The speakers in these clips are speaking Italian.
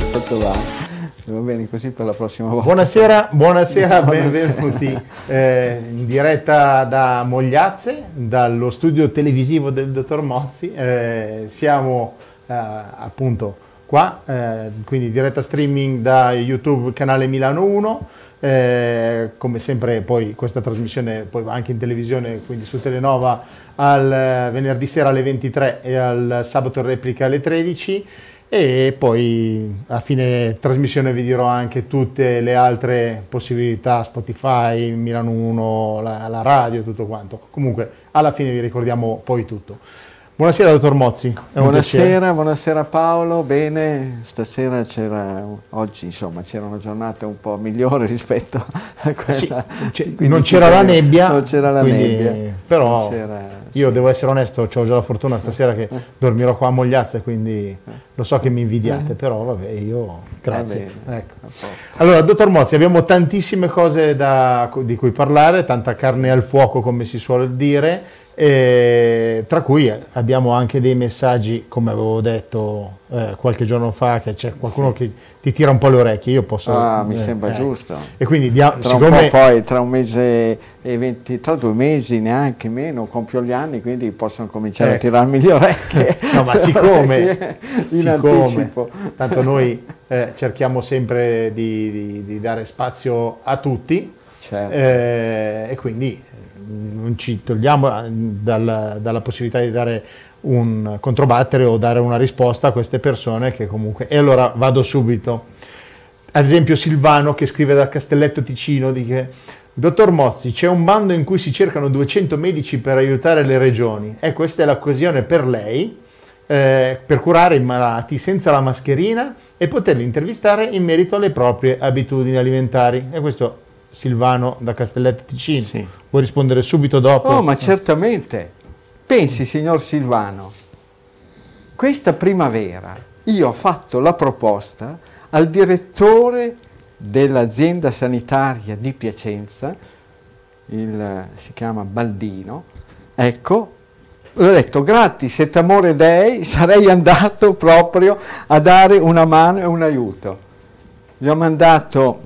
sotto là. Va bene così per la prossima volta. Buonasera, buonasera, buonasera. Benvenuti in diretta da Mogliazze, dallo studio televisivo del dottor Mozzi. Siamo appunto qua, quindi diretta streaming da YouTube, canale Milano 1. Come sempre poi questa trasmissione poi va anche in televisione, quindi su Telenova al venerdì sera alle 23 e al sabato in replica alle 13. E poi a fine trasmissione vi dirò anche tutte le altre possibilità, Spotify, Milano 1, la radio, tutto quanto. Comunque alla fine vi ricordiamo poi tutto. Buonasera dottor Mozzi, è un piacere. Buonasera Paolo, bene, stasera c'era, oggi insomma c'era una giornata un po' migliore rispetto a quella. Sì, non c'era la nebbia, non c'era la nebbia, però io sì, devo essere onesto, ho già la fortuna stasera che dormirò qua a Mogliazze, quindi lo so che mi invidiate, però vabbè, io grazie. Bene, ecco. Allora dottor Mozzi, abbiamo tantissime cose di cui parlare, tanta carne al fuoco come si suol dire. Tra cui abbiamo anche dei messaggi, come avevo detto qualche giorno fa, che c'è qualcuno che ti tira un po' le orecchie. Io posso, mi sembra giusto. E quindi tra un mese e 20, tra 2 mesi neanche meno, compio gli anni, quindi possono cominciare a tirarmi le orecchie. No, ma siccome, anticipo, tanto noi cerchiamo sempre di dare spazio a tutti, certo. E quindi non ci togliamo dalla possibilità di dare un controbattere o dare una risposta a queste persone che comunque... E allora vado subito. Ad esempio Silvano che scrive da Castelletto Ticino dice: dottor Mozzi, c'è un bando in cui si cercano 200 medici per aiutare le regioni e questa è l'occasione per lei per curare i malati senza la mascherina e poterli intervistare in merito alle proprie abitudini alimentari. E questo... Silvano da Castelletto Ticino, sì. Vuoi rispondere subito dopo? Oh, ma certamente. Pensi, signor Silvano, questa primavera io ho fatto la proposta al direttore dell'azienda sanitaria di Piacenza, si chiama Baldino, ecco, l'ho detto, gratis et amore Dei, sarei andato proprio a dare una mano e un aiuto. Gli ho mandato...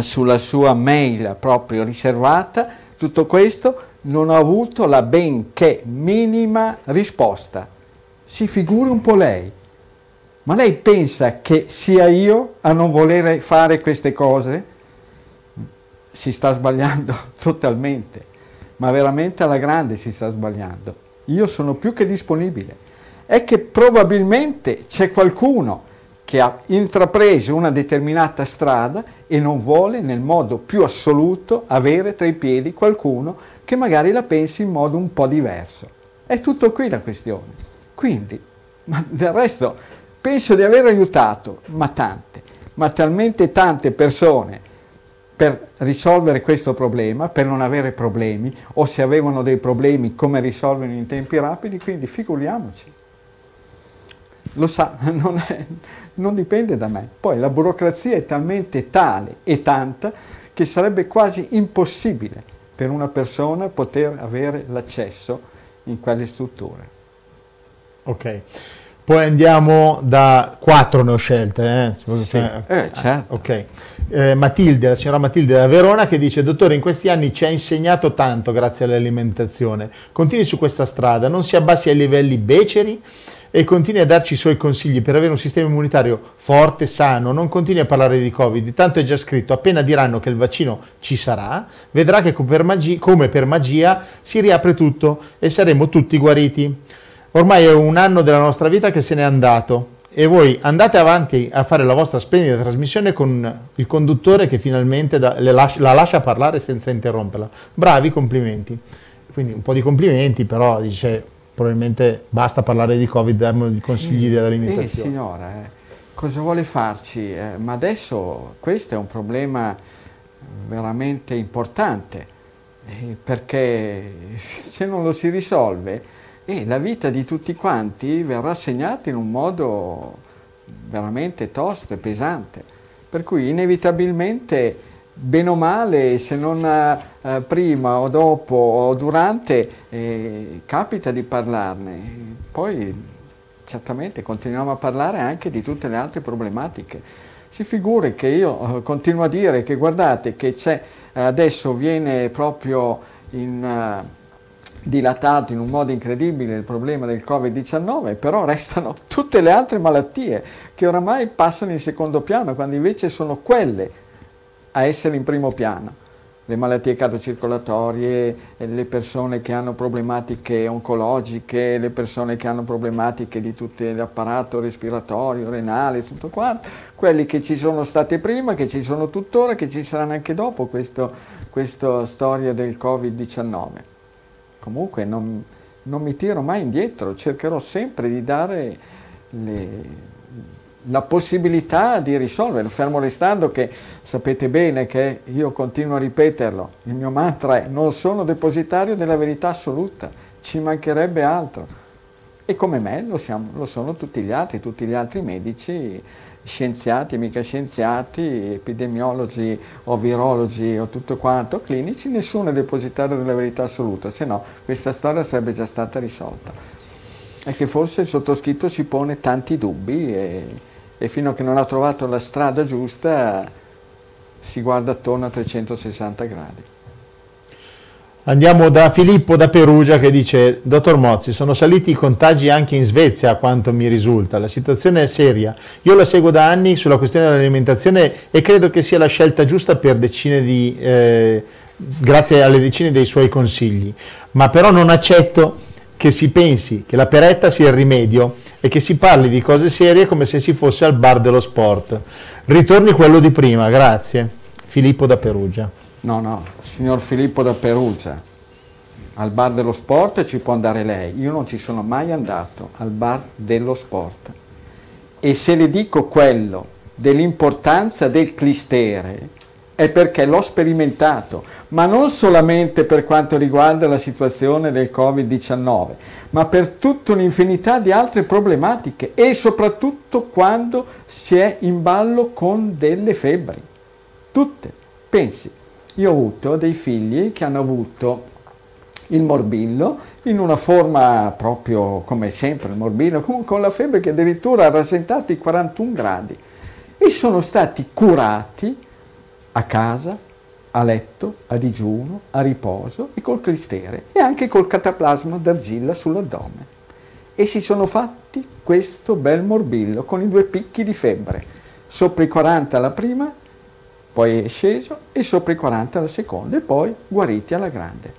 sulla sua mail proprio riservata tutto questo, non ha avuto la benché minima risposta. Si figuri un po' lei, ma lei pensa che sia io a non volere fare queste cose? Si sta sbagliando totalmente, ma veramente alla grande si sta sbagliando. Io sono più che disponibile. È che probabilmente c'è qualcuno che ha intrapreso una determinata strada e non vuole nel modo più assoluto avere tra i piedi qualcuno che magari la pensi in modo un po' diverso. È tutto qui la questione. Quindi, ma del resto, penso di aver aiutato, ma talmente tante persone per risolvere questo problema, per non avere problemi, o se avevano dei problemi come risolvono in tempi rapidi, quindi figuriamoci. Lo sa, non dipende da me. Poi la burocrazia è talmente tale e tanta che sarebbe quasi impossibile per una persona poter avere l'accesso in quelle strutture. Ok, poi andiamo da 4, ne ho scelte. Sì. Certo. Okay. Matilde, la signora Matilde da Verona che dice: dottore, in questi anni ci ha insegnato tanto grazie all'alimentazione, continui su questa strada, non si abbassi ai livelli beceri e continui a darci i suoi consigli per avere un sistema immunitario forte, sano. Non continui a parlare di Covid, tanto è già scritto, appena diranno che il vaccino ci sarà, vedrà che come per magia si riapre tutto e saremo tutti guariti. Ormai è un anno della nostra vita che se n'è andato e voi andate avanti a fare la vostra splendida trasmissione con il conduttore che finalmente la lascia parlare senza interromperla. Bravi, complimenti. Quindi un po' di complimenti, però dice... Probabilmente basta parlare di Covid, darmi i consigli dell'alimentazione. Signora, cosa vuole farci? Ma adesso questo è un problema veramente importante, perché se non lo si risolve, la vita di tutti quanti verrà segnata in un modo veramente tosto e pesante. Per cui inevitabilmente, bene o male, se non prima o dopo o durante, capita di parlarne. Poi Certamente, continuiamo a parlare anche di tutte le altre problematiche. Si figuri che io continuo a dire che guardate che c'è, adesso viene proprio dilatato in un modo incredibile il problema del Covid-19, però restano tutte le altre malattie che oramai passano in secondo piano, quando invece sono quelle a essere in primo piano. Le malattie cardiocircolatorie, le persone che hanno problematiche oncologiche, le persone che hanno problematiche di tutto l'apparato respiratorio, renale, tutto quanto, quelli che ci sono stati prima, che ci sono tuttora, che ci saranno anche dopo questa storia del Covid-19. Comunque non mi tiro mai indietro, cercherò sempre di dare la possibilità di risolverlo, fermo restando che sapete bene che io continuo a ripeterlo, il mio mantra è: non sono depositario della verità assoluta, ci mancherebbe altro, e come me lo sono tutti gli altri medici, scienziati, mica scienziati, epidemiologi o virologi o tutto quanto, clinici, nessuno è depositario della verità assoluta, se no questa storia sarebbe già stata risolta. È che forse il sottoscritto si pone tanti dubbi e fino a che non ha trovato la strada giusta si guarda attorno a 360 gradi. Andiamo da Filippo da Perugia che dice: dottor Mozzi, sono saliti i contagi anche in Svezia, a quanto mi risulta. La situazione è seria. Io la seguo da anni sulla questione dell'alimentazione e credo che sia la scelta giusta per decine di grazie alle decine dei suoi consigli, ma però non accetto che si pensi che la peretta sia il rimedio e che si parli di cose serie come se si fosse al bar dello sport. Ritorni quello di prima, grazie. Filippo da Perugia. No, signor Filippo da Perugia, al bar dello sport ci può andare lei, io non ci sono mai andato al bar dello sport, e se le dico quello dell'importanza del clistere è perché l'ho sperimentato, ma non solamente per quanto riguarda la situazione del Covid-19, ma per tutta un'infinità di altre problematiche e soprattutto quando si è in ballo con delle febbri. Tutte. Pensi, io ho avuto dei figli che hanno avuto il morbillo in una forma proprio come sempre, il morbillo, con la febbre che addirittura ha rasentato i 41 gradi e sono stati curati a casa, a letto, a digiuno, a riposo e col clistere e anche col cataplasma d'argilla sull'addome. E si sono fatti questo bel morbillo con i 2 picchi di febbre, sopra i 40 la prima, poi è sceso, e sopra i 40 la seconda, e poi guariti alla grande.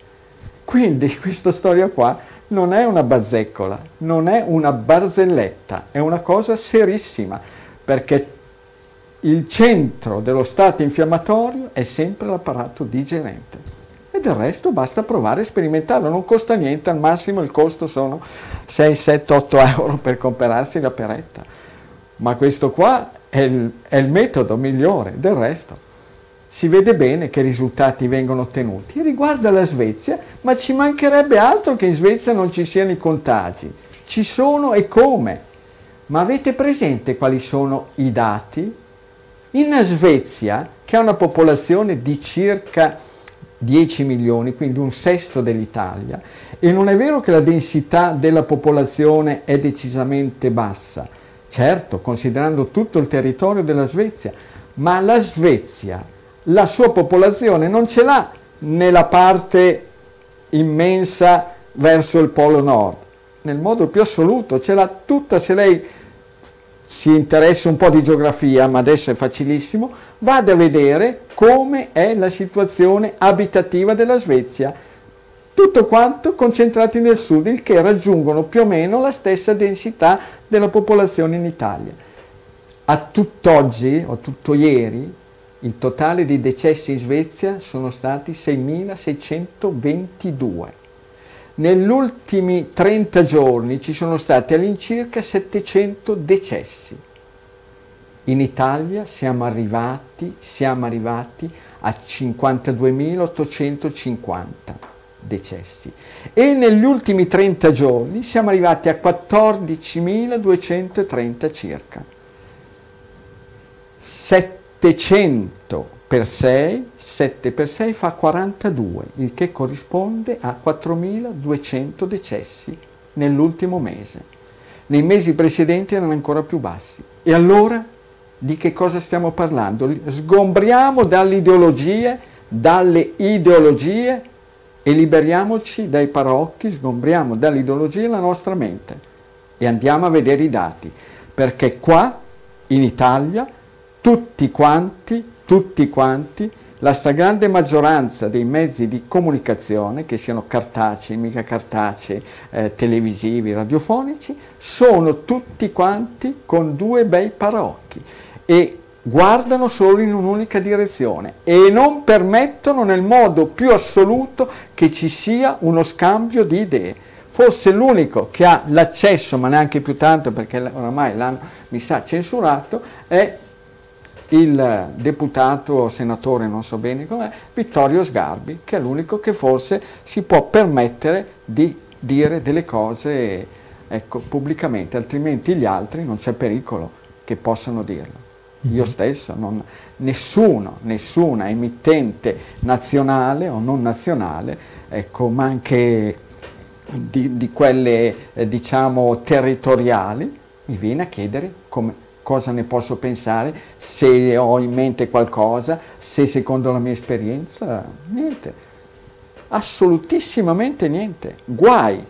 Quindi questa storia qua non è una barzeccola, non è una barzelletta, è una cosa serissima, perché il centro dello stato infiammatorio è sempre l'apparato digerente e del resto basta provare a sperimentarlo, non costa niente, al massimo il costo sono 6, 7, 8 euro per comprarsi la peretta, ma questo qua è il metodo migliore, del resto si vede bene che risultati vengono ottenuti. Riguardo alla Svezia, ma ci mancherebbe altro che in Svezia non ci siano i contagi, ci sono e come, ma avete presente quali sono i dati? In Svezia, che ha una popolazione di circa 10 milioni, quindi 1/6 dell'Italia, e non è vero che la densità della popolazione è decisamente bassa, certo, considerando tutto il territorio della Svezia, ma la Svezia, la sua popolazione non ce l'ha nella parte immensa verso il polo nord, nel modo più assoluto, ce l'ha tutta, se lei si interessa un po' di geografia, ma adesso è facilissimo, vada a vedere come è la situazione abitativa della Svezia, tutto quanto concentrati nel sud, il che raggiungono più o meno la stessa densità della popolazione in Italia. A tutt'oggi, o tutto ieri, il totale di decessi in Svezia sono stati 6.622. Negli ultimi 30 giorni ci sono stati all'incirca 700 decessi. In Italia siamo arrivati a 52.850 decessi e negli ultimi 30 giorni siamo arrivati a 14.230 circa. 7 per 6 fa 42, il che corrisponde a 4.200 decessi nell'ultimo mese. nei mesi precedenti erano ancora più bassi. E allora di che cosa stiamo parlando? Sgombriamo dalle ideologie e liberiamoci dai paraocchi, sgombriamo dall'ideologia la nostra mente e andiamo a vedere i dati, perché qua in Italia tutti quanti, la stragrande maggioranza dei mezzi di comunicazione, che siano cartacei, mica cartacei, televisivi, radiofonici, sono tutti quanti con due bei paraocchi e guardano solo in un'unica direzione e non permettono nel modo più assoluto che ci sia uno scambio di idee. Forse l'unico che ha l'accesso, ma neanche più tanto perché oramai l'hanno, mi sa, censurato, è il deputato o senatore, non so bene com'è, Vittorio Sgarbi, che è l'unico che forse si può permettere di dire delle cose, ecco, pubblicamente, altrimenti gli altri non c'è pericolo che possano dirlo. Io stesso, nessuna emittente nazionale o non nazionale, ecco, ma anche di quelle, diciamo, territoriali, mi viene a chiedere cosa ne posso pensare, se ho in mente qualcosa, se secondo la mia esperienza, niente, assolutissimamente niente, guai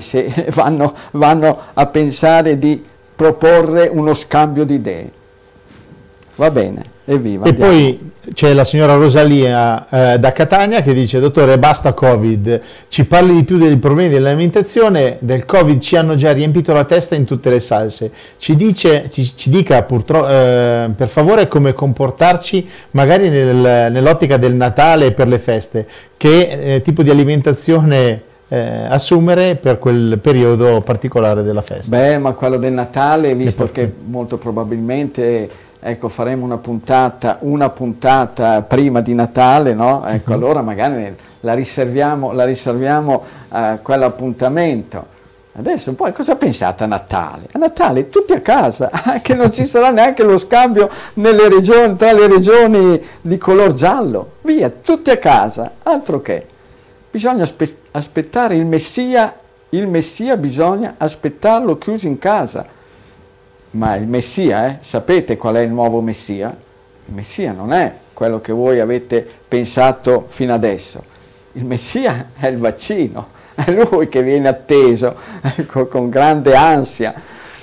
se vanno a pensare di proporre uno scambio di idee. Va bene, evviva. E andiamo. Poi c'è la signora Rosalia da Catania che dice: dottore, basta Covid, ci parli di più dei problemi dell'alimentazione, del Covid ci hanno già riempito la testa in tutte le salse, ci dica purtroppo, per favore, come comportarci magari nell'ottica del Natale e per le feste, che tipo di alimentazione assumere per quel periodo particolare della festa. Beh, ma quello del Natale, visto che molto probabilmente, ecco, faremo una puntata prima di Natale, no? Ecco, allora magari la riserviamo a quell'appuntamento. Adesso poi cosa pensate a Natale? A Natale tutti a casa, anche non ci sarà neanche lo scambio tra le regioni di color giallo, via, tutti a casa, altro che. Bisogna aspettare il Messia bisogna aspettarlo chiuso in casa. Ma il Messia, sapete qual è il nuovo Messia? Il Messia non è quello che voi avete pensato fino adesso. Il Messia è il vaccino, è lui che viene atteso, ecco, con grande ansia,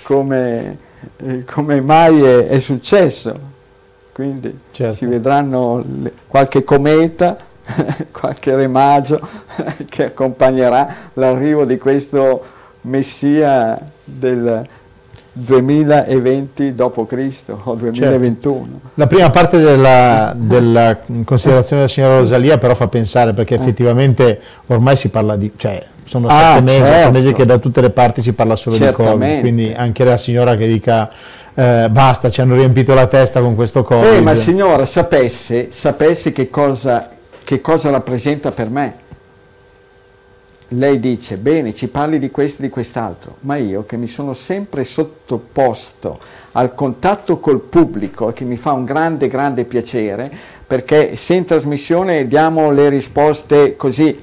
come mai è successo. Quindi certo, si vedranno qualche cometa, qualche remagio che accompagnerà l'arrivo di questo Messia del 2020 d.C. o 2021. Certo. La prima parte della considerazione della signora Rosalia però fa pensare, perché effettivamente ormai si parla di... Cioè, sono 7 mesi, certo, mesi che da tutte le parti si parla solo di Covid, quindi anche la signora che dica basta, ci hanno riempito la testa con questo Covid. Ma la signora sapesse che cosa rappresenta per me. Lei dice: bene, ci parli di questo e di quest'altro, ma io che mi sono sempre sottoposto al contatto col pubblico, che mi fa un grande, grande piacere, perché se in trasmissione diamo le risposte così,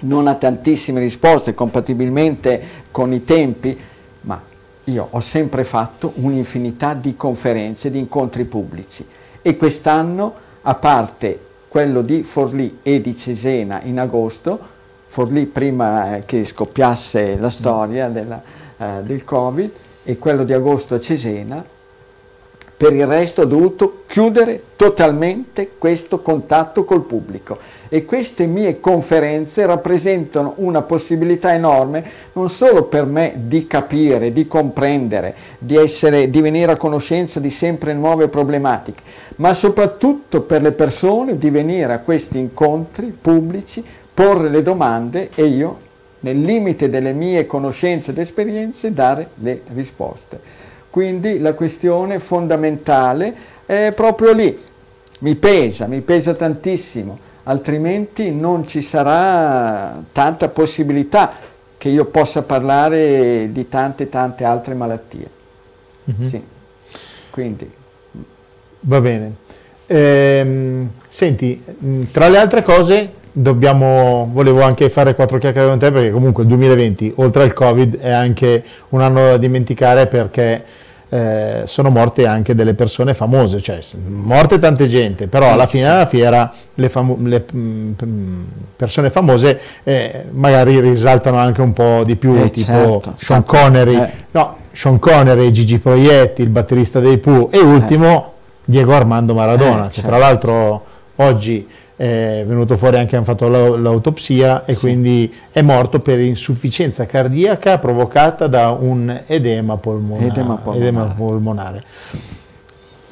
non a tantissime risposte, compatibilmente con i tempi, ma io ho sempre fatto un'infinità di conferenze, di incontri pubblici, e quest'anno, a parte quello di Forlì e di Cesena in agosto, Forlì prima che scoppiasse la storia del Covid, e quello di agosto a Cesena, per il resto ho dovuto chiudere totalmente questo contatto col pubblico. E queste mie conferenze rappresentano una possibilità enorme, non solo per me di capire, di comprendere, di venire a conoscenza di sempre nuove problematiche, ma soprattutto per le persone di venire a questi incontri pubblici, porre le domande e io, nel limite delle mie conoscenze ed esperienze, dare le risposte. Quindi la questione fondamentale è proprio lì, mi pesa tantissimo, altrimenti non ci sarà tanta possibilità che io possa parlare di tante altre malattie. Sì, quindi. Va bene. Senti, tra le altre cose volevo anche fare quattro chiacchiere con te, perché comunque il 2020, oltre al Covid, è anche un anno da dimenticare, perché sono morte anche delle persone famose, cioè morte tante gente, però alla fine della fiera le persone famose magari risaltano anche un po' di più, tipo certo, Sean Connery, no, Sean Connery, Gigi Proietti, il batterista dei Pooh, e ultimo Diego Armando Maradona, che certo, tra l'altro oggi è venuto fuori, anche hanno fatto l'autopsia, e quindi è morto per insufficienza cardiaca provocata da un edema polmonare. Sì.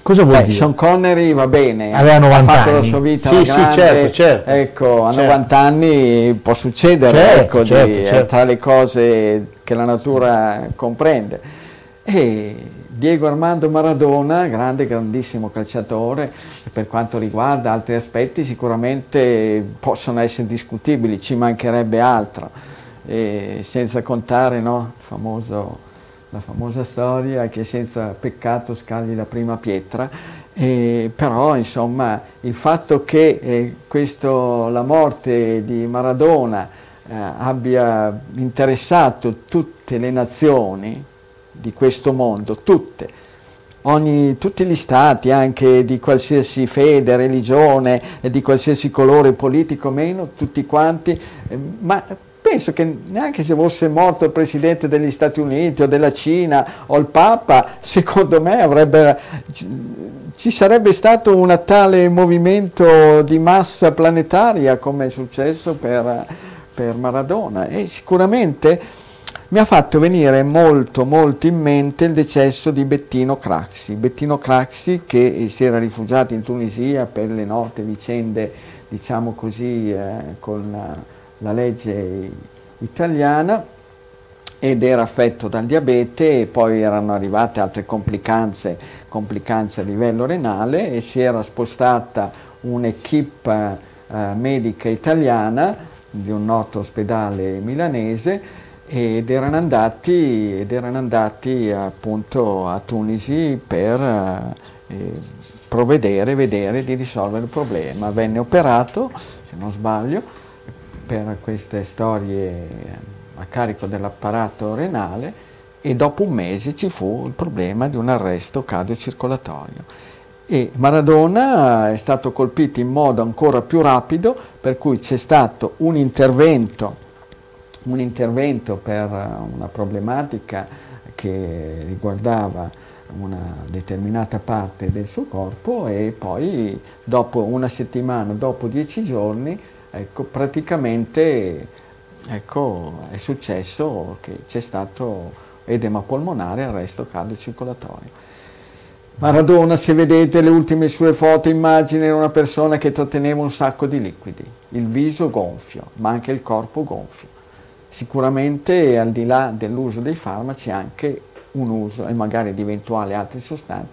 Cosa vuol dire? Sean Connery va bene, aveva 90 anni, ha fatto la sua vita grande, certo. Ecco, a 90 anni può succedere, tra le cose che la natura comprende. E Diego Armando Maradona, grandissimo calciatore, per quanto riguarda altri aspetti sicuramente possono essere discutibili, ci mancherebbe altro, e senza contare, no, la famosa storia che senza peccato scagli la prima pietra, però insomma il fatto che la morte di Maradona abbia interessato tutte le nazioni di questo mondo, tutti gli stati, anche di qualsiasi fede, religione, di qualsiasi colore politico meno, tutti quanti, ma penso che neanche se fosse morto il presidente degli Stati Uniti o della Cina o il Papa, secondo me ci sarebbe stato un tale movimento di massa planetaria come è successo per Maradona, e sicuramente mi ha fatto venire molto in mente il decesso di Bettino Craxi, che si era rifugiato in Tunisia per le note vicende, diciamo così, con la legge italiana, ed era affetto dal diabete, e poi erano arrivate altre complicanze a livello renale, e si era spostata un'equipe medica italiana di un noto ospedale milanese, ed erano andati appunto a Tunisi per vedere di risolvere il problema. Venne operato, se non sbaglio, per queste storie a carico dell'apparato renale, e dopo un mese ci fu il problema di un arresto cardiocircolatorio. E Maradona è stato colpito in modo ancora più rapido, per cui c'è stato un intervento per una problematica che riguardava una determinata parte del suo corpo, e poi dopo una settimana, dopo 10 giorni, ecco, praticamente è successo che c'è stato edema polmonare e arresto cardiocircolatorio. Maradona, se vedete le ultime sue foto, immagini, era una persona che tratteneva un sacco di liquidi, il viso gonfio, ma anche il corpo gonfio. Sicuramente, al di là dell'uso dei farmaci, anche un uso, e magari di eventuali altre sostanze,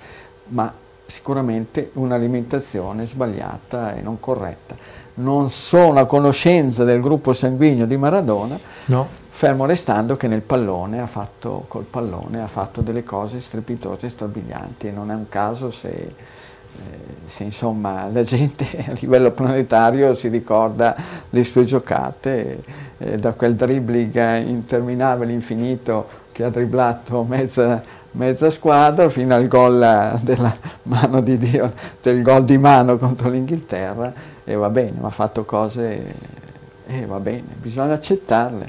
ma sicuramente un'alimentazione sbagliata e non corretta. Non sono a conoscenza del gruppo sanguigno di Maradona, no, fermo restando che col pallone ha fatto delle cose strepitose e strabilianti, e non è un caso se insomma la gente a livello planetario si ricorda le sue giocate, da quel dribbling interminabile, infinito, che ha dribblato mezza squadra, fino al gol della mano di Dio, del gol di mano contro l'Inghilterra, e va bene, ma ha fatto cose, e va bene, bisogna accettarle,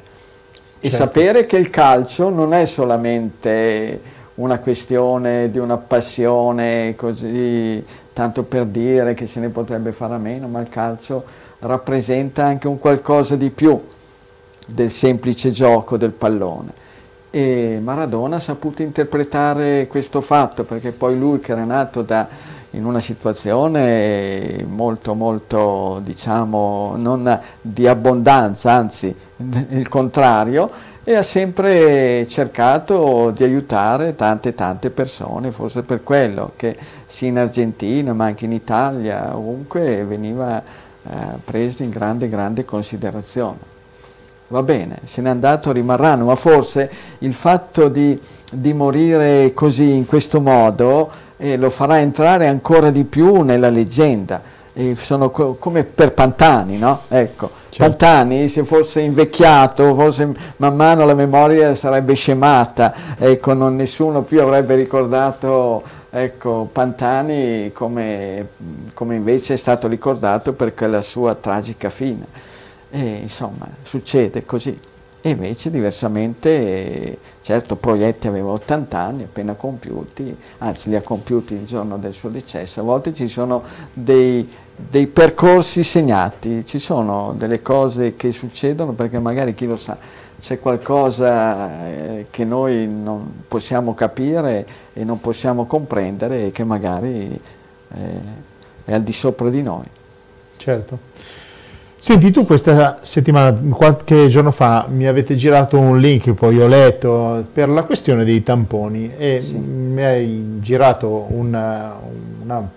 e sapere che il calcio non è solamente una questione di una passione così, tanto per dire che se ne potrebbe fare a meno, ma il calcio rappresenta anche un qualcosa di più del semplice gioco del pallone. E Maradona ha saputo interpretare questo fatto, perché poi lui, che era nato in una situazione molto diciamo non di abbondanza, anzi il contrario, e ha sempre cercato di aiutare tante persone, forse per quello che sì in Argentina ma anche in Italia, ovunque veniva preso in grande considerazione. Va bene, se n'è andato, rimarranno, ma forse il fatto di morire così, in questo modo, lo farà entrare ancora di più nella leggenda. sono come per Pantani, no? Ecco, certo. Pantani se fosse invecchiato, forse man mano la memoria sarebbe scemata, ecco, non nessuno più avrebbe ricordato, ecco, Pantani come invece è stato ricordato per quella sua tragica fine. E, insomma, succede così. E invece diversamente, certo, Proietti aveva 80 anni appena compiuti, anzi li ha compiuti il giorno del suo decesso. A volte ci sono dei percorsi segnati, ci sono delle cose che succedono perché magari, chi lo sa, c'è qualcosa che noi non possiamo capire e non possiamo comprendere e che magari è al di sopra di noi. Certo. Senti, tu questa settimana, qualche giorno fa, mi avete girato un link, poi ho letto, per la questione dei tamponi e sì. Mi hai girato una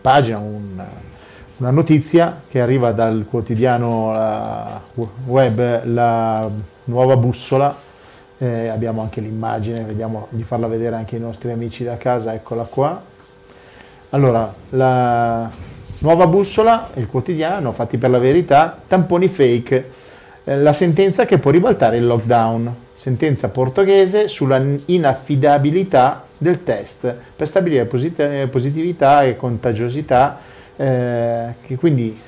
pagina, una notizia che arriva dal quotidiano web La Nuova Bussola, abbiamo anche l'immagine, vediamo di farla vedere anche ai nostri amici da casa, eccola qua. Allora, la Nuova Bussola, il quotidiano, fatti per la verità, tamponi fake, la sentenza che può ribaltare il lockdown, sentenza portoghese sulla inaffidabilità del test per stabilire positività e contagiosità, che quindi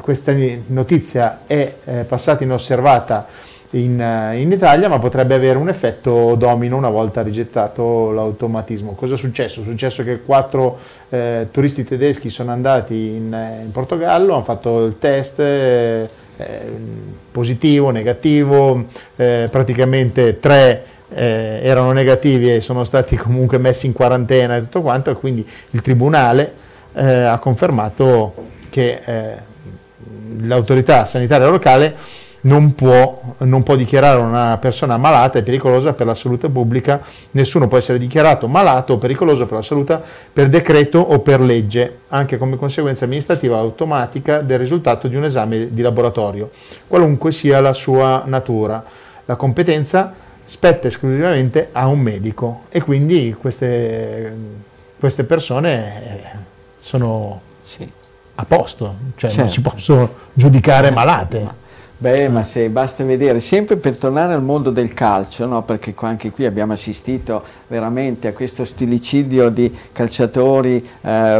questa notizia è passata inosservata in Italia, ma potrebbe avere un effetto domino una volta rigettato l'automatismo. Cosa è successo? È successo che 4 turisti tedeschi sono andati in Portogallo, hanno fatto il test positivo, negativo, praticamente 3 erano negativi e sono stati comunque messi in quarantena e tutto quanto, e quindi il tribunale ha confermato che l'autorità sanitaria locale non può dichiarare una persona malata e pericolosa per la salute pubblica. Nessuno può essere dichiarato malato o pericoloso per la salute per decreto o per legge, anche come conseguenza amministrativa automatica del risultato di un esame di laboratorio, qualunque sia la sua natura. La competenza spetta esclusivamente a un medico, e quindi queste persone sono a posto, cioè certo. Non si possono giudicare malate. Beh, ma se basta vedere, sempre per tornare al mondo del calcio, no? Perché anche qui abbiamo assistito veramente a questo stilicidio di calciatori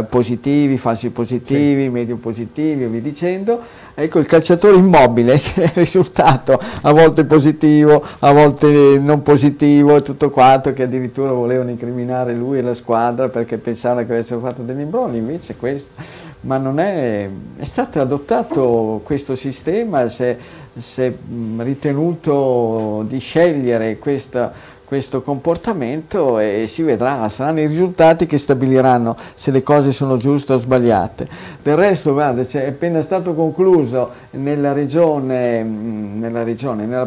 positivi, falsi positivi, sì. Medio positivi e via dicendo. Ecco, il calciatore Immobile, che è risultato a volte positivo, a volte non positivo e tutto quanto, che addirittura volevano incriminare lui e la squadra perché pensavano che avessero fatto degli imbrogli, invece questo... Ma non è stato adottato questo sistema, se è ritenuto di scegliere questo comportamento, e si vedrà, saranno i risultati che stabiliranno se le cose sono giuste o sbagliate. Del resto, guarda, è appena stato concluso nella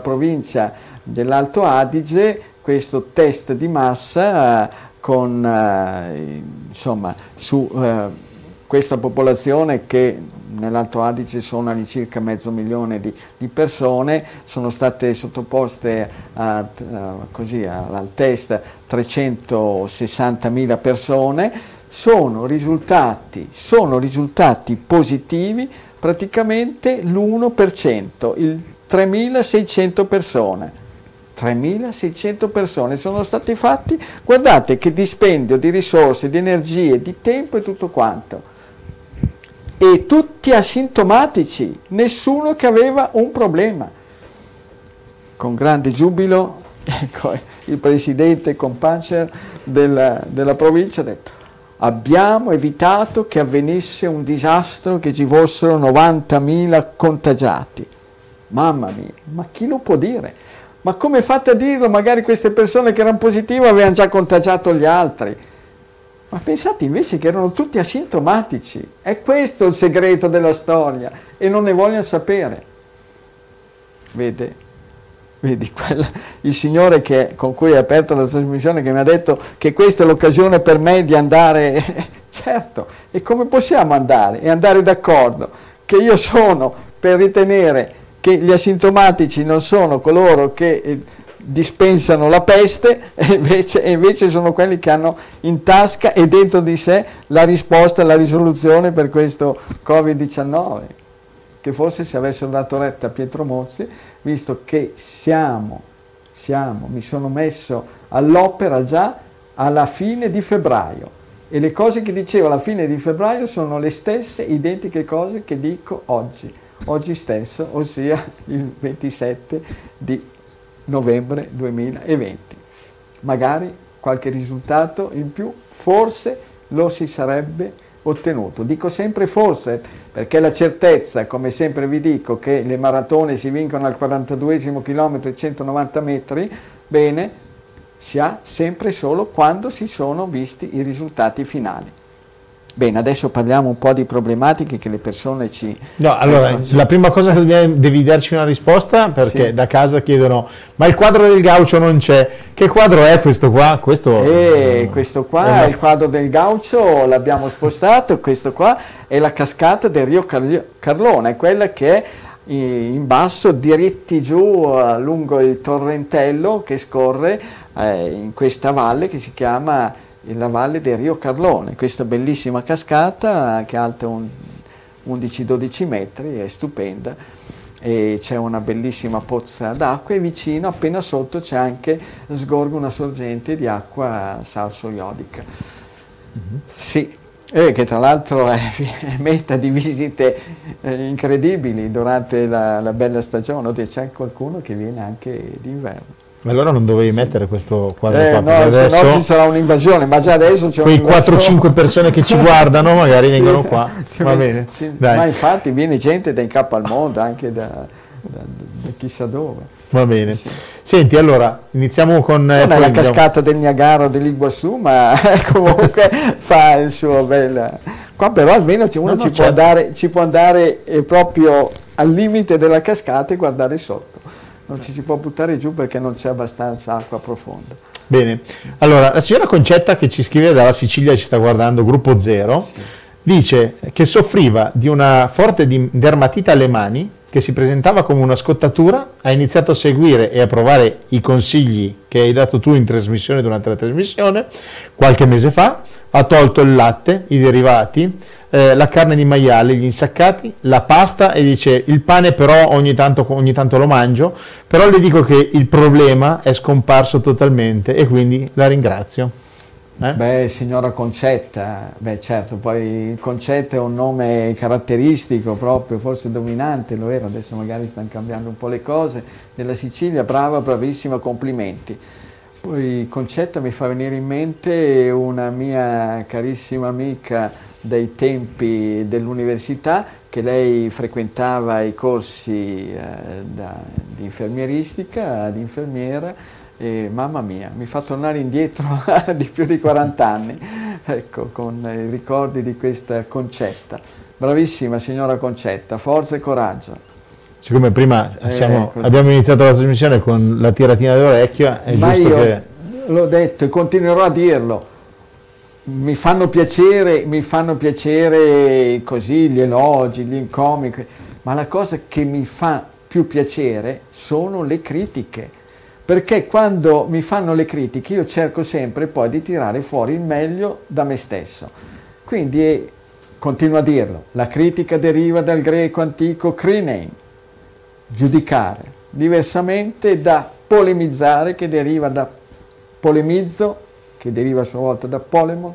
provincia dell'Alto Adige questo test di massa con insomma su questa popolazione, che nell'Alto Adige sono all'incirca 500.000 di persone, sono state sottoposte al test 360.000 persone, sono risultati positivi praticamente l'1%, il 3.600 persone. 3.600 persone sono stati fatti, guardate che dispendio di risorse, di energie, di tempo e tutto quanto. E tutti asintomatici, nessuno che aveva un problema. Con grande giubilo, ecco, il presidente Compacer della provincia ha detto: abbiamo evitato che avvenisse un disastro, che ci fossero 90.000 contagiati. Mamma mia, ma chi lo può dire? Ma come fate a dirlo? Magari queste persone che erano positive avevano già contagiato gli altri. Ma pensate invece che erano tutti asintomatici. È questo il segreto della storia, e non ne vogliono sapere. Vedi il signore con cui ho aperto la trasmissione, che mi ha detto che questa è l'occasione per me di andare. Certo, e come possiamo andare? E andare d'accordo che io sono per ritenere che gli asintomatici non sono coloro che dispensano la peste e invece sono quelli che hanno in tasca e dentro di sé la risposta, la risoluzione per questo Covid-19, che forse se avessero dato retta a Piero Mozzi, visto che mi sono messo all'opera già alla fine di febbraio e le cose che dicevo alla fine di febbraio sono le stesse identiche cose che dico oggi stesso, ossia il 27 di novembre 2020. Magari qualche risultato in più forse lo si sarebbe ottenuto. Dico sempre forse perché la certezza, come sempre vi dico, che le maratone si vincono al 42esimo chilometro e 190 metri, bene, si ha sempre solo quando si sono visti i risultati finali. Bene, adesso parliamo un po' di problematiche che le persone ci... No, allora, la prima cosa che devi darci una risposta, perché sì, da casa chiedono, ma il quadro del Gaucho non c'è, che quadro è questo qua? Questo qua è il quadro del Gaucho, l'abbiamo spostato, questo qua è la cascata del Rio Carlona, è quella che è in basso, diritti giù lungo il torrentello che scorre in questa valle che si chiama... la valle del Rio Carlone, questa bellissima cascata che è alta 11-12 metri, è stupenda, e c'è una bellissima pozza d'acqua e vicino, appena sotto, c'è anche, sgorga una sorgente di acqua salso-iodica. Sì, che tra l'altro è meta di visite incredibili durante la bella stagione, oddio, c'è qualcuno che viene anche d'inverno. Ma allora non dovevi mettere questo quadro qua? No, se no ci sarà un'invasione, ma già adesso c'è quei 4-5 persone che ci guardano, magari sì, vengono qua. Va bene. Sì, dai. Ma infatti viene gente da in capo al mondo, anche da chissà dove. Va bene. Sì. Senti, allora, iniziamo con... Non è la cascata del Niagara o dell'Iguassù, ma comunque fa il suo bel... Qua però almeno ci può andare proprio al limite della cascata e guardare sotto. Non ci si può buttare giù perché non c'è abbastanza acqua profonda. Bene, allora la signora Concetta, che ci scrive dalla Sicilia, ci sta guardando, gruppo 0, sì, dice che soffriva di una forte dermatite alle mani che si presentava come una scottatura, ha iniziato a seguire e a provare i consigli che hai dato tu in trasmissione durante la trasmissione qualche mese fa, ha tolto il latte, i derivati, la carne di maiale, gli insaccati, la pasta, e dice il pane però ogni tanto lo mangio, però le dico che il problema è scomparso totalmente e quindi la ringrazio. Beh, signora Concetta, beh certo, poi Concetta è un nome caratteristico proprio, forse dominante, lo era, adesso magari stanno cambiando un po' le cose, della Sicilia, brava, bravissima, complimenti. Poi Concetta mi fa venire in mente una mia carissima amica dai tempi dell'università, che lei frequentava i corsi di infermieristica, di infermiera, e mamma mia, mi fa tornare indietro di più di 40 anni, ecco, con i ricordi di questa Concetta. Bravissima signora Concetta, forza e coraggio. Siccome prima abbiamo iniziato la trasmissione con la tiratina d'orecchio, è ma giusto io che... l'ho detto e continuerò a dirlo. Mi fanno piacere così gli elogi, gli incomici, ma la cosa che mi fa più piacere sono le critiche, perché quando mi fanno le critiche io cerco sempre poi di tirare fuori il meglio da me stesso. Quindi, continuo a dirlo, la critica deriva dal greco antico krinein, giudicare, diversamente da polemizzare, che deriva da polemizzo, che deriva a sua volta da polemon,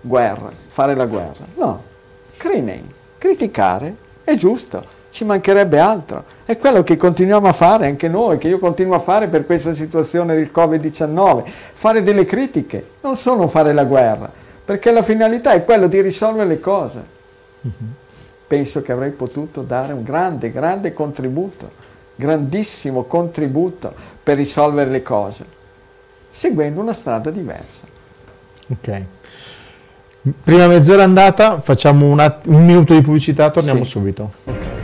guerra, fare la guerra. No, krinein, criticare è giusto, ci mancherebbe altro. È quello che continuiamo a fare anche noi, che io continuo a fare per questa situazione del Covid-19. Fare delle critiche, non sono fare la guerra, perché la finalità è quella di risolvere le cose. Penso che avrei potuto dare un grande, grande contributo, grandissimo contributo per risolvere le cose, seguendo una strada diversa. Ok. Prima mezz'ora andata, facciamo un minuto di pubblicità, torniamo subito.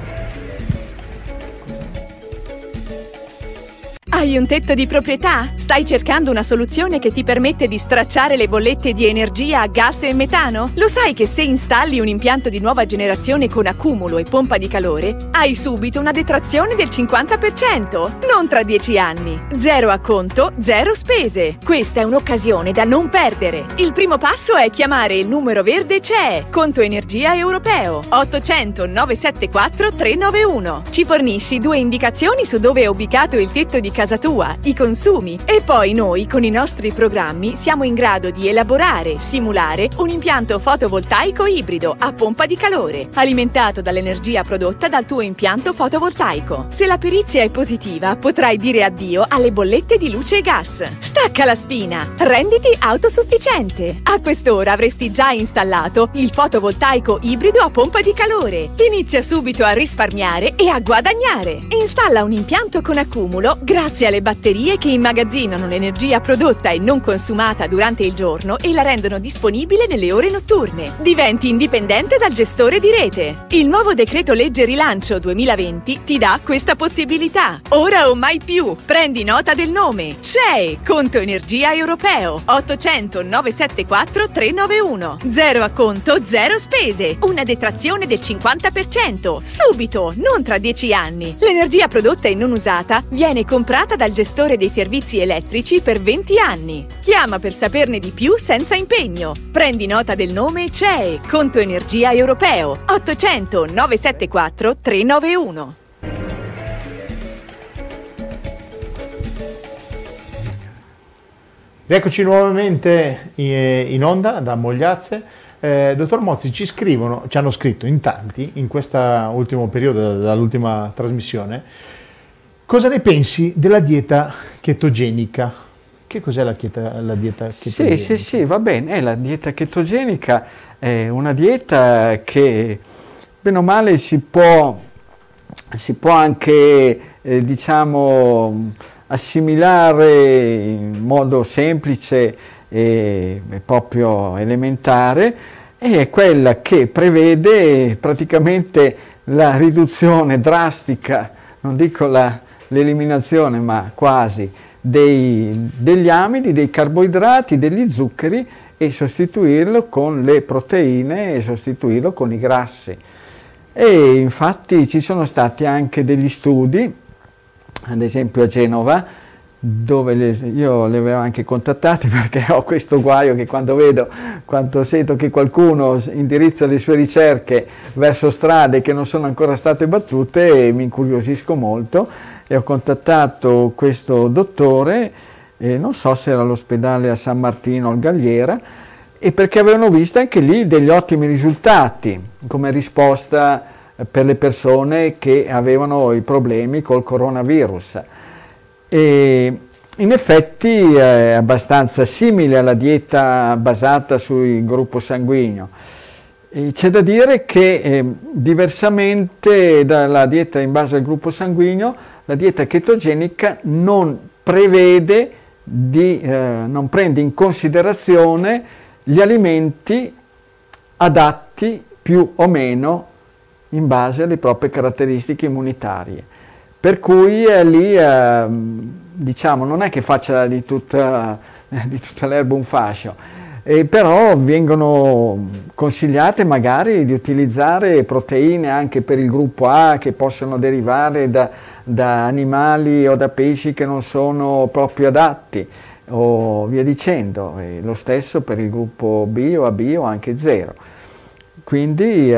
Hai un tetto di proprietà? Stai cercando una soluzione che ti permette di stracciare le bollette di energia a gas e metano? Lo sai che se installi un impianto di nuova generazione con accumulo e pompa di calore, hai subito una detrazione del 50%? Non tra 10 anni. Zero acconto, zero spese. Questa è un'occasione da non perdere. Il primo passo è chiamare il numero verde CE, Conto Energia Europeo, 800 974 391. Ci fornisci due indicazioni su dove è ubicato il tetto di casa tua, i consumi, e poi noi con i nostri programmi siamo in grado di elaborare, simulare un impianto fotovoltaico ibrido a pompa di calore, alimentato dall'energia prodotta dal tuo impianto fotovoltaico. Se la perizia è positiva, potrai dire addio alle bollette di luce e gas. Stacca la spina, renditi autosufficiente. A quest'ora avresti già installato il fotovoltaico ibrido a pompa di calore. Inizia subito a risparmiare e a guadagnare. Installa un impianto con accumulo grazie alle batterie che immagazzinano l'energia prodotta e non consumata durante il giorno e la rendono disponibile nelle ore notturne. Diventi indipendente dal gestore di rete. Il nuovo decreto legge rilancio 2020 ti dà questa possibilità. Ora o mai più. Prendi nota del nome. CEE, Conto Energia Europeo, 800 974 391. Zero acconto, zero spese. Una detrazione del 50%. Subito, non tra 10 anni. L'energia prodotta e non usata viene comprata dal gestore dei servizi elettrici per 20 anni. Chiama per saperne di più senza impegno. Prendi nota del nome CEE, Conto Energia Europeo, 800 974 391. Eccoci nuovamente in onda da Mogliazze. Dottor Mozzi, ci hanno scritto in tanti in questo ultimo periodo, dall'ultima trasmissione. Cosa ne pensi della dieta chetogenica? Che cos'è la dieta chetogenica? Sì, va bene. La dieta chetogenica è una dieta che, bene o male, si può anche, assimilare in modo semplice e proprio elementare, e è quella che prevede praticamente la riduzione drastica, non dico l'eliminazione, ma quasi, degli amidi, dei carboidrati, degli zuccheri, e sostituirlo con le proteine e sostituirlo con i grassi. E infatti ci sono stati anche degli studi, ad esempio a Genova, dove io li avevo anche contattati, perché ho questo guaio che quando sento che qualcuno indirizza le sue ricerche verso strade che non sono ancora state battute, mi incuriosisco molto, e ho contattato questo dottore, non so se era all'ospedale a San Martino o al Galliera, e perché avevano visto anche lì degli ottimi risultati come risposta per le persone che avevano i problemi col coronavirus. E in effetti è abbastanza simile alla dieta basata sul gruppo sanguigno. E c'è da dire che diversamente dalla dieta in base al gruppo sanguigno, la dieta chetogenica non prevede non prende in considerazione gli alimenti adatti più o meno in base alle proprie caratteristiche immunitarie. Per cui lì, non è che faccia di tutta l'erba un fascio, però vengono consigliate magari di utilizzare proteine anche per il gruppo A, che possono derivare da animali o da pesci che non sono proprio adatti, o via dicendo, e lo stesso per il gruppo B o AB o anche zero. Quindi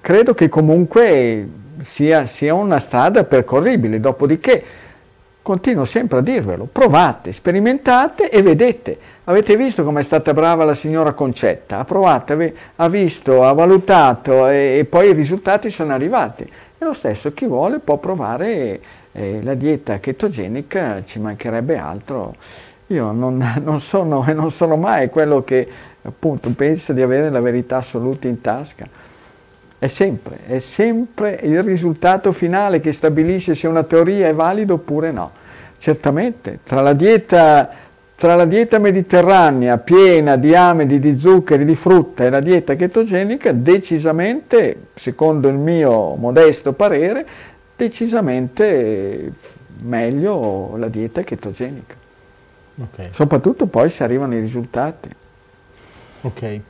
credo che comunque sia una strada percorribile, dopodiché continuo sempre a dirvelo: provate, sperimentate e vedete. Avete visto com'è stata brava la signora Concetta, ha provato, ha visto, ha valutato e poi i risultati sono arrivati, e lo stesso chi vuole può provare la dieta chetogenica, ci mancherebbe altro. Io non sono mai quello che appunto pensa di avere la verità assoluta in tasca. È sempre il risultato finale che stabilisce se una teoria è valida oppure no. Certamente, tra la dieta mediterranea piena di amidi, di zuccheri, di frutta e la dieta chetogenica, decisamente, secondo il mio modesto parere, meglio la dieta chetogenica. Okay. Soprattutto poi se arrivano i risultati. Ok.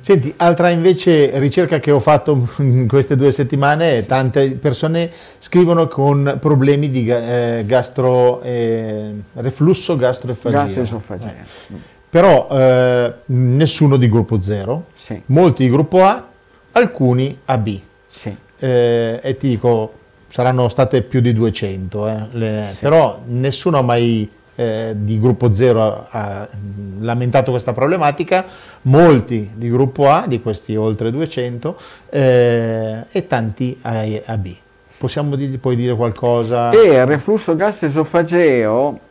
Senti, altra invece ricerca che ho fatto in queste 2 settimane, sì. Tante persone scrivono con problemi di reflusso gastroesofageo. Gastroesofageo. Però nessuno di gruppo 0, sì. Molti di gruppo A, alcuni AB. Sì. E ti dico, saranno state più di 200, sì. Però nessuno ha mai... di gruppo 0 ha lamentato questa problematica, molti di gruppo A, di questi oltre 200, e tanti a B. Possiamo dirgli, puoi dire qualcosa? Il reflusso gastroesofageo,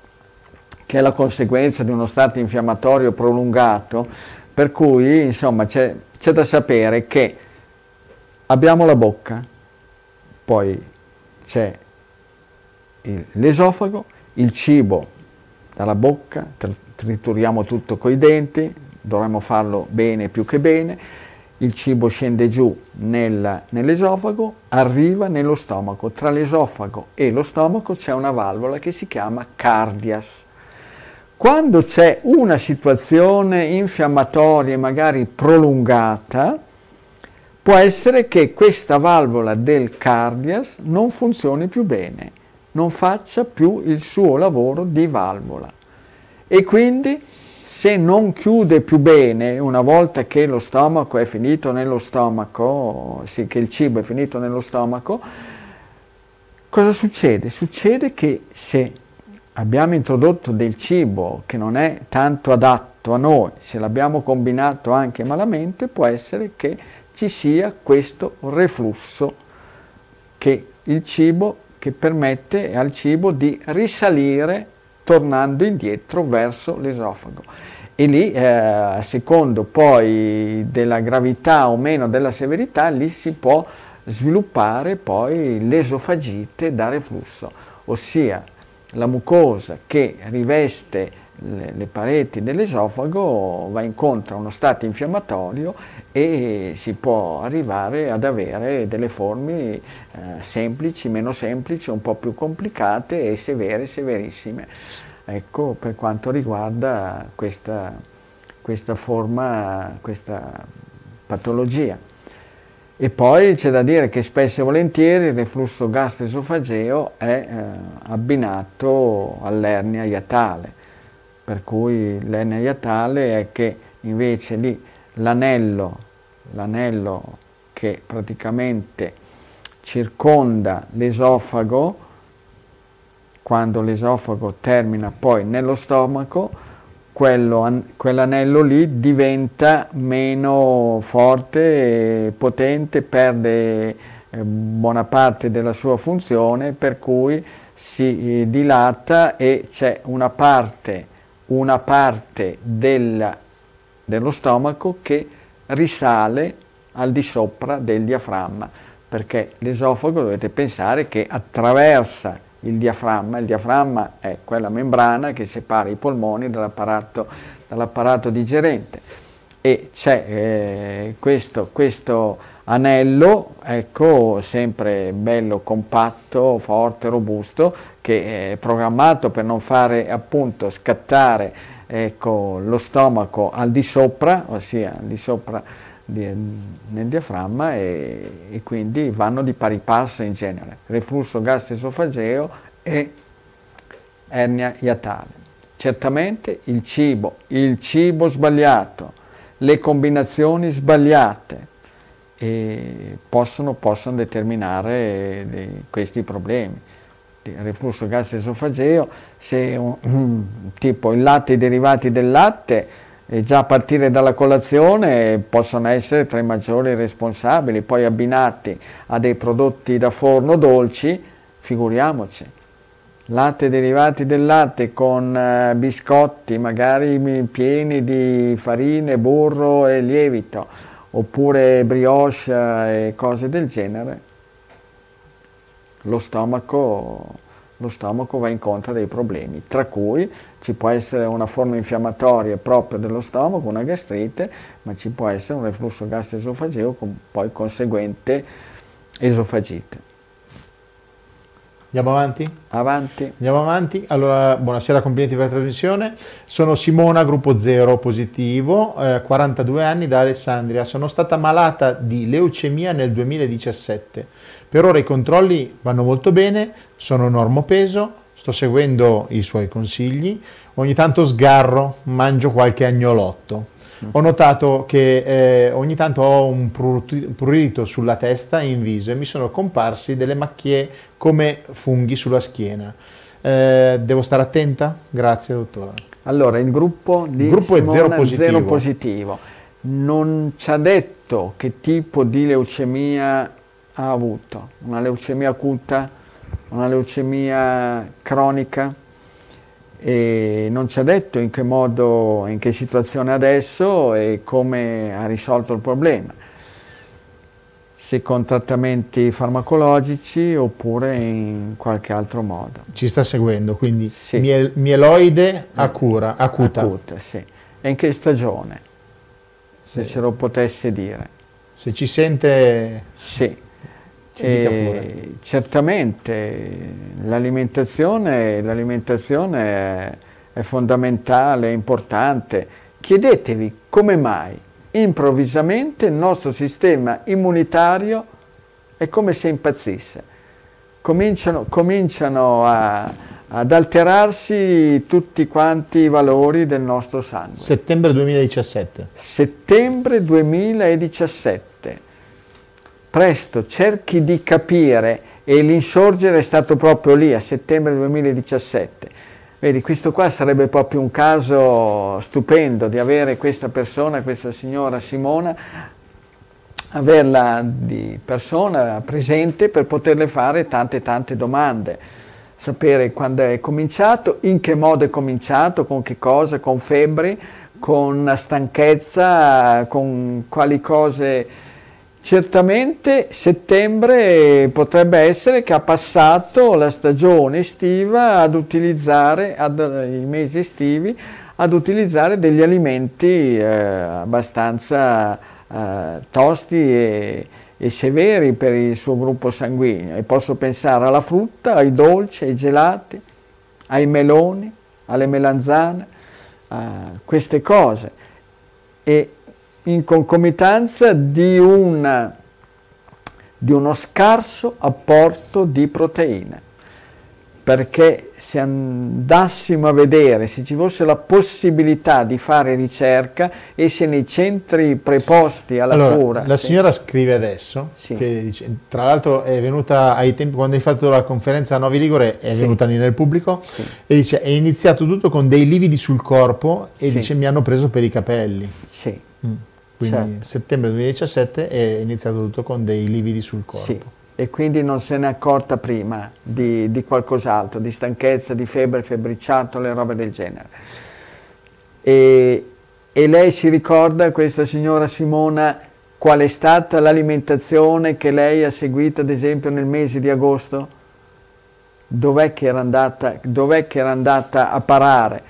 che è la conseguenza di uno stato infiammatorio prolungato, per cui insomma c'è da sapere che abbiamo la bocca, poi c'è l'esofago, il cibo dalla bocca, trituriamo tutto coi denti, dovremmo farlo bene, più che bene, il cibo scende giù nell'esofago, arriva nello stomaco, tra l'esofago e lo stomaco c'è una valvola che si chiama cardias. Quando c'è una situazione infiammatoria, magari prolungata, può essere che questa valvola del cardias non funzioni più bene, non faccia più il suo lavoro di valvola, e quindi se non chiude più bene, una volta che lo stomaco è finito nello stomaco, sì, che il cibo è finito nello stomaco, cosa succede? Succede che se abbiamo introdotto del cibo che non è tanto adatto a noi, se l'abbiamo combinato anche malamente, può essere che ci sia questo reflusso, che permette al cibo di risalire tornando indietro verso l'esofago. E lì, a secondo poi della gravità o meno della severità, lì si può sviluppare poi l'esofagite da reflusso, ossia la mucosa che riveste le pareti dell'esofago va incontro a uno stato infiammatorio e si può arrivare ad avere delle forme semplici, meno semplici, un po' più complicate e severe, severissime. Ecco, per quanto riguarda questa forma, questa patologia. E poi c'è da dire che spesso e volentieri il reflusso gastroesofageo è abbinato all'ernia iatale. Per cui l'ernia iatale è che invece lì l'anello che praticamente circonda l'esofago, quando l'esofago termina poi nello stomaco, quell'anello lì diventa meno forte e potente, perde buona parte della sua funzione, per cui si dilata e c'è una parte dello stomaco che risale al di sopra del diaframma, perché l'esofago, dovete pensare, che attraversa il diaframma è quella membrana che separa i polmoni dall'apparato digerente, e c'è questo anello, ecco, sempre bello compatto, forte, robusto, che è programmato per non fare appunto scattare, ecco, lo stomaco al di sopra, ossia al di sopra nel diaframma, e quindi vanno di pari passo in genere, reflusso gastroesofageo e ernia iatale. Certamente il cibo sbagliato, le combinazioni sbagliate possono determinare questi problemi. Il reflusso gastroesofageo, se tipo il latte, i derivati del latte, già a partire dalla colazione possono essere tra i maggiori responsabili, poi abbinati a dei prodotti da forno dolci, figuriamoci. Latte, derivati del latte con biscotti magari pieni di farine, burro e lievito, oppure brioche e cose del genere, lo stomaco va incontro a dei problemi, tra cui ci può essere una forma infiammatoria proprio dello stomaco, una gastrite, ma ci può essere un reflusso gastroesofageo con poi conseguente esofagite. Andiamo avanti? Avanti. Andiamo avanti. Allora, buonasera, complimenti per la trasmissione. Sono Simona, gruppo 0 positivo, 42 anni, da Alessandria. Sono stata malata di leucemia nel 2017. Per ora i controlli vanno molto bene, sono normopeso, sto seguendo i suoi consigli. Ogni tanto sgarro, mangio qualche agnolotto. Ho notato che ogni tanto ho un prurito sulla testa e in viso e mi sono comparsi delle macchie come funghi sulla schiena. Devo stare attenta? Grazie, dottore. Allora, il gruppo di Simona è zero positivo. Non ci ha detto che tipo di leucemia ha avuto. Una leucemia acuta, una leucemia cronica? E non ci ha detto in che modo, in che situazione adesso e come ha risolto il problema, se con trattamenti farmacologici oppure in qualche altro modo. Ci sta seguendo, quindi sì. Mieloide acuta, sì. E in che stagione, se ce lo potesse dire. Se ci sente... Sì. E certamente l'alimentazione è fondamentale, è importante. Chiedetevi come mai improvvisamente il nostro sistema immunitario è come se impazzisse. Cominciano ad alterarsi tutti quanti i valori del nostro sangue. Settembre 2017. Settembre 2017. Presto, cerchi di capire, e l'insorgere è stato proprio lì, a settembre 2017. Vedi, questo qua sarebbe proprio un caso stupendo di avere questa persona, questa signora Simona, averla di persona presente per poterle fare tante domande, sapere quando è cominciato, in che modo è cominciato, con che cosa, con febbri, con stanchezza, con quali cose... Certamente settembre potrebbe essere che ha passato la stagione estiva ad utilizzare, i mesi estivi, ad utilizzare degli alimenti abbastanza tosti e severi per il suo gruppo sanguigno. E posso pensare alla frutta, ai dolci, ai gelati, ai meloni, alle melanzane, queste cose. E in concomitanza di uno scarso apporto di proteine, perché se andassimo a vedere, se ci fosse la possibilità di fare ricerca e se nei centri preposti alla cura... La signora scrive adesso, che dice, tra l'altro è venuta ai tempi, quando hai fatto la conferenza a Novi Ligure, è venuta lì nel pubblico, e dice, è iniziato tutto con dei lividi sul corpo e dice, mi hanno preso per i capelli. Sì. Quindi settembre 2017 è iniziato tutto con dei lividi sul corpo. Sì, e quindi non se n'è accorta prima di qualcos'altro, di stanchezza, di febbre, febbriciattole, robe del genere. E lei si ricorda, questa signora Simona, qual è stata l'alimentazione che lei ha seguito, ad esempio, nel mese di agosto? Dov'è che era andata a parare,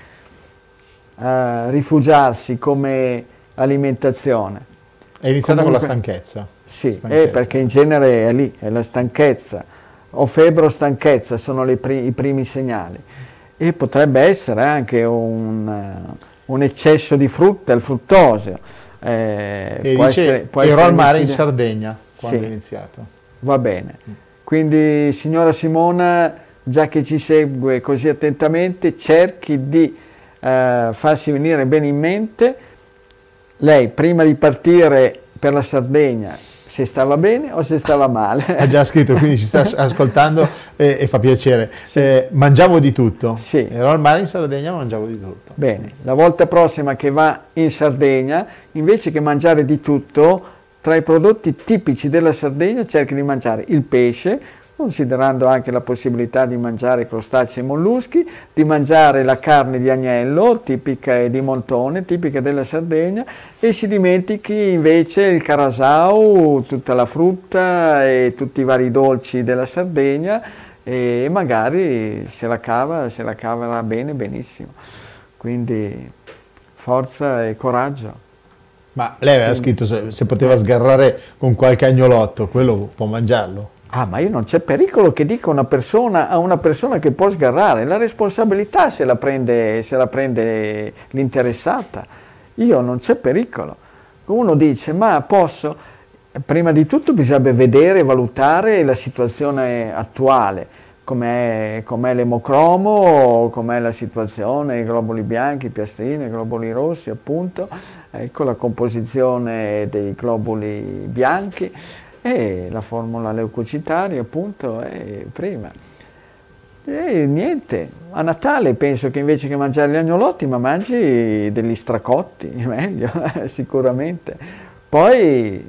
a rifugiarsi come... alimentazione. È iniziata comunque, con la stanchezza. Sì, stanchezza. Perché in genere è lì, è la stanchezza. O febbre o stanchezza sono i primi segnali. E potrebbe essere anche un eccesso di frutta, il fruttosio. Ero al mare in Sardegna quando è iniziato. Va bene. Quindi signora Simona, già che ci segue così attentamente, cerchi di farsi venire bene in mente. Lei prima di partire per la Sardegna se stava bene o se stava male? Ha già scritto, quindi ci sta ascoltando e fa piacere. Sì. Mangiavo di tutto. Sì. Ero al mare in Sardegna, mangiavo di tutto. Bene, la volta prossima che va in Sardegna, invece che mangiare di tutto, tra i prodotti tipici della Sardegna cerchi di mangiare il pesce, considerando anche la possibilità di mangiare crostacei e molluschi, di mangiare la carne di agnello, tipica e di montone, tipica della Sardegna, e si dimentichi invece il carasau, tutta la frutta e tutti i vari dolci della Sardegna, e magari se la caverà bene, benissimo. Quindi forza e coraggio. Ma lei aveva scritto se poteva sgarrare con qualche agnolotto, quello può mangiarlo. Ah, ma io non c'è pericolo che dica una persona a una persona che può sgarrare, la responsabilità se la prende l'interessata. Io non c'è pericolo. Uno dice, ma posso? Prima di tutto bisogna vedere e valutare la situazione attuale, com'è l'emocromo, com'è la situazione, i globuli bianchi, i piastrini, i globuli rossi appunto, ecco la composizione dei globuli bianchi. E la formula leucocitaria appunto è prima. E niente, a Natale penso che invece che mangiare gli agnolotti ma mangi degli stracotti, meglio sicuramente. Poi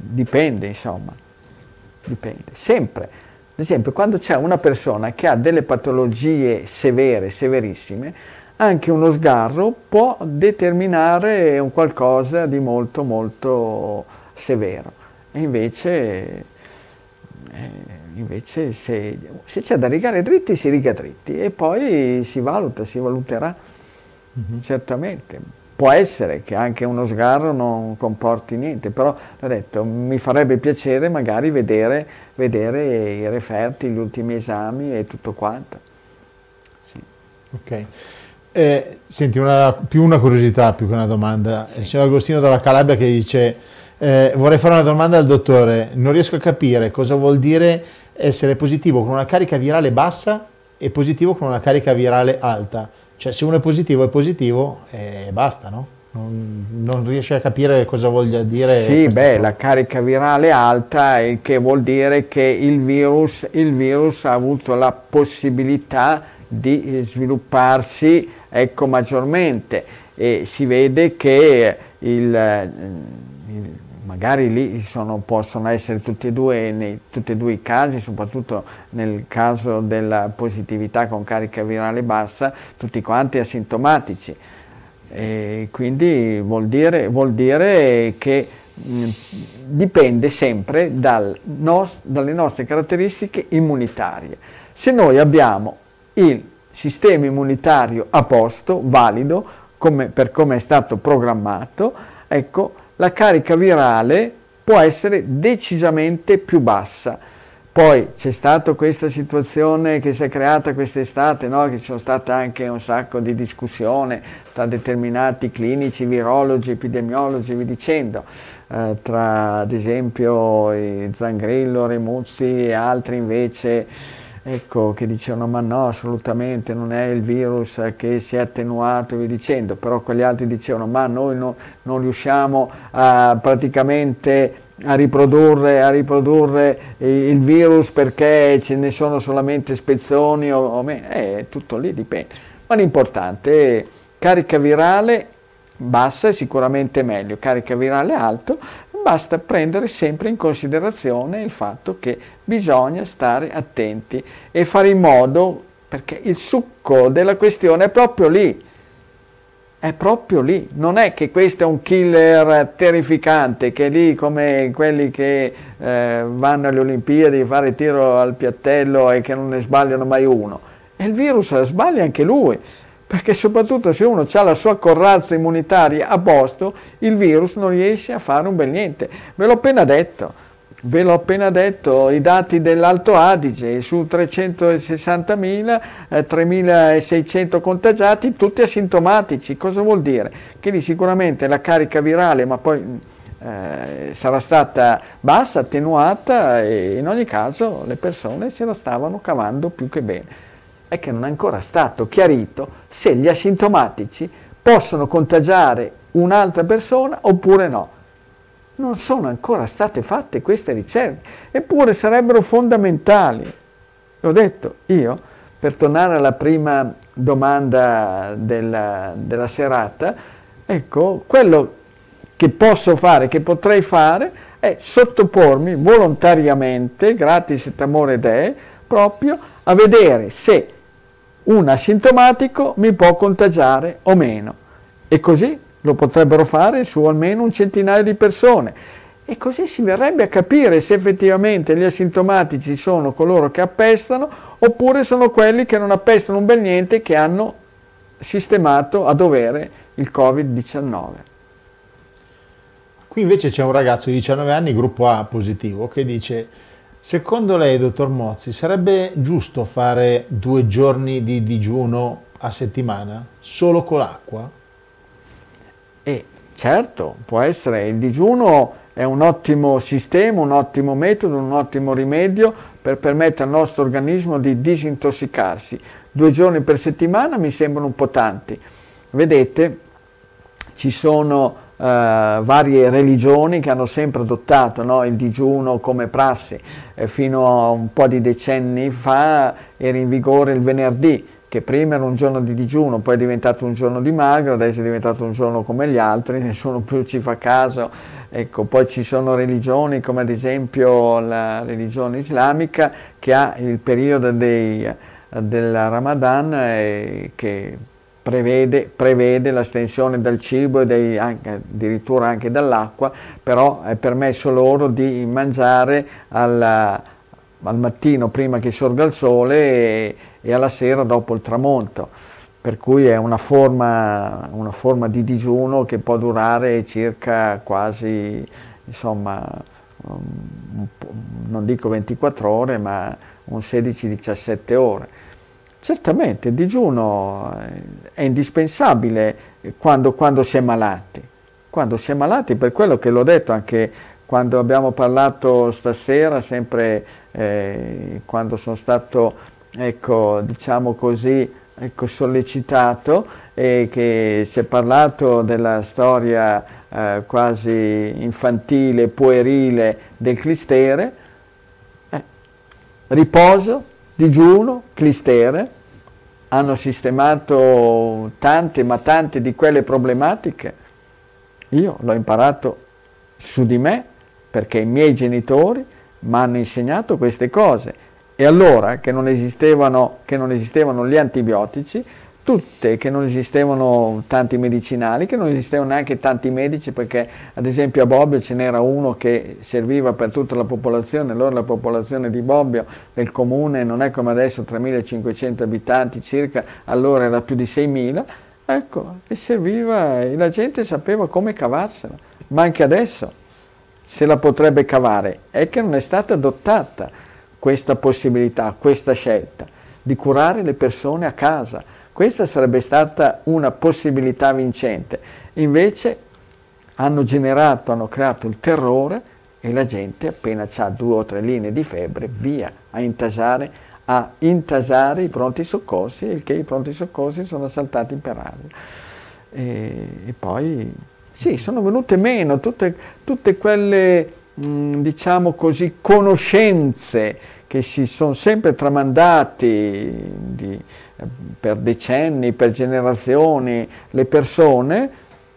dipende, insomma, dipende, sempre. Ad esempio quando c'è una persona che ha delle patologie severe, severissime, anche uno sgarro può determinare un qualcosa di molto molto severo. E invece se c'è da rigare dritti si riga dritti e poi si valuta, si valuterà. Certamente può essere che anche uno sgarro non comporti niente, però l'ho detto, mi farebbe piacere magari vedere i referti, gli ultimi esami e tutto quanto. Sì. Ok. Senti, più una curiosità più che una domanda. Sì. Il signor Agostino dalla Calabria che dice: vorrei fare una domanda al dottore, non riesco a capire cosa vuol dire essere positivo con una carica virale bassa e positivo con una carica virale alta. Cioè se uno è positivo e basta, no? Non riesce a capire cosa voglia dire. Sì, beh, la carica virale alta, il che vuol dire che il virus ha avuto la possibilità di svilupparsi, ecco, maggiormente, e si vede che magari lì possono essere tutti e due i casi, soprattutto nel caso della positività con carica virale bassa, tutti quanti asintomatici. E quindi vuol dire che dipende sempre dalle nostre caratteristiche immunitarie. Se noi abbiamo il sistema immunitario a posto, valido, per come è stato programmato, ecco, la carica virale può essere decisamente più bassa. Poi c'è stata questa situazione che si è creata quest'estate, no? Che ci sono state anche un sacco di discussione tra determinati clinici, virologi, epidemiologi, vi dicendo, tra ad esempio Zangrillo, Remuzzi e altri invece, ecco, che dicevano ma no, assolutamente non è il virus che si è attenuato, vi dicendo, però quegli altri dicevano ma noi non riusciamo praticamente a riprodurre il virus perché ce ne sono solamente spezzoni o meno. Tutto lì dipende, ma l'importante è carica virale bassa è sicuramente meglio, carica virale alto basta prendere sempre in considerazione il fatto che bisogna stare attenti e fare in modo, perché il succo della questione è proprio lì, non è che questo è un killer terrificante che è lì come quelli che vanno alle Olimpiadi a fare tiro al piattello e che non ne sbagliano mai uno, e il virus sbaglia anche lui, perché soprattutto se uno ha la sua corazza immunitaria a posto, il virus non riesce a fare un bel niente. Ve l'ho appena detto, i dati dell'Alto Adige, su 360.000, 3.600 contagiati, tutti asintomatici. Cosa vuol dire? Che lì sicuramente la carica virale, ma poi sarà stata bassa, attenuata, e in ogni caso le persone se la stavano cavando più che bene. È che non è ancora stato chiarito se gli asintomatici possono contagiare un'altra persona oppure no. Non sono ancora state fatte queste ricerche, eppure sarebbero fondamentali. L'ho detto io, per tornare alla prima domanda della serata, ecco, quello che posso fare, che potrei fare, è sottopormi volontariamente, gratis et amore Dei, proprio a vedere se un asintomatico mi può contagiare o meno, e così lo potrebbero fare su almeno un centinaio di persone, e così si verrebbe a capire se effettivamente gli asintomatici sono coloro che appestano oppure sono quelli che non appestano un bel niente, che hanno sistemato a dovere il Covid-19. Qui invece c'è un ragazzo di 19 anni, gruppo A positivo, che dice: secondo lei, dottor Mozzi, sarebbe giusto fare 2 giorni di digiuno a settimana solo con l'acqua? Certo, può essere. Il digiuno è un ottimo sistema, un ottimo metodo, un ottimo rimedio per permettere al nostro organismo di disintossicarsi. 2 giorni per settimana mi sembrano un po' tanti. Vedete, ci sono varie religioni che hanno sempre adottato, no, il digiuno come prassi. Fino a un po' di decenni fa era in vigore il venerdì, che prima era un giorno di digiuno, poi è diventato un giorno di magro, adesso è diventato un giorno come gli altri, nessuno più ci fa caso. Ecco, poi ci sono religioni come ad esempio la religione islamica, che ha il periodo del Ramadan che prevede l'astensione dal cibo e addirittura anche dall'acqua, però è permesso loro di mangiare al mattino prima che sorga il sole e alla sera dopo il tramonto, per cui è una forma di digiuno che può durare circa quasi, insomma, non dico 24 ore, ma un 16-17 ore. Certamente il digiuno è indispensabile quando si è malati. Quando si è malati, per quello che l'ho detto anche quando abbiamo parlato stasera, sempre quando sono stato, ecco, diciamo così, ecco, sollecitato, e che si è parlato della storia quasi infantile, puerile del clistere. Riposo, digiuno, clistere, hanno sistemato tante, ma tante di quelle problematiche. Io l'ho imparato su di me, perché i miei genitori mi hanno insegnato queste cose, e allora che non esistevano gli antibiotici, che non esistevano tanti medicinali, che non esistevano neanche tanti medici, perché ad esempio a Bobbio ce n'era uno che serviva per tutta la popolazione. Allora la popolazione di Bobbio, del comune, non è come adesso, 3.500 abitanti circa, allora era più di 6.000, ecco, e serviva, e la gente sapeva come cavarsela, ma anche adesso se la potrebbe cavare. È che non è stata adottata questa possibilità, questa scelta di curare le persone a casa. Questa sarebbe stata una possibilità vincente. Invece hanno creato il terrore, e la gente appena ha 2 o 3 linee di febbre, via a intasare i pronti soccorsi, il che i pronti soccorsi sono saltati per aria. E poi sì, sono venute meno tutte quelle, diciamo così, conoscenze che si sono sempre tramandati per decenni, per generazioni, le persone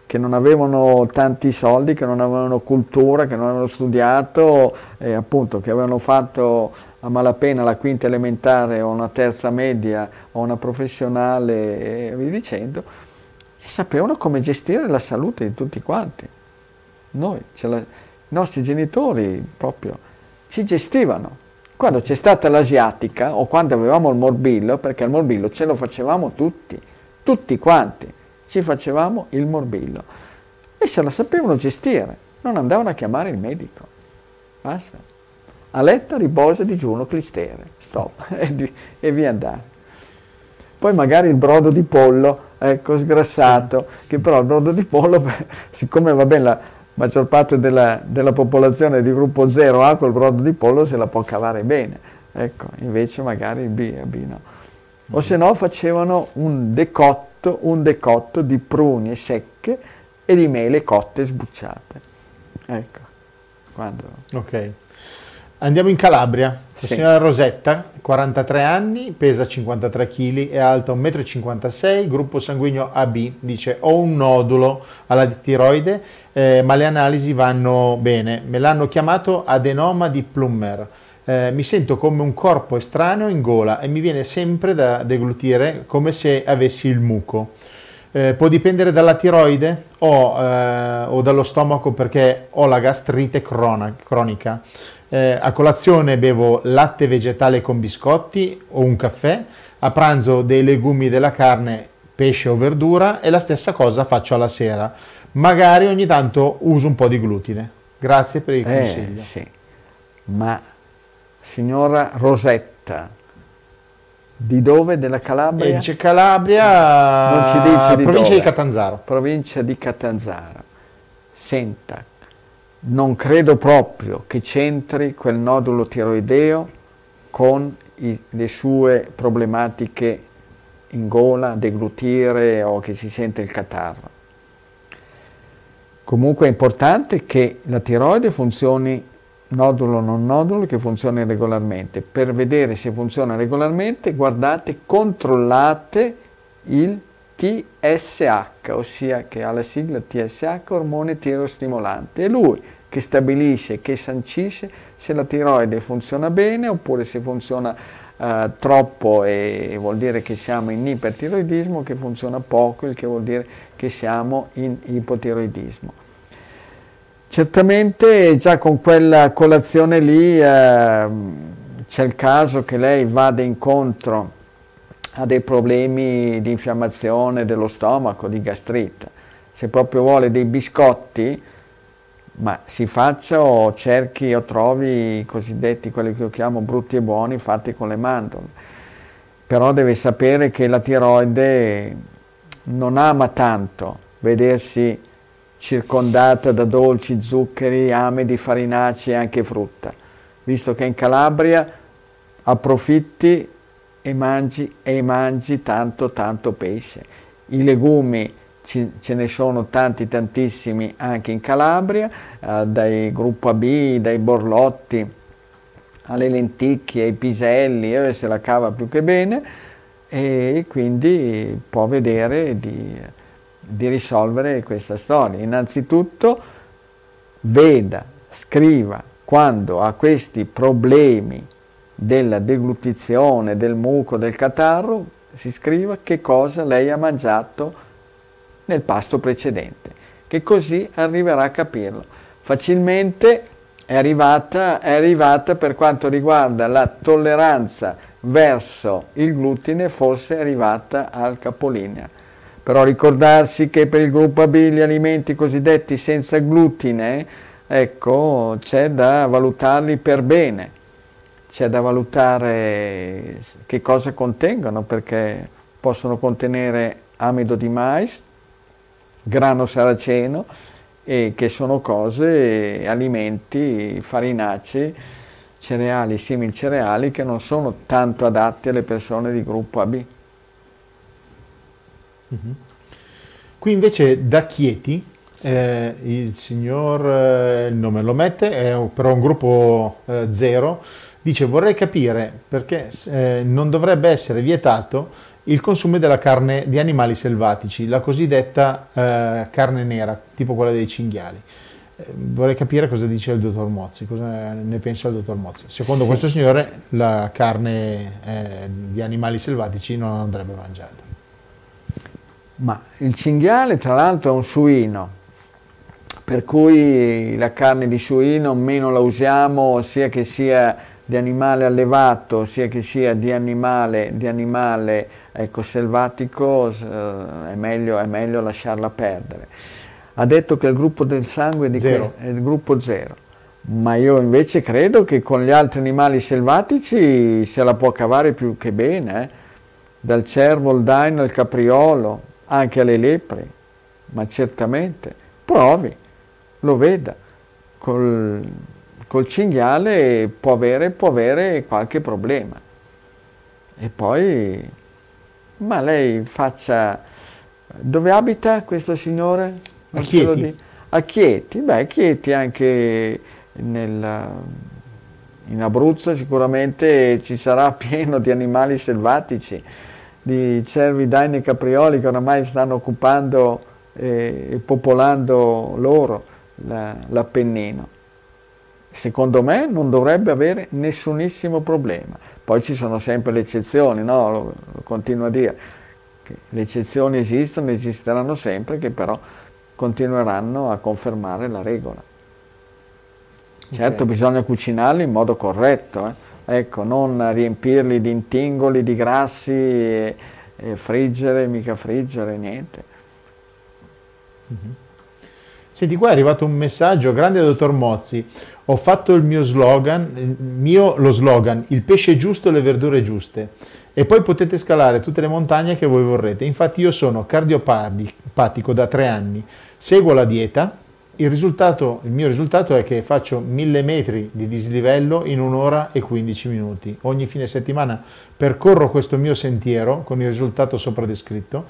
che non avevano tanti soldi, che non avevano cultura, che non avevano studiato, appunto, che avevano fatto a malapena la quinta elementare o una terza media o una professionale e via dicendo, e sapevano come gestire la salute di tutti quanti. Noi, i nostri genitori proprio ci gestivano. Quando c'è stata l'asiatica, o quando avevamo il morbillo, perché il morbillo ce lo facevamo tutti quanti, ci facevamo il morbillo, e se la sapevano gestire, non andavano a chiamare il medico. Basta. A letto, riposo, digiuno, clistere, stop, e via andare. Poi magari il brodo di pollo, ecco, sgrassato, sì. Che però il brodo di pollo, siccome va bene la maggior parte della popolazione di gruppo 0 A, col brodo di pollo se la può cavare bene, ecco, invece magari B no. O se no facevano un decotto di prugne secche e di mele cotte sbucciate, ecco. Ok, andiamo in Calabria. La signora Rosetta, 43 anni, pesa 53 kg, è alta 1,56 m, gruppo sanguigno AB, dice: ho un nodulo alla tiroide, ma le analisi vanno bene, me l'hanno chiamato adenoma di Plummer, mi sento come un corpo estraneo in gola e mi viene sempre da deglutire come se avessi il muco. Può dipendere dalla tiroide o dallo stomaco, perché ho la gastrite cronica. A colazione bevo latte vegetale con biscotti o un caffè, a pranzo dei legumi, della carne, pesce o verdura, e la stessa cosa faccio alla sera. magari ogni tanto uso un po' di glutine. Grazie per il consiglio. Sì. Ma signora Rosetta, di dove? Della Calabria? Dice Calabria, non ci dice di provincia dove. Di Catanzaro. Provincia di Catanzaro. Senta, non credo proprio che c'entri quel nodulo tiroideo con le sue problematiche in gola, deglutire o che si sente il catarro. Comunque è importante che la tiroide funzioni, nodulo o non nodulo, che funzioni regolarmente. Per vedere se funziona regolarmente guardate, controllate il TSH, ossia che ha la sigla TSH, ormone tirostimolante. È lui che stabilisce, che sancisce se la tiroide funziona bene oppure se funziona troppo, e vuol dire che siamo in ipertiroidismo, che funziona poco, il che vuol dire che siamo in ipotiroidismo. Certamente già con quella colazione lì c'è il caso che lei vada incontro a dei problemi di infiammazione dello stomaco, di gastrite. Se proprio vuole dei biscotti, ma si faccia o cerchi o trovi i cosiddetti, quelli che io chiamo brutti e buoni, fatti con le mandorle. Però deve sapere che la tiroide non ama tanto vedersi circondata da dolci, zuccheri, amidi, farinacei e anche frutta, visto che in Calabria approfitti e mangi tanto pesce. I legumi ce ne sono tantissimi anche in Calabria, dai gruppo AB, dai borlotti, alle lenticchie, ai piselli, se la cava più che bene, e quindi può vedere di risolvere questa storia. Innanzitutto veda, scriva quando ha questi problemi della deglutizione, del muco, del catarro, si scriva che cosa lei ha mangiato nel pasto precedente, che così arriverà a capirlo. Facilmente è arrivata per quanto riguarda la tolleranza verso il glutine, forse è arrivata al capolinea. Però ricordarsi che per il gruppo AB gli alimenti cosiddetti senza glutine, ecco, c'è da valutarli per bene, c'è da valutare che cosa contengono, perché possono contenere amido di mais, grano saraceno, e che sono cose, alimenti, farinacei, cereali, simil cereali, che non sono tanto adatti alle persone di gruppo AB. Qui invece da Chieti, sì. Il signor, il nome lo mette, è però un gruppo zero, dice vorrei capire perché non dovrebbe essere vietato il consumo della carne di animali selvatici, la cosiddetta carne nera, tipo quella dei cinghiali. Vorrei capire cosa dice il dottor Mozzi, cosa ne pensa il dottor Mozzi. Secondo sì. Questo signore la carne di animali selvatici non andrebbe mangiata. Ma il cinghiale tra l'altro è un suino, per cui la carne di suino meno la usiamo, sia che sia di animale allevato, sia che sia di animale ecco, selvatico, è meglio lasciarla perdere. Ha detto che il gruppo del sangue di zero. È il gruppo zero, ma io invece credo che con gli altri animali selvatici se la può cavare più che bene, dal cervo, al daino, al capriolo, anche alle lepri, ma certamente provi, lo veda. Col cinghiale può avere qualche problema. E poi, ma lei faccia... Dove abita questo signore? A Chieti. A Chieti, beh, Chieti anche in Abruzzo sicuramente ci sarà pieno di animali selvatici, di cervi, daini e caprioli che oramai stanno occupando e popolando loro l'Appennino. Secondo me non dovrebbe avere nessunissimo problema. Poi ci sono sempre le eccezioni, no? Lo continuo a dire, che le eccezioni esistono, esisteranno sempre, che però continueranno a confermare la regola. Certo, okay. Bisogna cucinarli in modo corretto, Ecco, non riempirli di intingoli, di grassi, e friggere, mica friggere, niente. Senti, qua è arrivato un messaggio, grande dottor Mozzi, ho fatto il mio slogan, il pesce giusto e le verdure giuste, e poi potete scalare tutte le montagne che voi vorrete. Infatti io sono cardiopatico da 3 anni, seguo la dieta, il mio risultato è che faccio 1000 metri di dislivello in 1 ora e 15 minuti. Ogni fine settimana percorro questo mio sentiero con il risultato sopra descritto.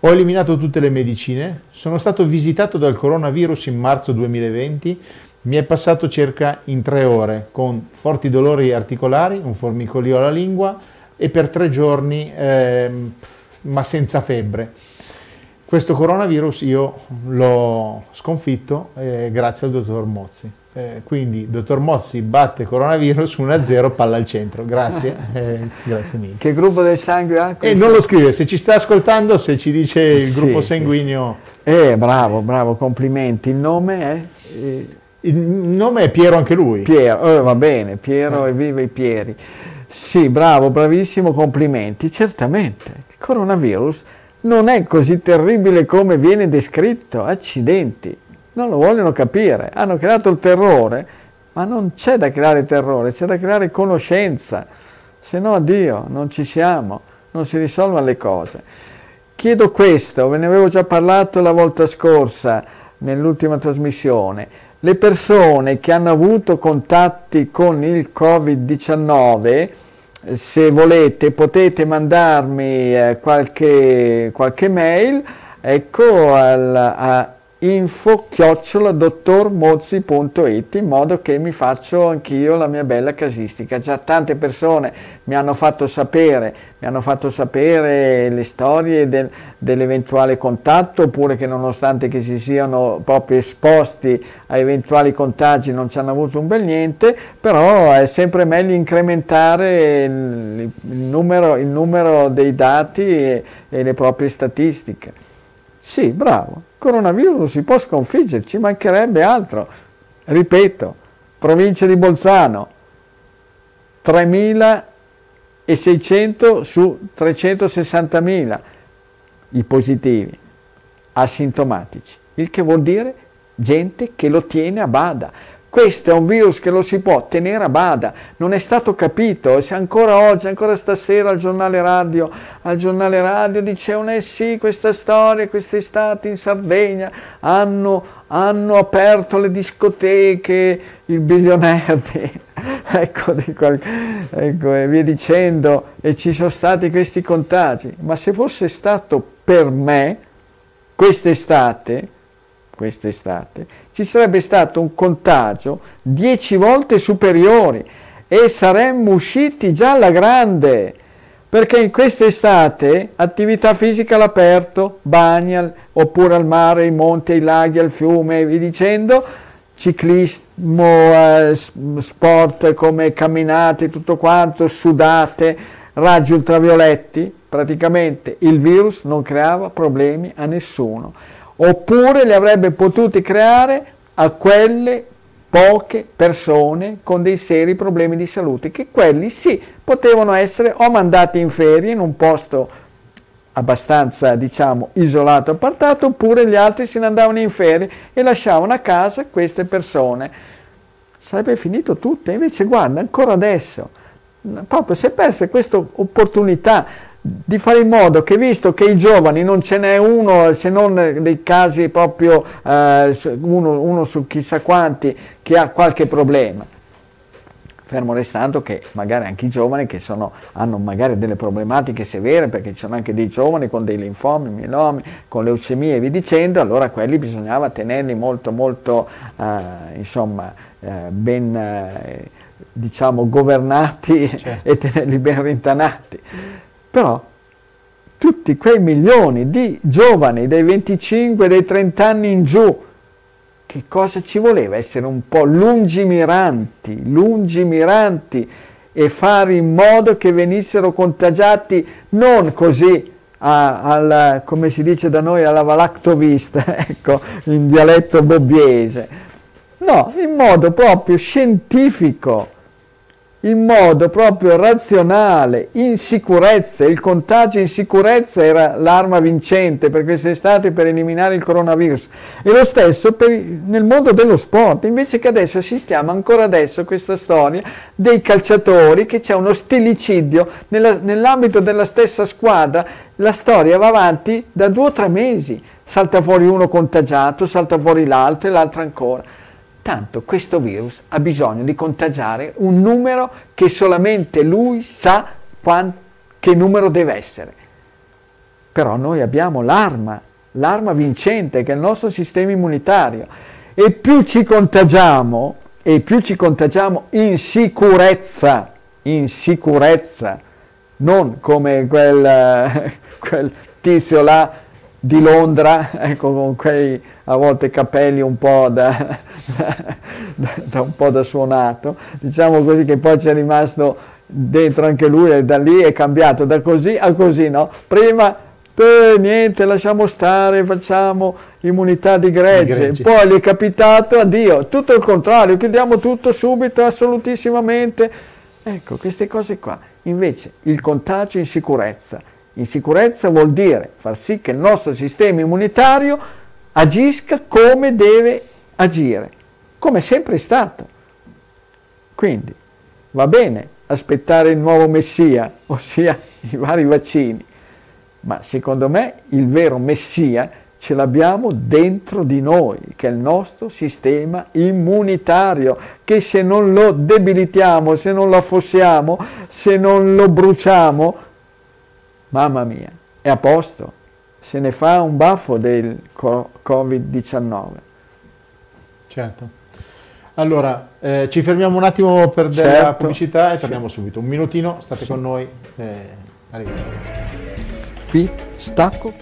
Ho eliminato tutte le medicine, sono stato visitato dal coronavirus in marzo 2020, mi è passato circa in 3 ore con forti dolori articolari, un formicolio alla lingua e per 3 giorni ma senza febbre. Questo coronavirus io l'ho sconfitto grazie al dottor Mozzi. Quindi dottor Mozzi batte coronavirus 1-0, palla al centro. Grazie, grazie mille. Che gruppo del sangue ha? E non lo scrive, se ci sta ascoltando, se ci dice il gruppo sanguigno. Sì. Bravo, bravo, complimenti. Il nome è? Il nome è Piero anche lui. Piero, va bene, Piero, evviva i Pieri. Sì, bravo, bravissimo, complimenti. Certamente, il coronavirus non è così terribile come viene descritto, accidenti, non lo vogliono capire, hanno creato il terrore, ma non c'è da creare terrore, c'è da creare conoscenza, se no addio, non ci siamo, non si risolvono le cose. Chiedo questo, ve ne avevo già parlato la volta scorsa, nell'ultima trasmissione, le persone che hanno avuto contatti con il Covid-19, se volete potete mandarmi qualche mail, ecco, a info@dottormozzi.it, in modo che mi faccio anch'io la mia bella casistica. Già tante persone mi hanno fatto sapere le storie dell'eventuale contatto, oppure che nonostante che si siano proprio esposti a eventuali contagi non ci hanno avuto un bel niente, però è sempre meglio incrementare il numero dei dati e le proprie statistiche. Sì, bravo, coronavirus si può sconfiggere, ci mancherebbe altro. Ripeto, provincia di Bolzano, 3.600 su 360.000 i positivi asintomatici, il che vuol dire gente che lo tiene a bada. Questo è un virus che lo si può tenere a bada, non è stato capito, se ancora oggi, ancora stasera al giornale radio dicevano sì, questa storia, quest'estate in Sardegna hanno aperto le discoteche, il bilionaire, e via dicendo, e ci sono stati questi contagi, ma se fosse stato per me quest'estate ci sarebbe stato un contagio 10 volte superiori e saremmo usciti già alla grande, perché in quest'estate attività fisica all'aperto, bagni oppure al mare, ai monti, ai laghi, al fiume e via dicendo, ciclismo, sport come camminate, tutto quanto, sudate, raggi ultravioletti, praticamente il virus non creava problemi a nessuno. Oppure li avrebbe potuti creare a quelle poche persone con dei seri problemi di salute, che quelli sì potevano essere o mandati in ferie in un posto abbastanza, diciamo, isolato, appartato, oppure gli altri se ne andavano in ferie e lasciavano a casa queste persone. Sarebbe finito tutto. Invece guarda, ancora adesso, proprio si è persa questa opportunità di fare in modo che, visto che i giovani non ce n'è uno, se non dei casi proprio uno su chissà quanti che ha qualche problema, fermo restando che magari anche i giovani che hanno magari delle problematiche severe, perché ci sono anche dei giovani con dei linfomi, mielomi, con leucemie e via dicendo, allora quelli bisognava tenerli molto molto ben diciamo governati, certo, e tenerli ben rintanati. Però tutti quei milioni di giovani dai 25 dai 30 anni in giù, che cosa ci voleva? Essere un po' lungimiranti e fare in modo che venissero contagiati non così come si dice da noi alla valactovista, ecco, in dialetto bobbiese, no, in modo proprio scientifico. in modo proprio razionale, in sicurezza. Il contagio in sicurezza era l'arma vincente per quest'estate per eliminare il coronavirus, e lo stesso per, nel mondo dello sport, invece che adesso assistiamo ancora adesso a questa storia dei calciatori, che c'è uno stilicidio nell'ambito della stessa squadra. La storia va avanti da 2 o 3 mesi, salta fuori uno contagiato, salta fuori l'altro e l'altro ancora. Tanto questo virus ha bisogno di contagiare un numero che solamente lui sa che numero deve essere. Però noi abbiamo l'arma vincente che è il nostro sistema immunitario, e più ci contagiamo in sicurezza, non come quel tizio là di Londra, ecco, con quei a volte capelli un po' da suonato, diciamo così, che poi c'è rimasto dentro anche lui, e da lì è cambiato da così a così, no? Prima niente, lasciamo stare, facciamo immunità di gregge, poi gli è capitato, addio, tutto il contrario, chiudiamo tutto subito, assolutissimamente. Ecco, queste cose qua. Invece il contagio in sicurezza. In sicurezza vuol dire far sì che il nostro sistema immunitario agisca come deve agire, come sempre è stato. Quindi va bene aspettare il nuovo messia, ossia i vari vaccini, ma secondo me il vero messia ce l'abbiamo dentro di noi, che è il nostro sistema immunitario, che se non lo debilitiamo, se non lo affossiamo, se non lo bruciamo, mamma mia, è a posto, se ne fa un baffo del Covid-19. Certo. Allora, ci fermiamo un attimo per della pubblicità e torniamo subito. Un minutino, state con noi. Arrivederci. Qui, stacco.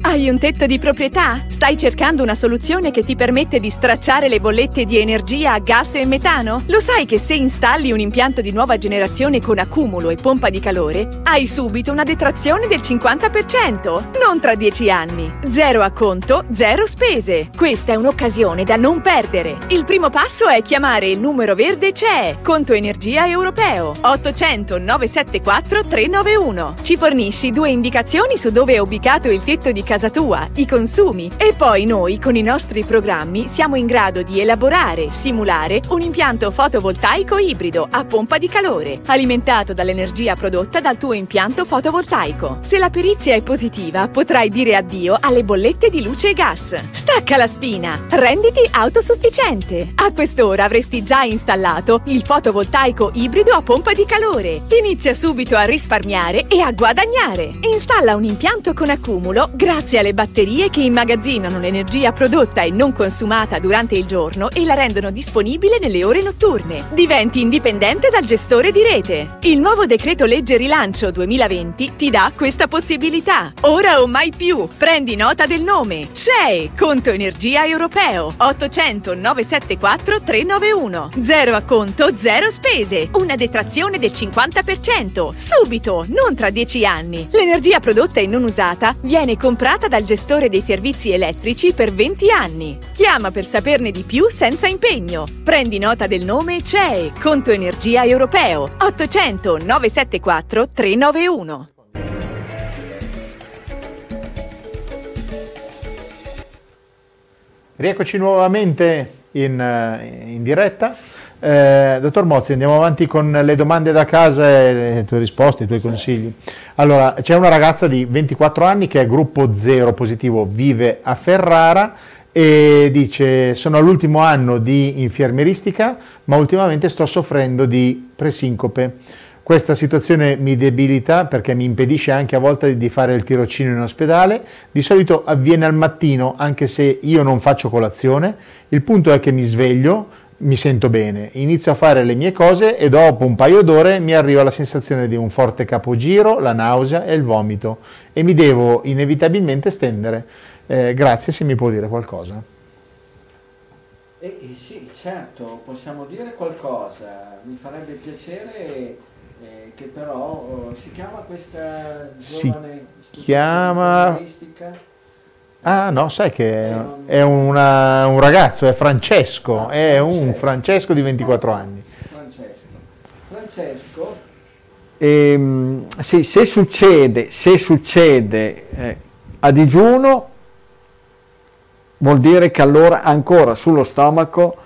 Hai un tetto di proprietà? Stai cercando una soluzione che ti permette di stracciare le bollette di energia a gas e metano? Lo sai che se installi un impianto di nuova generazione con accumulo e pompa di calore, hai subito una detrazione del 50%, non tra 10 anni. 0 acconto, 0 spese. Questa è un'occasione da non perdere. Il primo passo è chiamare il numero verde CE, Conto Energia Europeo, 800 974 391. Ci fornisci 2 indicazioni su dove è ubicato il tetto di casa tua, i consumi, e poi noi con i nostri programmi siamo in grado di elaborare, simulare un impianto fotovoltaico ibrido a pompa di calore, alimentato dall'energia prodotta dal tuo impianto fotovoltaico. Se la perizia è positiva, potrai dire addio alle bollette di luce e gas. Stacca la spina, renditi autosufficiente. A quest'ora avresti già installato il fotovoltaico ibrido a pompa di calore. Inizia subito a risparmiare e a guadagnare. Installa un impianto con accumulo grazie alle batterie che immagazzinano l'energia prodotta e non consumata durante il giorno e la rendono disponibile nelle ore notturne. Diventi indipendente dal gestore di rete. Il nuovo decreto legge rilancio 2020 ti dà questa possibilità. Ora o mai più. Prendi nota del nome. CEE, Conto Energia Europeo, 800 974 391. 0 acconto, 0 spese. Una detrazione del 50%. Subito, non tra 10 anni. L'energia prodotta e non usata viene comprata dal gestore dei servizi elettrici per 20 anni. Chiama per saperne di più senza impegno. Prendi nota del nome CEE, Conto Energia Europeo, 800 974 391. Rieccoci nuovamente in diretta. Dottor Mozzi, andiamo avanti con le domande da casa e le tue risposte, i tuoi consigli. Allora, c'è una ragazza di 24 anni che è gruppo 0 positivo, vive a Ferrara e dice: sono all'ultimo anno di infermieristica, ma ultimamente sto soffrendo di presincope. Questa situazione mi debilita perché mi impedisce anche a volte di fare il tirocinio in ospedale. Di solito avviene al mattino, anche se io non faccio colazione. Il punto è che mi sveglio, mi sento bene, inizio a fare le mie cose e dopo un paio d'ore mi arriva la sensazione di un forte capogiro, la nausea e il vomito, e mi devo inevitabilmente stendere. Grazie se mi può dire qualcosa. Sì, certo, possiamo dire qualcosa, mi farebbe piacere, che però si chiama questa giovane Ah no, sai che è un ragazzo, è Francesco di 24 anni. Francesco? Sì, se succede a digiuno, vuol dire che allora ancora sullo stomaco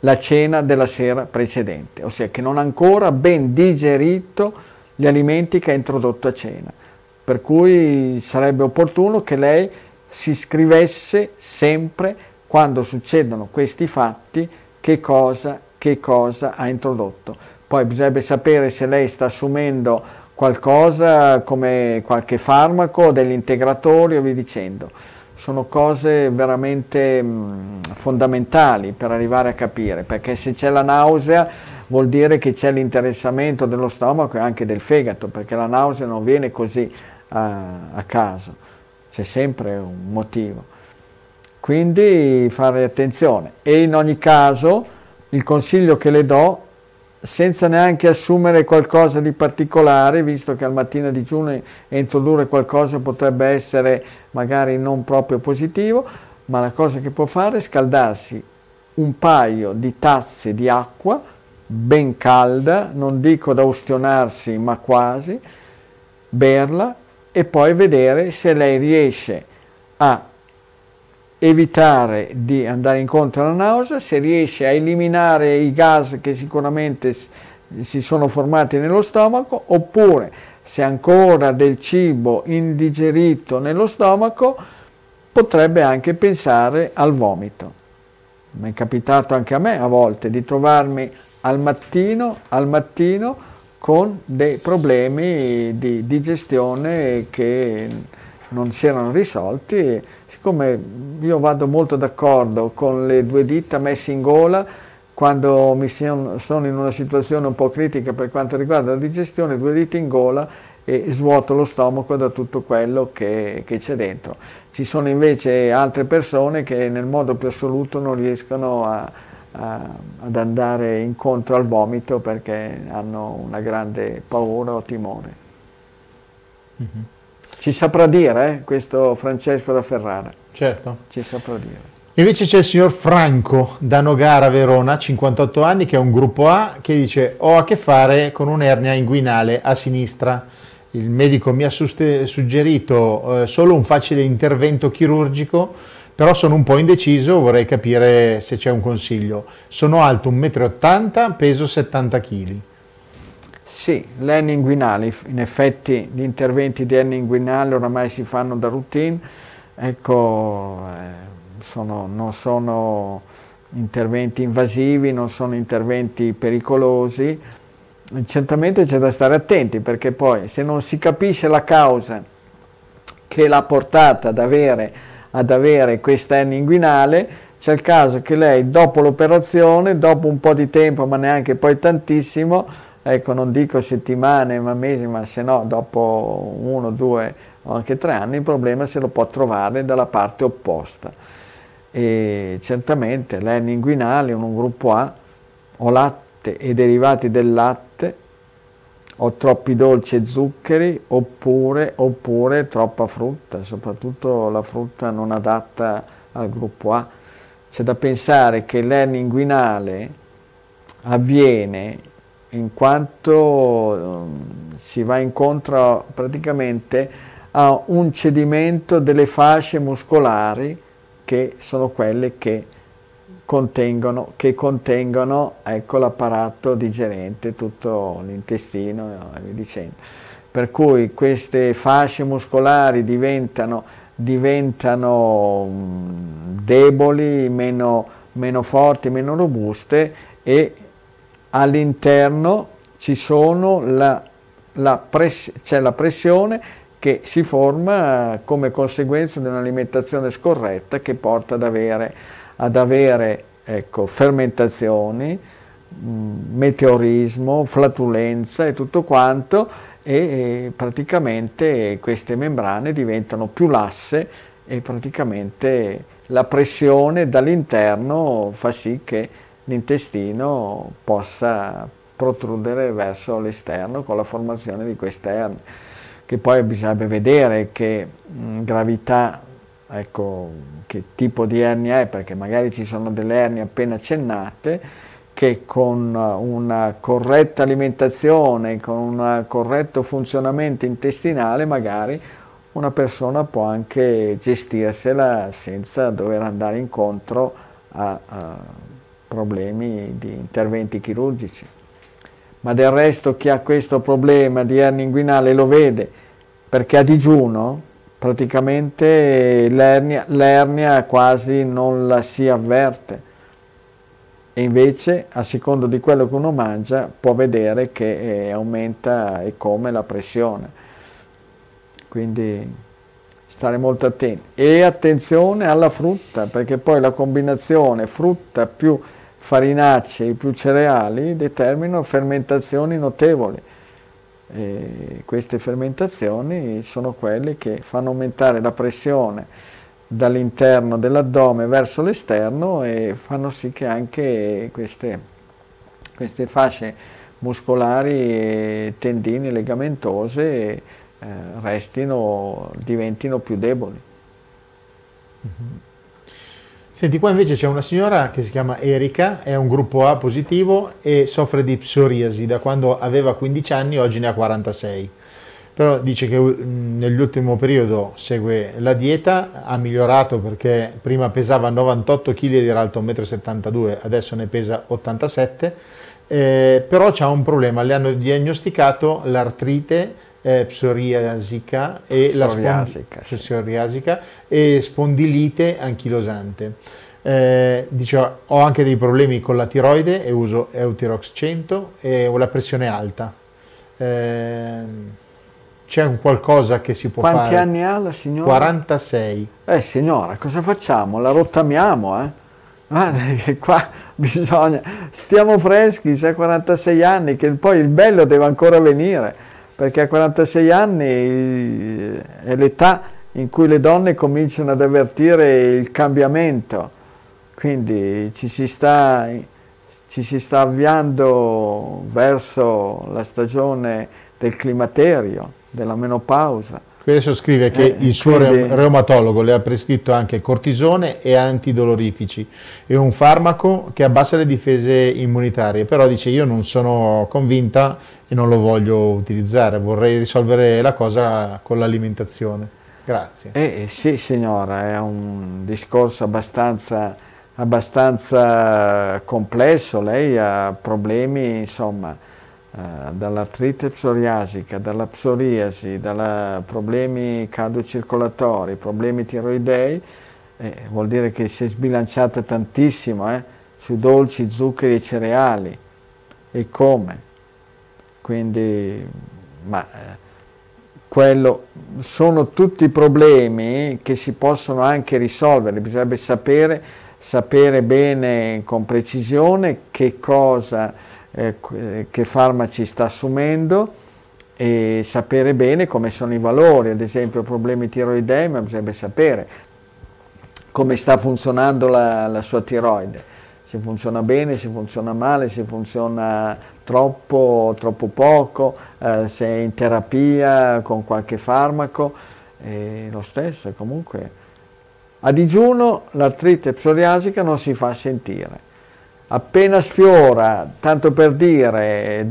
la cena della sera precedente, ossia che non ha ancora ben digerito gli alimenti che ha introdotto a cena, per cui sarebbe opportuno che lei si scrivesse sempre, quando succedono questi fatti, che cosa ha introdotto. Poi bisognerebbe sapere se lei sta assumendo qualcosa come qualche farmaco, degli integratori o via dicendo. Sono cose veramente fondamentali per arrivare a capire, perché se c'è la nausea vuol dire che c'è l'interessamento dello stomaco e anche del fegato, perché la nausea non viene così a caso, c'è sempre un motivo. Quindi fare attenzione, e in ogni caso il consiglio che le do, senza neanche assumere qualcosa di particolare, visto che al mattino a digiuno introdurre qualcosa potrebbe essere magari non proprio positivo, ma la cosa che può fare è scaldarsi un paio di tazze di acqua ben calda, non dico da ustionarsi ma quasi, berla e poi vedere se lei riesce a evitare di andare incontro alla nausea, se riesce a eliminare i gas che sicuramente si sono formati nello stomaco, oppure se ancora del cibo indigerito nello stomaco potrebbe anche pensare al vomito. Mi è capitato anche a me a volte di trovarmi al mattino con dei problemi di digestione che non si erano risolti, e siccome io vado molto d'accordo con le due dita messe in gola, quando mi sono in una situazione un po' critica per quanto riguarda la digestione, due dita in gola e svuoto lo stomaco da tutto quello che c'è dentro. Ci sono invece altre persone che nel modo più assoluto non riescono ad andare incontro al vomito perché hanno una grande paura o timore. Mm-hmm. Ci saprà dire, questo Francesco da Ferrara. Certo. Ci saprà dire. Invece c'è il signor Franco da Nogara, Verona, 58 anni, che è un gruppo A, che dice: ho a che fare con un'ernia inguinale a sinistra. Il medico mi ha suggerito solo un facile intervento chirurgico, però sono un po' indeciso, vorrei capire se c'è un consiglio. Sono alto 1,80 m, peso 70 kg. Sì, l'ernia inguinale, in effetti gli interventi di ernia inguinale oramai si fanno da routine, ecco, non sono interventi invasivi, non sono interventi pericolosi. Certamente c'è da stare attenti, perché poi se non si capisce la causa che l'ha portata ad avere questa ernia inguinale, c'è il caso che lei dopo l'operazione, dopo un po' di tempo, ma neanche poi tantissimo, ecco, non dico settimane ma mesi, ma se no dopo 1, 2 o anche 3 anni, il problema se lo può trovare dalla parte opposta. E certamente l'ernia inguinale in un gruppo A, ho latte e derivati del latte, ho troppi dolci e zuccheri, oppure troppa frutta, soprattutto la frutta non adatta al gruppo A. C'è da pensare che l'ernia inguinale avviene in quanto si va incontro praticamente a un cedimento delle fasce muscolari che sono quelle che contengono ecco, l'apparato digerente, tutto l'intestino e via dicendo. Per cui queste fasce muscolari diventano deboli, meno forti, meno robuste, e all'interno ci sono c'è la pressione che si forma come conseguenza di un'alimentazione scorretta, che porta ad avere ecco, fermentazioni, meteorismo, flatulenza e tutto quanto, e praticamente queste membrane diventano più lasse e praticamente la pressione dall'interno fa sì che l'intestino possa protrudere verso l'esterno con la formazione di queste ernie, che poi bisognerebbe vedere che gravità, ecco, che tipo di ernia è, perché magari ci sono delle ernie appena accennate che con una corretta alimentazione, con un corretto funzionamento intestinale, magari una persona può anche gestirsela senza dover andare incontro a problemi di interventi chirurgici. Ma del resto chi ha questo problema di ernia inguinale lo vede, perché a digiuno praticamente l'ernia quasi non la si avverte. E invece, a seconda di quello che uno mangia, può vedere che aumenta e come la pressione. Quindi stare molto attenti. E attenzione alla frutta, perché poi la combinazione frutta più farinacei più cereali determinano fermentazioni notevoli. E queste fermentazioni sono quelle che fanno aumentare la pressione dall'interno dell'addome verso l'esterno e fanno sì che anche queste fasce muscolari, tendine, legamentose diventino più deboli. Senti, qua invece c'è una signora che si chiama Erika, è un gruppo A positivo e soffre di psoriasi da quando aveva 15 anni, oggi ne ha 46. Però dice che nell'ultimo periodo segue la dieta, ha migliorato perché prima pesava 98 kg ed era alto 1,72 m, adesso ne pesa 87, però c'ha un problema, le hanno diagnosticato l'artrite psoriasica e psoriasica e spondilite anchilosante. Dice ho anche dei problemi con la tiroide e uso Eutirox 100 e ho la pressione alta. C'è un qualcosa che si può fare? Quanti anni ha la signora? 46. Signora, cosa facciamo? La rottamiamo, eh? Guarda che qua bisogna... Stiamo freschi, se ha 46 anni, che poi il bello deve ancora venire, perché a 46 anni è l'età in cui le donne cominciano ad avvertire il cambiamento, quindi ci si sta avviando verso la stagione del climaterio, della menopausa. Adesso scrive che il suo reumatologo le ha prescritto anche cortisone e antidolorifici e un farmaco che abbassa le difese immunitarie, però dice io non sono convinta e non lo voglio utilizzare, vorrei risolvere la cosa con l'alimentazione. Grazie. Sì signora, è un discorso abbastanza complesso, lei ha problemi insomma, dall'artrite psoriasica, dalla psoriasi, da problemi cardiocircolatori, problemi tiroidei, vuol dire che si è sbilanciata tantissimo su dolci, zuccheri e cereali, e come? Quindi, quello sono tutti problemi che si possono anche risolvere, bisognerebbe sapere bene con precisione che cosa, che farmaci sta assumendo e sapere bene come sono i valori, ad esempio problemi tiroidei, ma bisogna sapere come sta funzionando la sua tiroide, se funziona bene, se funziona male, se funziona troppo poco, se è in terapia con qualche farmaco, lo stesso comunque. A digiuno l'artrite psoriasica non si fa sentire. Appena sfiora, tanto per dire,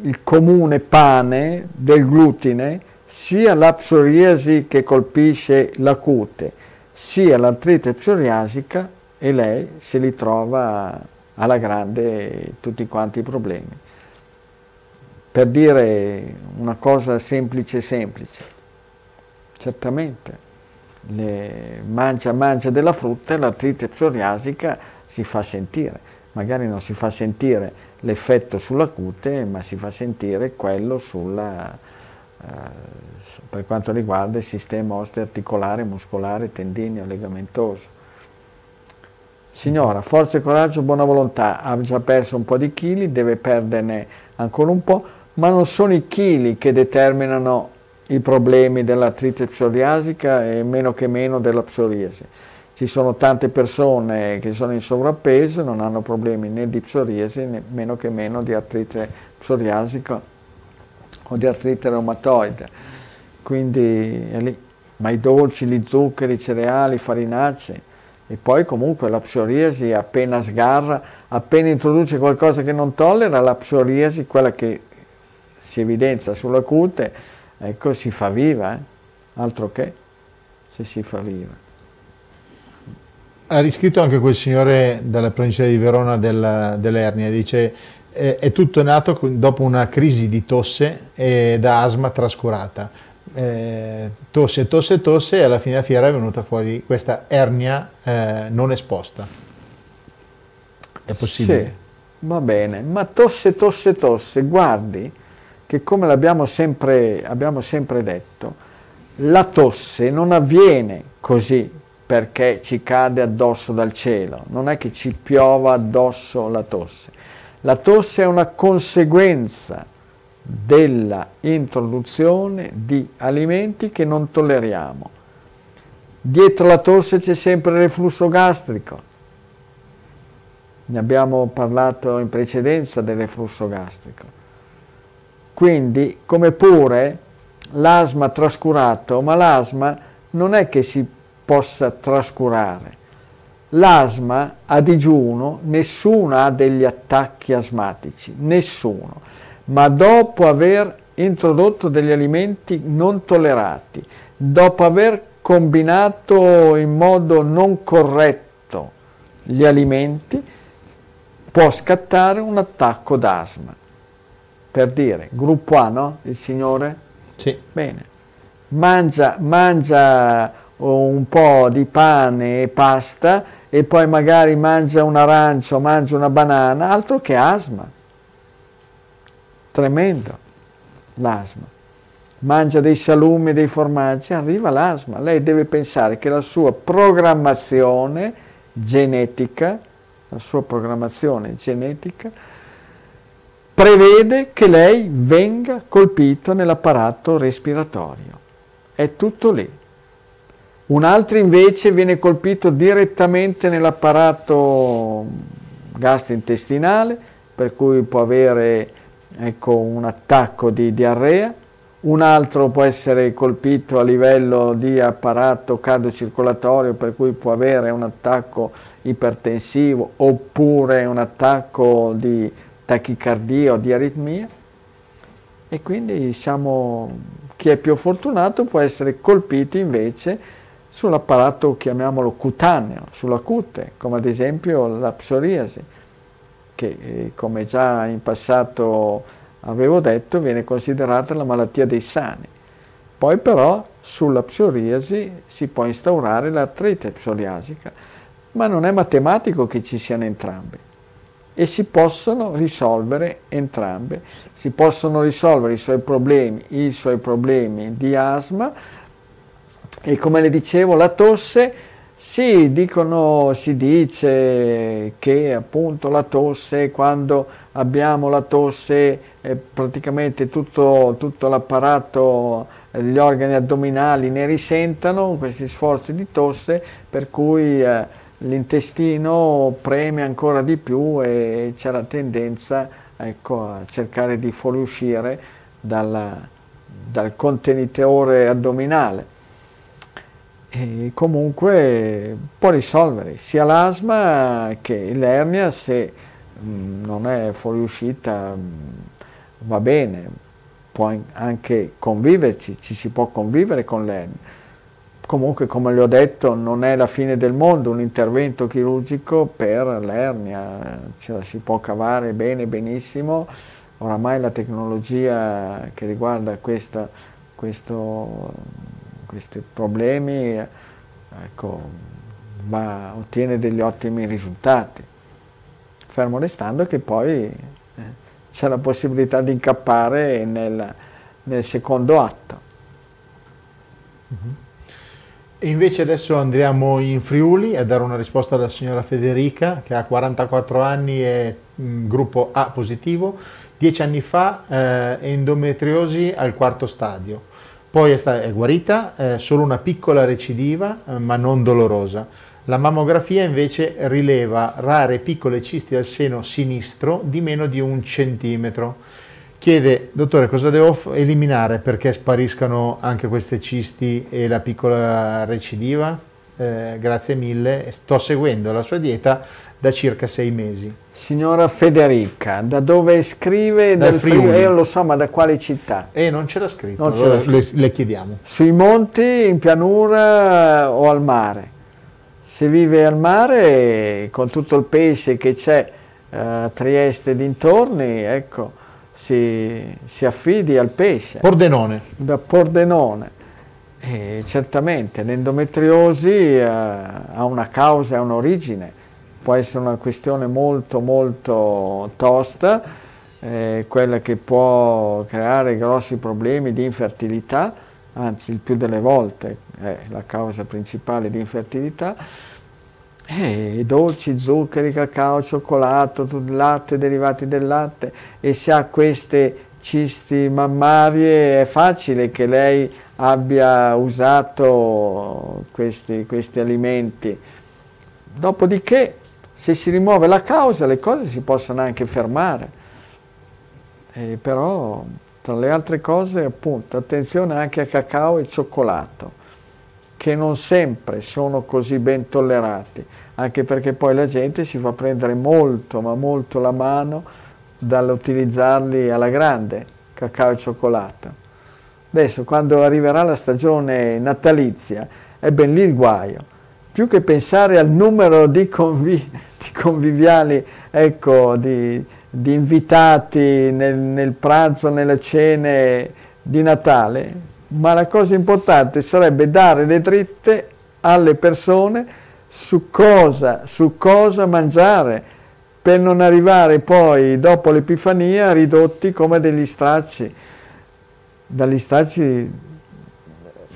il comune pane, del glutine, sia la psoriasi che colpisce la cute, sia l'artrite psoriasica, e lei si ritrova alla grande tutti quanti i problemi. Per dire una cosa semplice, certamente. Mangia della frutta e l'artrite psoriasica si fa sentire, magari non si fa sentire l'effetto sulla cute, ma si fa sentire quello per quanto riguarda il sistema osteoarticolare, muscolare, tendineo, legamentoso. Signora, forza e coraggio, buona volontà, ha già perso un po' di chili, deve perderne ancora un po', ma non sono i chili che determinano i problemi dell'artrite psoriasica e meno che meno della psoriasi. Ci sono tante persone che sono in sovrappeso e non hanno problemi né di psoriasi né meno che meno di artrite psoriasica o di artrite reumatoide. Quindi è lì. Ma i dolci, gli zuccheri, i cereali, i farinacei, E poi comunque la psoriasi appena sgarra, appena introduce qualcosa che non tollera, la psoriasi, quella che si evidenzia sulla cute, ecco, si fa viva, altro che se si fa viva. Ha riscritto anche quel signore dalla provincia di Verona dell'ernia, dice è tutto nato dopo una crisi di tosse e da asma trascurata, tosse e alla fine della fiera è venuta fuori questa ernia non esposta. È possibile? Sì, va bene, ma tosse, guardi che come abbiamo sempre detto, la tosse non avviene così perché ci cade addosso dal cielo, non è che ci piova addosso la tosse. La tosse è una conseguenza della introduzione di alimenti che non tolleriamo. Dietro la tosse c'è sempre il reflusso gastrico. Ne abbiamo parlato in precedenza del reflusso gastrico. Quindi, come pure l'asma trascurato, ma l'asma non è che si possa trascurare. L'asma a digiuno, nessuno ha degli attacchi asmatici, nessuno, ma dopo aver introdotto degli alimenti non tollerati, dopo aver combinato in modo non corretto gli alimenti, può scattare un attacco d'asma. Per dire, gruppo A, no? Il signore? Sì. Bene. Mangia un po' di pane e pasta e poi magari mangia un arancio, mangia una banana, altro che asma. Tremendo l'asma. Mangia dei salumi, dei formaggi, arriva l'asma. Lei deve pensare che la sua programmazione genetica, prevede che lei venga colpito nell'apparato respiratorio. È tutto lì. Un altro invece viene colpito direttamente nell'apparato gastrointestinale, per cui può avere, ecco, un attacco di diarrea, un altro può essere colpito a livello di apparato cardiocircolatorio, per cui può avere un attacco ipertensivo oppure un attacco di tachicardia o di aritmia, e quindi chi è più fortunato può essere colpito invece sull'apparato, chiamiamolo cutaneo, sulla cute, come ad esempio la psoriasi, che come già in passato avevo detto viene considerata la malattia dei sani. Poi però sulla psoriasi si può instaurare l'artrite psoriasica, ma non è matematico che ci siano entrambi e si possono risolvere entrambe. Si possono risolvere i suoi problemi di asma. E come le dicevo, la tosse, si dice che appunto la tosse, quando abbiamo la tosse, praticamente tutto l'apparato, gli organi addominali ne risentano, questi sforzi di tosse, per cui l'intestino preme ancora di più e c'è la tendenza, ecco, a cercare di fuoriuscire dal contenitore addominale. E comunque può risolvere sia l'asma che l'ernia, se non è fuoriuscita va bene, può anche conviverci, ci si può convivere con l'ernia. Comunque, come le ho detto, non è la fine del mondo un intervento chirurgico per l'ernia, ce la si può cavare bene, benissimo. Oramai la tecnologia che riguarda questi problemi, ecco, ottiene degli ottimi risultati, fermo restando che poi c'è la possibilità di incappare nel secondo atto. E invece adesso andiamo in Friuli a dare una risposta alla signora Federica, che ha 44 anni e gruppo A positivo, 10 anni fa endometriosi al 4° stadio. Poi è guarita, solo una piccola recidiva, ma non dolorosa. La mammografia invece rileva rare piccole cisti al seno sinistro di meno di 1 centimetro. Chiede, dottore, cosa devo eliminare perché spariscano anche queste cisti e la piccola recidiva? grazie mille, sto seguendo la sua dieta da circa 6 mesi. Signora Federica, da dove scrive? Dal Friuli. Io lo so, ma da quale città? Non ce l'ha scritto, allora le chiediamo. Sui monti, in pianura o al mare? Se vive al mare, con tutto il pesce che c'è a Trieste e dintorni, ecco, si affidi al pesce. Pordenone. Da Pordenone. E certamente l'endometriosi ha una causa, ha un'origine. Può essere una questione molto molto tosta, quella che può creare grossi problemi di infertilità, anzi il più delle volte è la causa principale di infertilità. Dolci, zuccheri, cacao, cioccolato, latte, derivati del latte, e se ha queste cisti mammarie è facile che lei abbia usato questi alimenti. Dopodiché, se si rimuove la causa, le cose si possono anche fermare, però tra le altre cose, appunto, attenzione anche a cacao e cioccolato, che non sempre sono così ben tollerati, anche perché poi la gente si fa prendere molto, ma molto la mano dall'utilizzarli alla grande, cacao e cioccolato. Adesso, quando arriverà la stagione natalizia, è ben lì il guaio. Più che pensare al numero di conviviali, ecco, di invitati nel pranzo, nelle cene di Natale, ma la cosa importante sarebbe dare le dritte alle persone su cosa mangiare, per non arrivare poi dopo l'Epifania ridotti come degli stracci,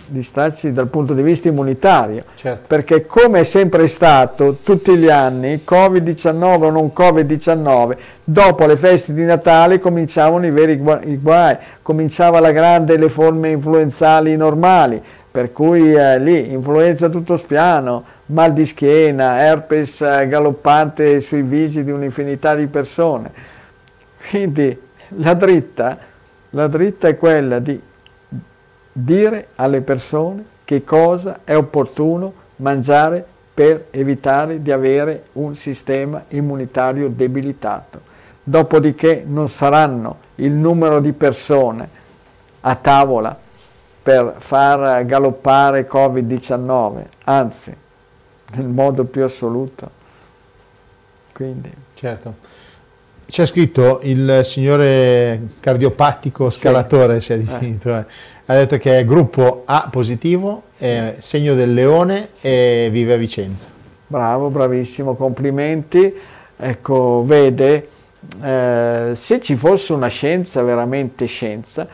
distacci dal punto di vista immunitario, certo. Perché come è sempre stato tutti gli anni, Covid-19 o non Covid-19, dopo le feste di Natale cominciavano i veri guai, cominciava la grande, le forme influenzali normali, per cui lì influenza tutto spiano, mal di schiena, herpes galoppante sui visi di un'infinità di persone. Quindi la dritta è quella di dire alle persone che cosa è opportuno mangiare per evitare di avere un sistema immunitario debilitato. Dopodiché non saranno il numero di persone a tavola per far galoppare Covid-19, anzi, nel modo più assoluto. Quindi. Certo. C'è scritto il signore cardiopatico scalatore, sì. Si è definito, ha detto che è gruppo A positivo, è segno del leone, sì. E vive a Vicenza. Bravo, bravissimo, complimenti. Ecco, vede, se ci fosse una scienza, veramente scienza,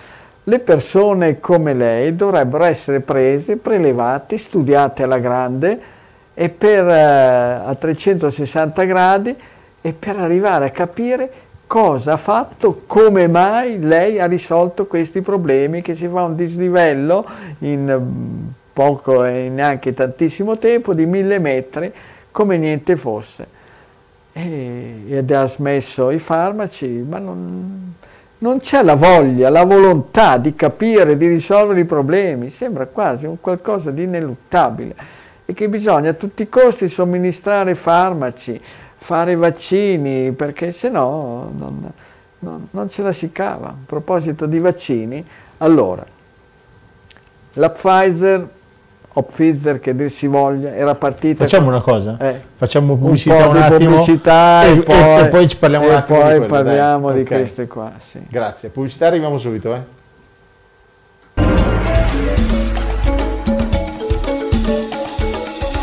le persone come lei dovrebbero essere prese, prelevate, studiate alla grande e a 360 gradi, e per arrivare a capire cosa ha fatto, come mai lei ha risolto questi problemi, che si fa un dislivello in poco e neanche tantissimo tempo di 1000 metri come niente fosse. Ed ha smesso i farmaci, ma non c'è la voglia, la volontà di capire, di risolvere i problemi, sembra quasi un qualcosa di ineluttabile, e che bisogna a tutti i costi somministrare farmaci, fare vaccini, perché se no non ce la si cava. A proposito di vaccini, allora, la Pfizer, o Pfizer che dir si voglia, era partita... Facciamo una cosa, facciamo pubblicità un attimo, pubblicità, e poi ci parliamo un attimo, poi parliamo di queste qua, sì. Grazie, pubblicità, arriviamo subito,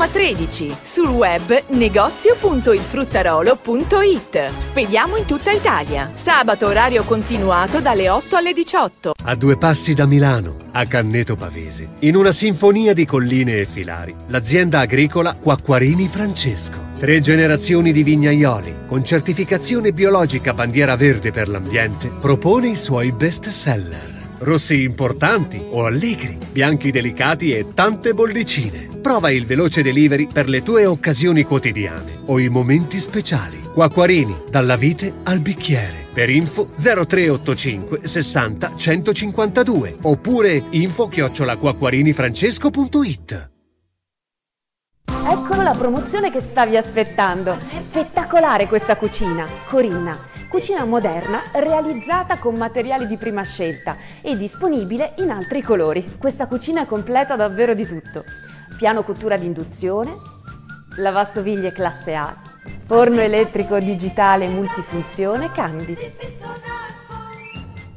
Roma 13, sul web negozio.ilfruttarolo.it. Spediamo in tutta Italia. Sabato orario continuato dalle 8 alle 18. A due passi da Milano, a Canneto Pavese, in una sinfonia di colline e filari, l'azienda agricola Quacquarini Francesco. 3 generazioni di vignaioli, con certificazione biologica bandiera verde per l'ambiente, propone i suoi best seller. Rossi importanti o allegri, bianchi delicati e tante bollicine. Prova il veloce delivery per le tue occasioni quotidiane o i momenti speciali. Quacquarini, dalla vite al bicchiere. Per info 0385 60 152 oppure info@quacquarinifrancesco.it. Eccolo la promozione che stavi aspettando. È spettacolare questa cucina, Corinna. Cucina moderna realizzata con materiali di prima scelta e disponibile in altri colori. Questa cucina completa davvero di tutto. Piano cottura di induzione, lavastoviglie classe A, forno elettrico digitale multifunzione Candy,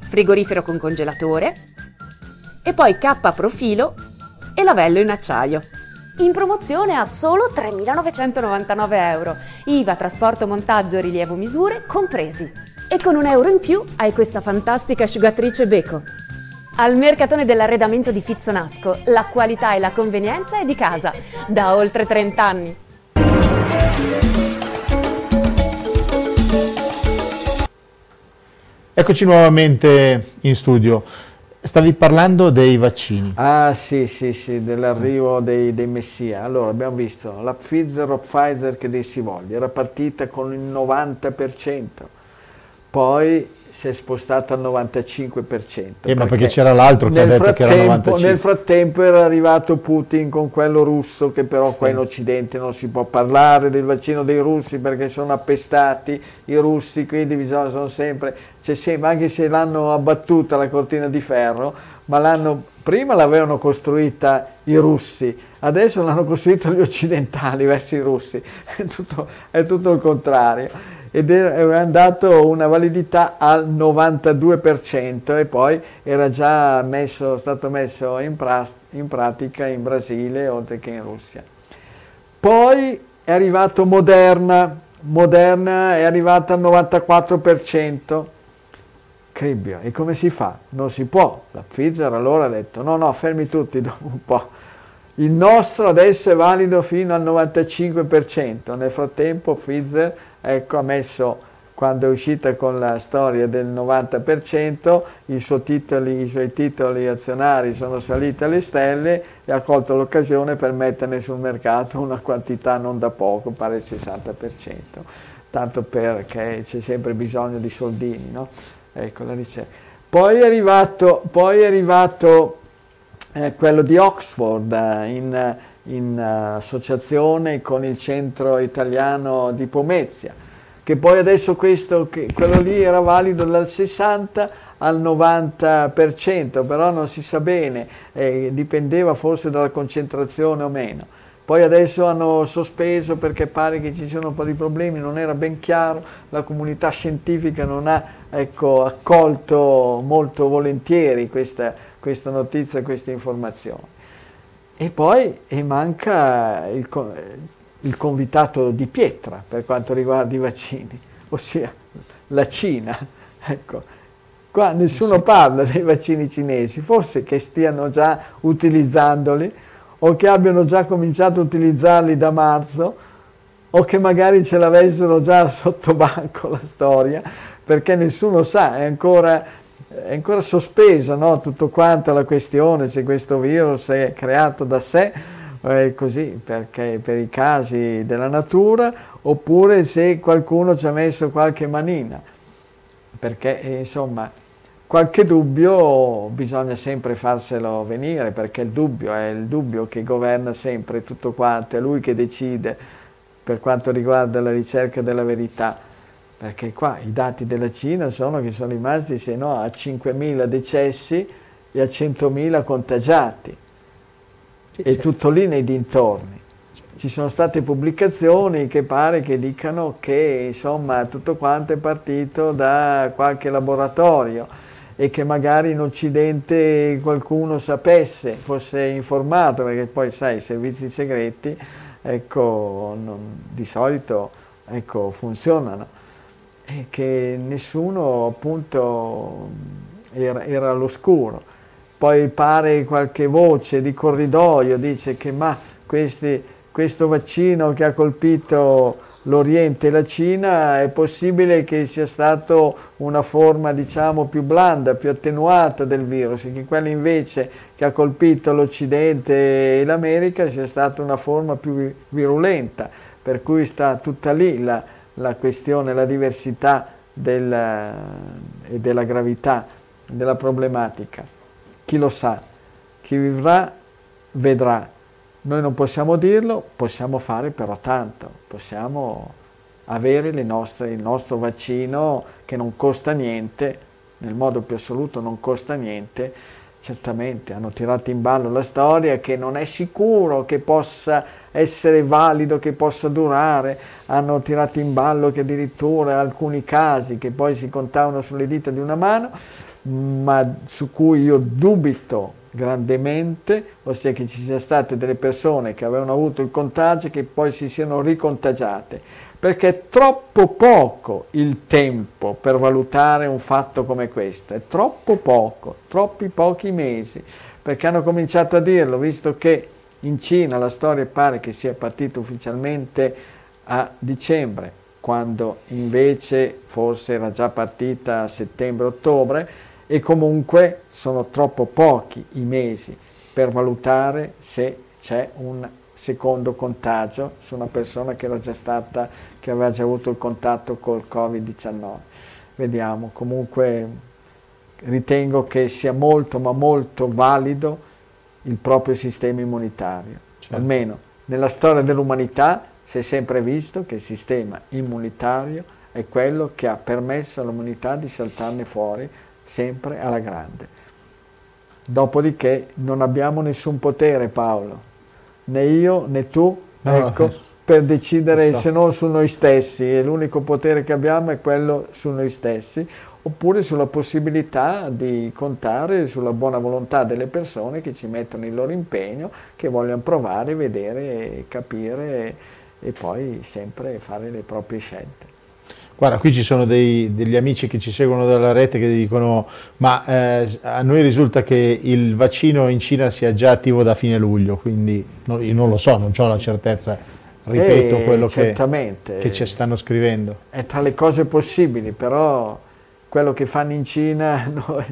frigorifero con congelatore e poi K profilo e lavello in acciaio. In promozione a solo 3.999 euro, IVA, trasporto, montaggio, rilievo, misure compresi. E con un euro in più hai questa fantastica asciugatrice Beko. Al mercatone dell'arredamento di Fizzonasco, la qualità e la convenienza è di casa, da oltre 30 anni. Eccoci nuovamente in studio. Stavi parlando dei vaccini. Ah sì, dell'arrivo dei messia. Allora abbiamo visto la Pfizer o Pfizer che dir si voglia, era partita con il 90%, poi si è spostata al 95%. Ma perché c'era l'altro che ha detto che era 95%. Nel frattempo era arrivato Putin con quello russo, che però qua in Occidente non si può parlare del vaccino dei russi perché sono appestati i russi, quindi bisogna, sono sempre... C'è sempre, anche se l'hanno abbattuta la cortina di ferro, ma prima l'avevano costruita i russi, adesso l'hanno costruita gli occidentali verso i russi, è tutto il contrario, ed è andato una validità al 92% e poi era già stato messo in pratica in Brasile oltre che in Russia. Poi è arrivato Moderna, è arrivata al 94%. Cribbio, e come si fa? Non si può. La Pfizer allora ha detto no, fermi tutti dopo un po'. Il nostro adesso è valido fino al 95%. Nel frattempo Pfizer ha messo, quando è uscita con la storia del 90%, i suoi titoli azionari sono saliti alle stelle e ha colto l'occasione per metterne sul mercato una quantità non da poco, pare il 60%, tanto perché c'è sempre bisogno di soldini, no? Ecco la ricerca. Poi è arrivato quello di Oxford in associazione con il centro italiano di Pomezia, che poi adesso quello lì era valido dal 60 al 90%, però non si sa bene, dipendeva forse dalla concentrazione o meno. Poi adesso hanno sospeso perché pare che ci siano un po' di problemi, non era ben chiaro, la comunità scientifica non ha accolto molto volentieri questa notizia, questa informazione. E poi manca il convitato di pietra per quanto riguarda i vaccini, ossia la Cina. Ecco. Qua nessuno parla dei vaccini cinesi, forse che stiano già utilizzandoli o che abbiano già cominciato a utilizzarli da marzo o che magari ce l'avessero già sotto banco la storia, perché nessuno sa, è ancora sospesa, no? Tutto quanto la questione, se questo virus è creato da sé, così perché per i casi della natura, oppure se qualcuno ci ha messo qualche manina, perché insomma qualche dubbio bisogna sempre farselo venire, perché il dubbio che governa sempre tutto quanto, è lui che decide per quanto riguarda la ricerca della verità, perché qua i dati della Cina sono che sono rimasti se no a 5.000 decessi e a 100.000 contagiati, e tutto lì nei dintorni. Ci sono state pubblicazioni che pare che dicano che insomma tutto quanto è partito da qualche laboratorio e che magari in Occidente qualcuno sapesse, fosse informato, perché poi sai, i servizi segreti ecco, di solito, ecco, funzionano, e che nessuno appunto era all'oscuro. Poi pare qualche voce di corridoio, dice che ma questo vaccino che ha colpito l'Oriente e la Cina è possibile che sia stato una forma, diciamo, più blanda, più attenuata del virus, e che quella invece che ha colpito l'Occidente e l'America sia stata una forma più virulenta, per cui sta tutta lì la questione, la diversità e della gravità della problematica. Chi lo sa, chi vivrà vedrà. Noi non possiamo dirlo, possiamo fare però tanto, possiamo avere il nostro vaccino che non costa niente, nel modo più assoluto non costa niente. Certamente hanno tirato in ballo la storia che non è sicuro che possa essere valido, che possa durare, hanno tirato in ballo che addirittura alcuni casi che poi si contavano sulle dita di una mano, ma su cui io dubito grandemente, ossia che ci siano state delle persone che avevano avuto il contagio e che poi si siano ricontagiate, perché è troppo poco il tempo per valutare un fatto come questo, è troppo poco, troppi pochi mesi, perché hanno cominciato a dirlo, visto che in Cina la storia pare che sia partita ufficialmente a dicembre, quando invece forse era già partita a settembre-ottobre, e comunque sono troppo pochi i mesi per valutare se c'è un secondo contagio su una persona che era già stata, che aveva già avuto il contatto col Covid-19. Vediamo, comunque ritengo che sia molto ma molto valido il proprio sistema immunitario. Certo. Almeno nella storia dell'umanità si è sempre visto che il sistema immunitario è quello che ha permesso all'umanità di saltarne fuori sempre alla grande. Dopodiché non abbiamo nessun potere, Paolo, né io né tu, ecco, no, per decidere, se non su noi stessi, e l'unico potere che abbiamo è quello su noi stessi, oppure sulla possibilità di contare sulla buona volontà delle persone che ci mettono il loro impegno, che vogliono provare, vedere, capire e poi sempre fare le proprie scelte. Guarda, qui ci sono degli amici che ci seguono dalla rete che dicono ma a noi risulta che il vaccino in Cina sia già attivo da fine luglio, quindi io non lo so, non ho la certezza, ripeto quello che ci stanno scrivendo. È tra le cose possibili, però quello che fanno in Cina noi...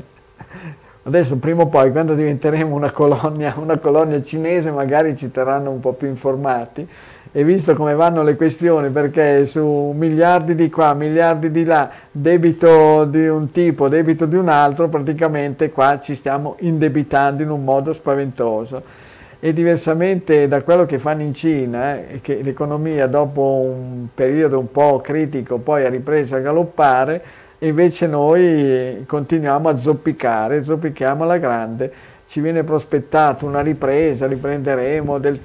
Adesso prima o poi, quando diventeremo una colonia cinese, magari ci terranno un po' più informati, e visto come vanno le questioni, perché su miliardi di qua, miliardi di là, debito di un tipo, debito di un altro, praticamente qua ci stiamo indebitando in un modo spaventoso. E diversamente da quello che fanno in Cina, che l'economia dopo un periodo un po' critico poi ha ripreso a galoppare, invece noi continuiamo a zoppicare, zoppichiamo alla grande. Ci viene prospettata una ripresa, riprenderemo del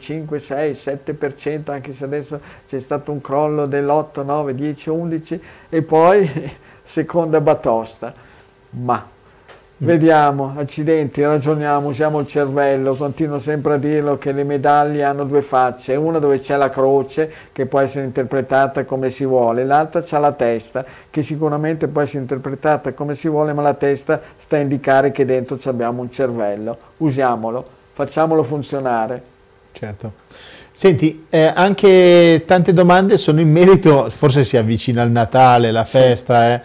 5, 6, 7%, anche se adesso c'è stato un crollo dell'8, 9, 10, 11, e poi seconda batosta. Ma vediamo, accidenti, ragioniamo, usiamo il cervello, continuo sempre a dirlo che le medaglie hanno due facce, una dove c'è la croce, che può essere interpretata come si vuole, l'altra c'ha la testa, che sicuramente può essere interpretata come si vuole, ma la testa sta a indicare che dentro abbiamo un cervello, usiamolo, facciamolo funzionare. Certo. Senti, anche tante domande sono in merito, forse si avvicina il Natale, la festa,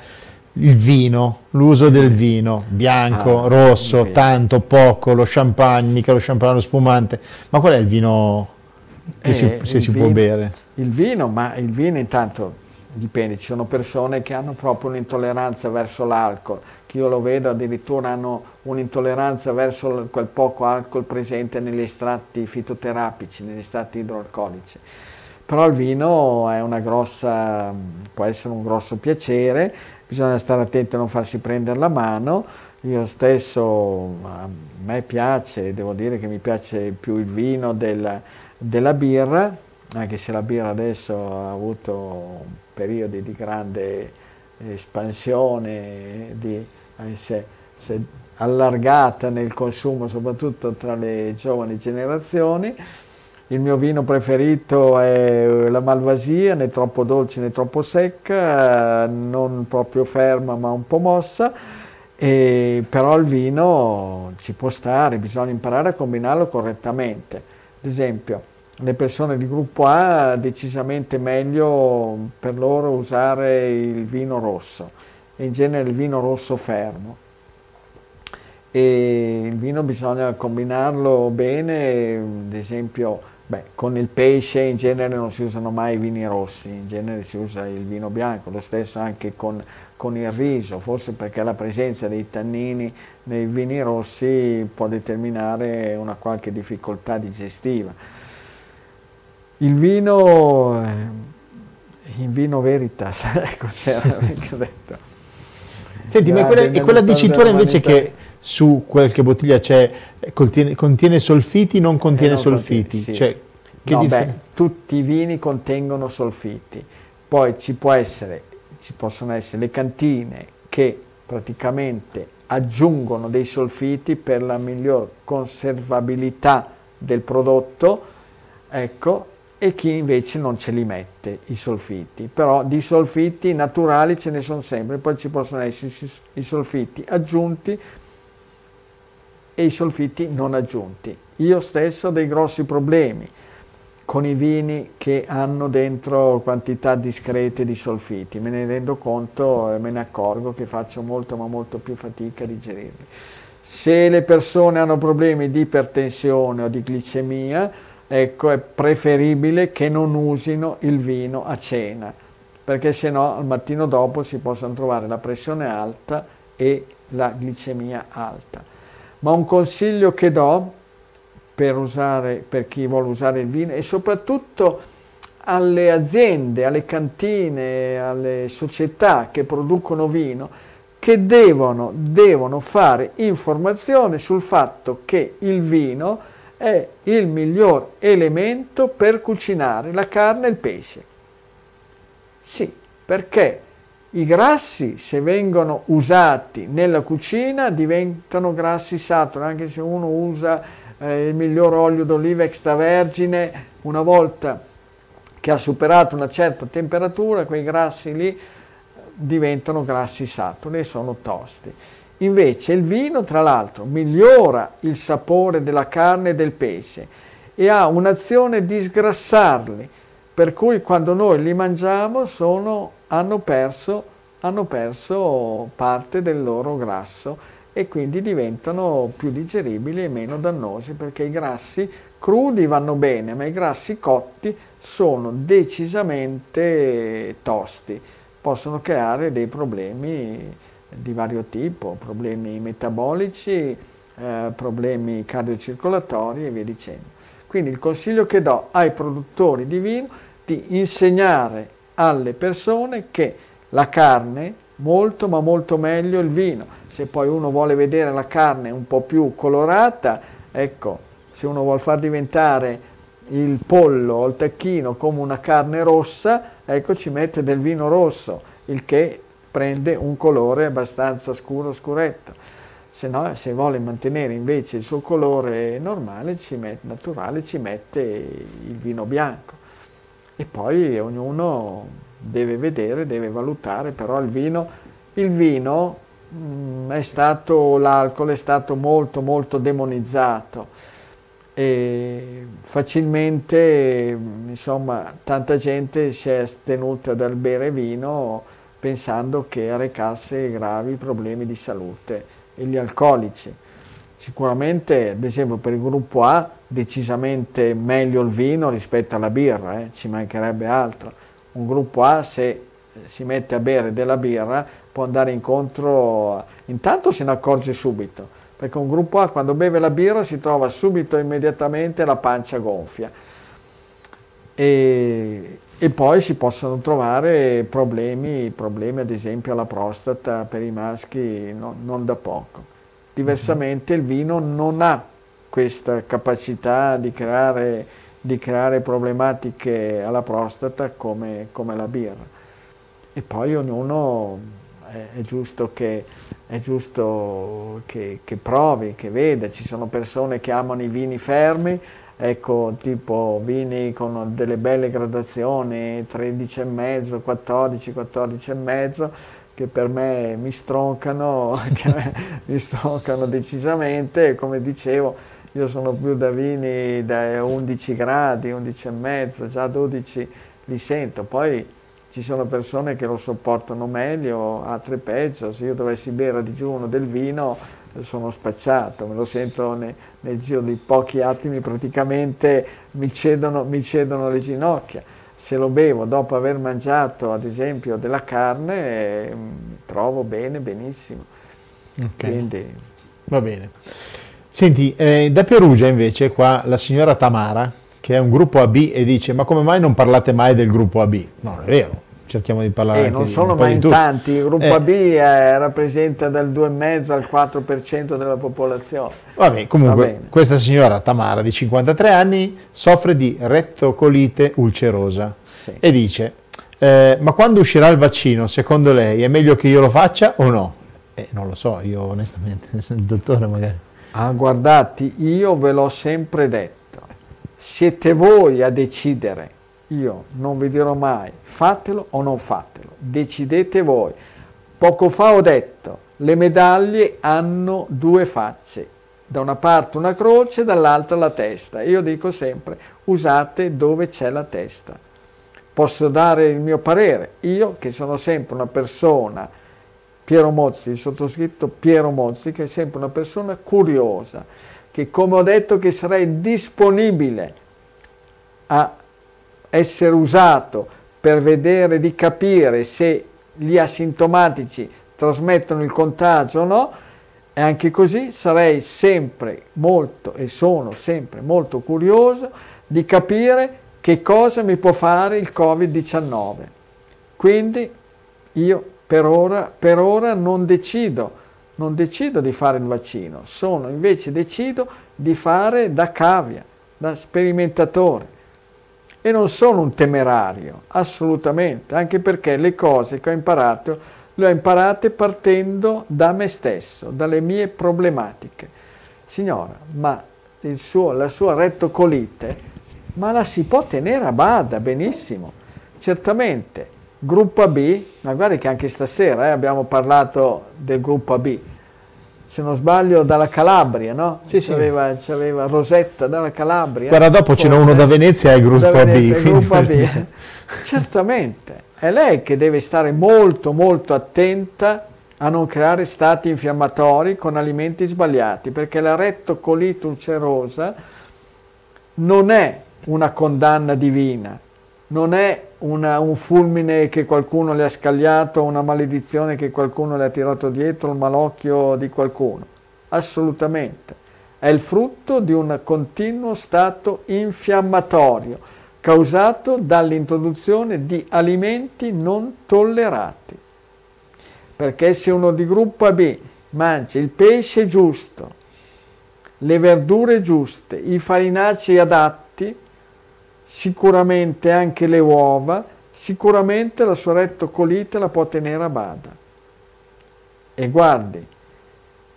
il vino, l'uso del vino, bianco, rosso, okay, tanto, poco, lo champagne, mica lo champagne, lo spumante, ma qual è il vino che può bere? Il vino, ma il vino intanto dipende, ci sono persone che hanno proprio un'intolleranza verso l'alcol, che io lo vedo addirittura hanno un'intolleranza verso quel poco alcol presente negli estratti fitoterapici, negli estratti idroalcolici. Però il vino è può essere un grosso piacere, bisogna stare attenti a non farsi prendere la mano. Io stesso, a me piace, devo dire che mi piace più il vino della birra, anche se la birra adesso ha avuto periodi di grande espansione, si è allargata nel consumo soprattutto tra le giovani generazioni, Il mio vino preferito è la Malvasia, né troppo dolce né troppo secca, non proprio ferma ma un po' mossa, e però il vino ci può stare, bisogna imparare a combinarlo correttamente. Ad esempio, le persone di gruppo A decisamente meglio per loro usare il vino rosso, e in genere il vino rosso fermo. E il vino bisogna combinarlo bene, ad esempio... Beh, con il pesce in genere non si usano mai i vini rossi, in genere si usa il vino bianco, lo stesso anche con il riso, forse perché la presenza dei tannini nei vini rossi può determinare una qualche difficoltà digestiva. Il vino veritas, ecco, c'era anche detto. Senti, ma quella dicitura invece che... su qualche bottiglia c'è, cioè, contiene solfiti, non contiene solfiti? Sì. Cioè, che no, beh, tutti i vini contengono solfiti, poi ci possono essere le cantine che praticamente aggiungono dei solfiti per la miglior conservabilità del prodotto, ecco, e chi invece non ce li mette i solfiti, però di solfiti naturali ce ne sono sempre, poi ci possono essere i solfiti aggiunti e i solfiti non aggiunti. Io stesso ho dei grossi problemi con i vini che hanno dentro quantità discrete di solfiti, me ne rendo conto e me ne accorgo che faccio molto ma molto più fatica a digerirli. Se le persone hanno problemi di ipertensione o di glicemia, ecco, è preferibile che non usino il vino a cena, perché sennò al mattino dopo si possono trovare la pressione alta e la glicemia alta. Ma un consiglio che do per chi vuole usare il vino, e soprattutto alle aziende, alle cantine, alle società che producono vino, che devono fare informazione sul fatto che il vino è il miglior elemento per cucinare la carne e il pesce. Sì, perché i grassi, se vengono usati nella cucina, diventano grassi saturi, anche se uno usa il miglior olio d'oliva extravergine, una volta che ha superato una certa temperatura, quei grassi lì diventano grassi saturi e sono tosti. Invece il vino, tra l'altro, migliora il sapore della carne e del pesce e ha un'azione di sgrassarli, per cui quando noi li mangiamo hanno perso parte del loro grasso e quindi diventano più digeribili e meno dannosi, perché i grassi crudi vanno bene, ma i grassi cotti sono decisamente tosti, possono creare dei problemi di vario tipo, problemi metabolici, problemi cardiocircolatori e via dicendo. Quindi il consiglio che do ai produttori di vino è di insegnare alle persone che la carne, molto ma molto meglio il vino. Se poi uno vuole vedere la carne un po' più colorata, ecco, se uno vuole far diventare il pollo o il tacchino come una carne rossa, ecco, ci mette del vino rosso, il che prende un colore abbastanza scuro, scuretto. Se no, se vuole mantenere invece il suo colore normale, naturale, ci mette il vino bianco. E poi ognuno deve vedere, deve valutare, però l'alcol è stato molto molto demonizzato e facilmente, insomma, tanta gente si è astenuta dal bere vino pensando che recasse gravi problemi di salute. E gli alcolici, sicuramente, ad esempio per il gruppo A, decisamente meglio il vino rispetto alla birra, ci mancherebbe altro. Un gruppo A, se si mette a bere della birra, può andare incontro, intanto se ne accorge subito, perché un gruppo A quando beve la birra si trova subito immediatamente la pancia gonfia e poi si possono trovare problemi ad esempio alla prostata per i maschi, non da poco. Diversamente il vino non ha questa capacità di creare problematiche alla prostata come la birra. E poi ognuno è giusto che provi, che veda. Ci sono persone che amano i vini fermi, ecco, tipo vini con delle belle gradazioni, 13,5, 14, 14,5, che per me mi stroncano decisamente. Come dicevo, io sono più da vini da 11 gradi, 11,5, già 12 li sento. Poi ci sono persone che lo sopportano meglio, altre peggio. Se io dovessi bere a digiuno del vino sono spacciato, me lo sento nel giro di pochi attimi, praticamente mi cedono le ginocchia. Se lo bevo dopo aver mangiato, ad esempio, della carne, mi trovo bene, benissimo. Okay. Quindi... va bene. Senti, da Perugia invece qua la signora Tamara, che è un gruppo AB, e dice: ma come mai non parlate mai del gruppo AB? No, non è vero. Cerchiamo di parlare anche non sono mai in tanti. Il gruppo AB rappresenta dal 2,5 al 4% della popolazione. Vabbè, comunque, va bene. Questa signora Tamara di 53 anni soffre di rettocolite ulcerosa, sì, e dice: ma quando uscirà il vaccino, secondo lei è meglio che io lo faccia o no? Non lo so, io onestamente, il dottore magari. Ah, guardate, io ve l'ho sempre detto, siete voi a decidere. Io non vi dirò mai fatelo o non fatelo, decidete voi. Poco fa ho detto: le medaglie hanno due facce, da una parte una croce, dall'altra la testa. Io dico sempre: usate dove c'è la testa. Posso dare il mio parere, io che sono sempre una persona, Piero Mozzi, il sottoscritto Piero Mozzi, che è sempre una persona curiosa, che come ho detto che sarei disponibile a essere usato per vedere di capire se gli asintomatici trasmettono il contagio o no, e anche così sarei sempre molto, e sono sempre molto curioso di capire che cosa mi può fare il Covid-19. Quindi io per ora non decido di fare il vaccino, invece decido di fare da cavia, da sperimentatore. E non sono un temerario, assolutamente, anche perché le cose che ho imparato le ho imparate partendo da me stesso, dalle mie problematiche. Signora, ma la sua rettocolite, ma la si può tenere a bada benissimo, certamente. Gruppo AB, ma guarda che anche stasera abbiamo parlato del gruppo AB, se non sbaglio dalla Calabria, no? Sì, sì. C'aveva Rosetta dalla Calabria. Guarda, dopo ce n'è uno da Venezia, il gruppo AB. Certamente, è lei che deve stare molto molto attenta a non creare stati infiammatori con alimenti sbagliati, perché la rettocolite ulcerosa non è una condanna divina, non è un fulmine che qualcuno le ha scagliato, una maledizione che qualcuno le ha tirato dietro, il malocchio di qualcuno, assolutamente. È il frutto di un continuo stato infiammatorio causato dall'introduzione di alimenti non tollerati. Perché se uno di gruppo AB mangia il pesce giusto, le verdure giuste, i farinacei adatti, sicuramente anche le uova, sicuramente la sua rettocolite la può tenere a bada. E guardi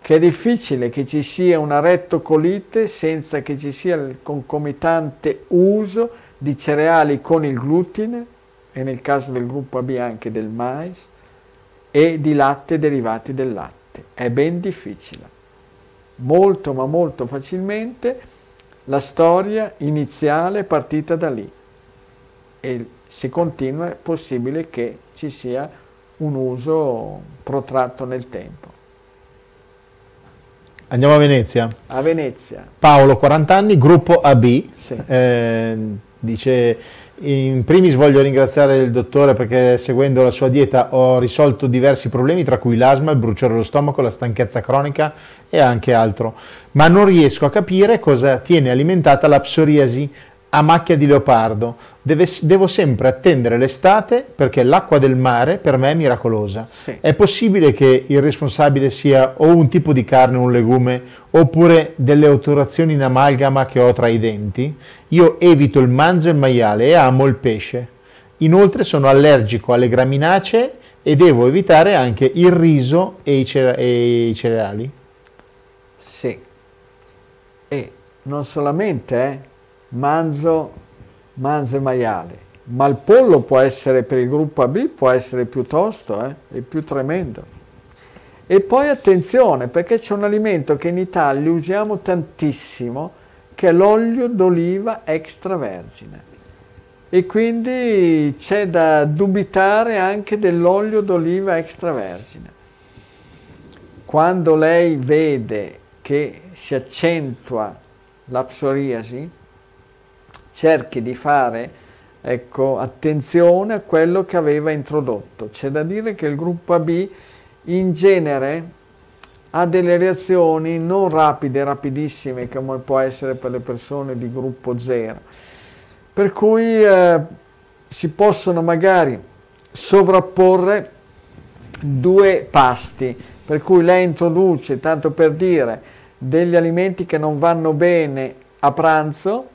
che è difficile che ci sia una rettocolite senza che ci sia il concomitante uso di cereali con il glutine, e nel caso del gruppo AB anche del mais, e di latte, derivati del latte. È ben difficile. Molto ma molto facilmente la storia iniziale è partita da lì, e se continua è possibile che ci sia un uso protratto nel tempo. Andiamo a Venezia. A Venezia. Paolo, 40 anni, gruppo AB, sì. Dice: in primis voglio ringraziare il dottore perché seguendo la sua dieta ho risolto diversi problemi, tra cui l'asma, il bruciore allo stomaco, la stanchezza cronica e anche altro, ma non riesco a capire cosa tiene alimentata la psoriasi a macchia di leopardo. Devo sempre attendere l'estate perché l'acqua del mare per me è miracolosa. Sì. È possibile che il responsabile sia o un tipo di carne o un legume, oppure delle otturazioni in amalgama che ho tra i denti? Io evito il manzo e il maiale e amo il pesce. Inoltre sono allergico alle graminacee e devo evitare anche il riso e i cereali. Sì, e non solamente manzo e maiale, ma il pollo può essere per il gruppo AB, può essere più tosto, e più tremendo. E poi attenzione, perché c'è un alimento che in Italia usiamo tantissimo, che è l'olio d'oliva extravergine. E quindi c'è da dubitare anche dell'olio d'oliva extravergine. Quando lei vede che si accentua la psoriasi, cerchi di fare, ecco, attenzione a quello che aveva introdotto. C'è da dire che il gruppo AB in genere ha delle reazioni non rapide, rapidissime, come può essere per le persone di gruppo 0, per cui si possono magari sovrapporre due pasti, per cui lei introduce, tanto per dire, degli alimenti che non vanno bene a pranzo,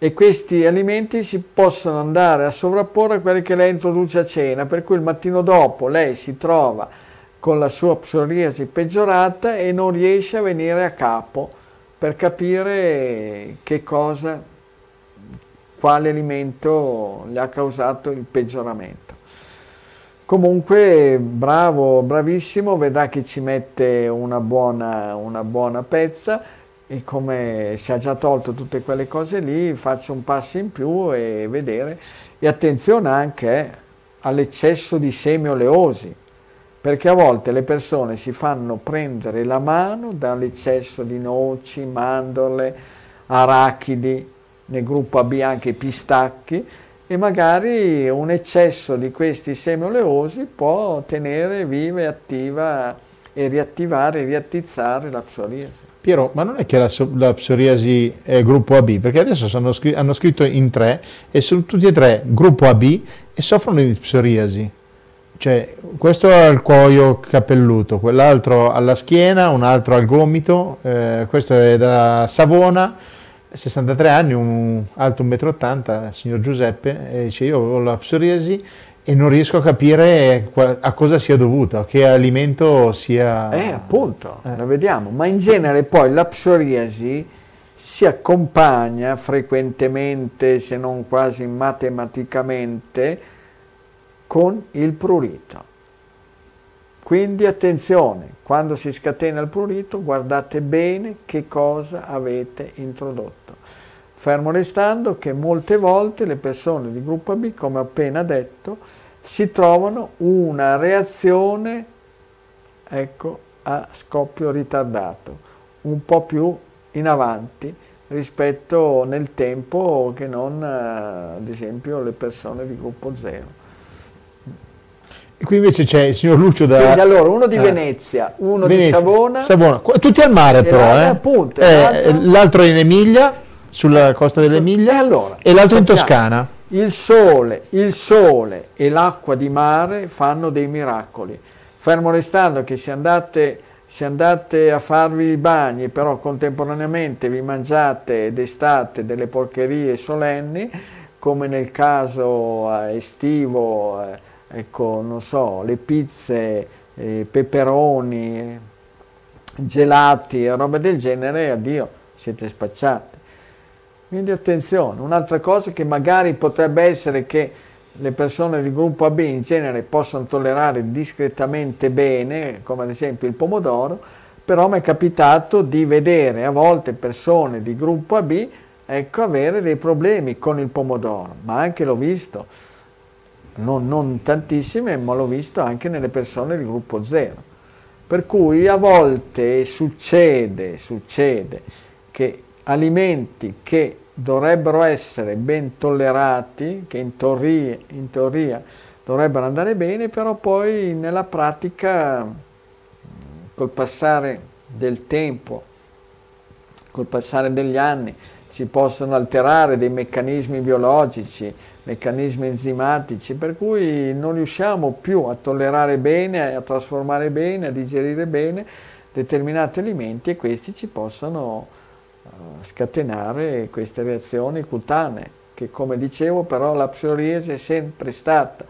e questi alimenti si possono andare a sovrapporre a quelli che lei introduce a cena, per cui il mattino dopo lei si trova con la sua psoriasi peggiorata e non riesce a venire a capo per capire che cosa, quale alimento le ha causato il peggioramento. Comunque bravo, bravissimo, vedrà che ci mette una buona pezza. E come si è già tolto tutte quelle cose lì, faccio un passo in più e vedere. E attenzione anche all'eccesso di semi oleosi, perché a volte le persone si fanno prendere la mano dall'eccesso di noci, mandorle, arachidi, nel gruppo AB anche pistacchi, e magari un eccesso di questi semi oleosi può tenere viva e attiva e riattivare e riattizzare la psoriasi. Piero, ma non è che la psoriasi è gruppo AB? Perché adesso hanno scritto in 3 e sono tutti e 3 gruppo AB e soffrono di psoriasi. Cioè, questo ha il cuoio capelluto, quell'altro alla schiena, un altro al gomito, questo è da Savona, 63 anni, alto 1,80 m, signor Giuseppe, e dice: io ho la psoriasi e non riesco a capire a cosa sia dovuta, che alimento sia... appunto, la vediamo. Ma in genere poi la psoriasi si accompagna frequentemente, se non quasi matematicamente, con il prurito. Quindi attenzione, quando si scatena il prurito, guardate bene che cosa avete introdotto. Fermo restando che molte volte le persone di gruppo AB, come appena detto, si trovano una reazione, ecco, a scoppio ritardato, un po' più in avanti rispetto nel tempo che non, ad esempio, le persone di gruppo 0. E qui invece c'è il signor Lucio da... Quindi allora, uno di Venezia, uno Venezia, di Savona. Tutti al mare però, appunto, l'altro in Emilia, sulla costa dell'Emilia, allora, e l'altro in Toscana. Il sole e l'acqua di mare fanno dei miracoli. Fermo restando che se andate a farvi i bagni, però contemporaneamente vi mangiate d'estate delle porcherie solenni, come nel caso estivo, ecco, non so, le pizze, peperoni, gelati e roba del genere, addio, siete spacciati. Quindi attenzione, un'altra cosa che magari potrebbe essere che le persone di gruppo AB in genere possono tollerare discretamente bene, come ad esempio il pomodoro, però mi è capitato di vedere a volte persone di gruppo AB, ecco, avere dei problemi con il pomodoro, ma anche l'ho visto, non tantissime, ma l'ho visto anche nelle persone di gruppo 0. Per cui a volte succede che alimenti che dovrebbero essere ben tollerati, che in teoria dovrebbero andare bene, però poi nella pratica, col passare del tempo, col passare degli anni, si possono alterare dei meccanismi biologici, meccanismi enzimatici, per cui non riusciamo più a tollerare bene, a trasformare bene, a digerire bene determinati alimenti, e questi ci possono scatenare queste reazioni cutanee, che, come dicevo, però la psoriasi è sempre stata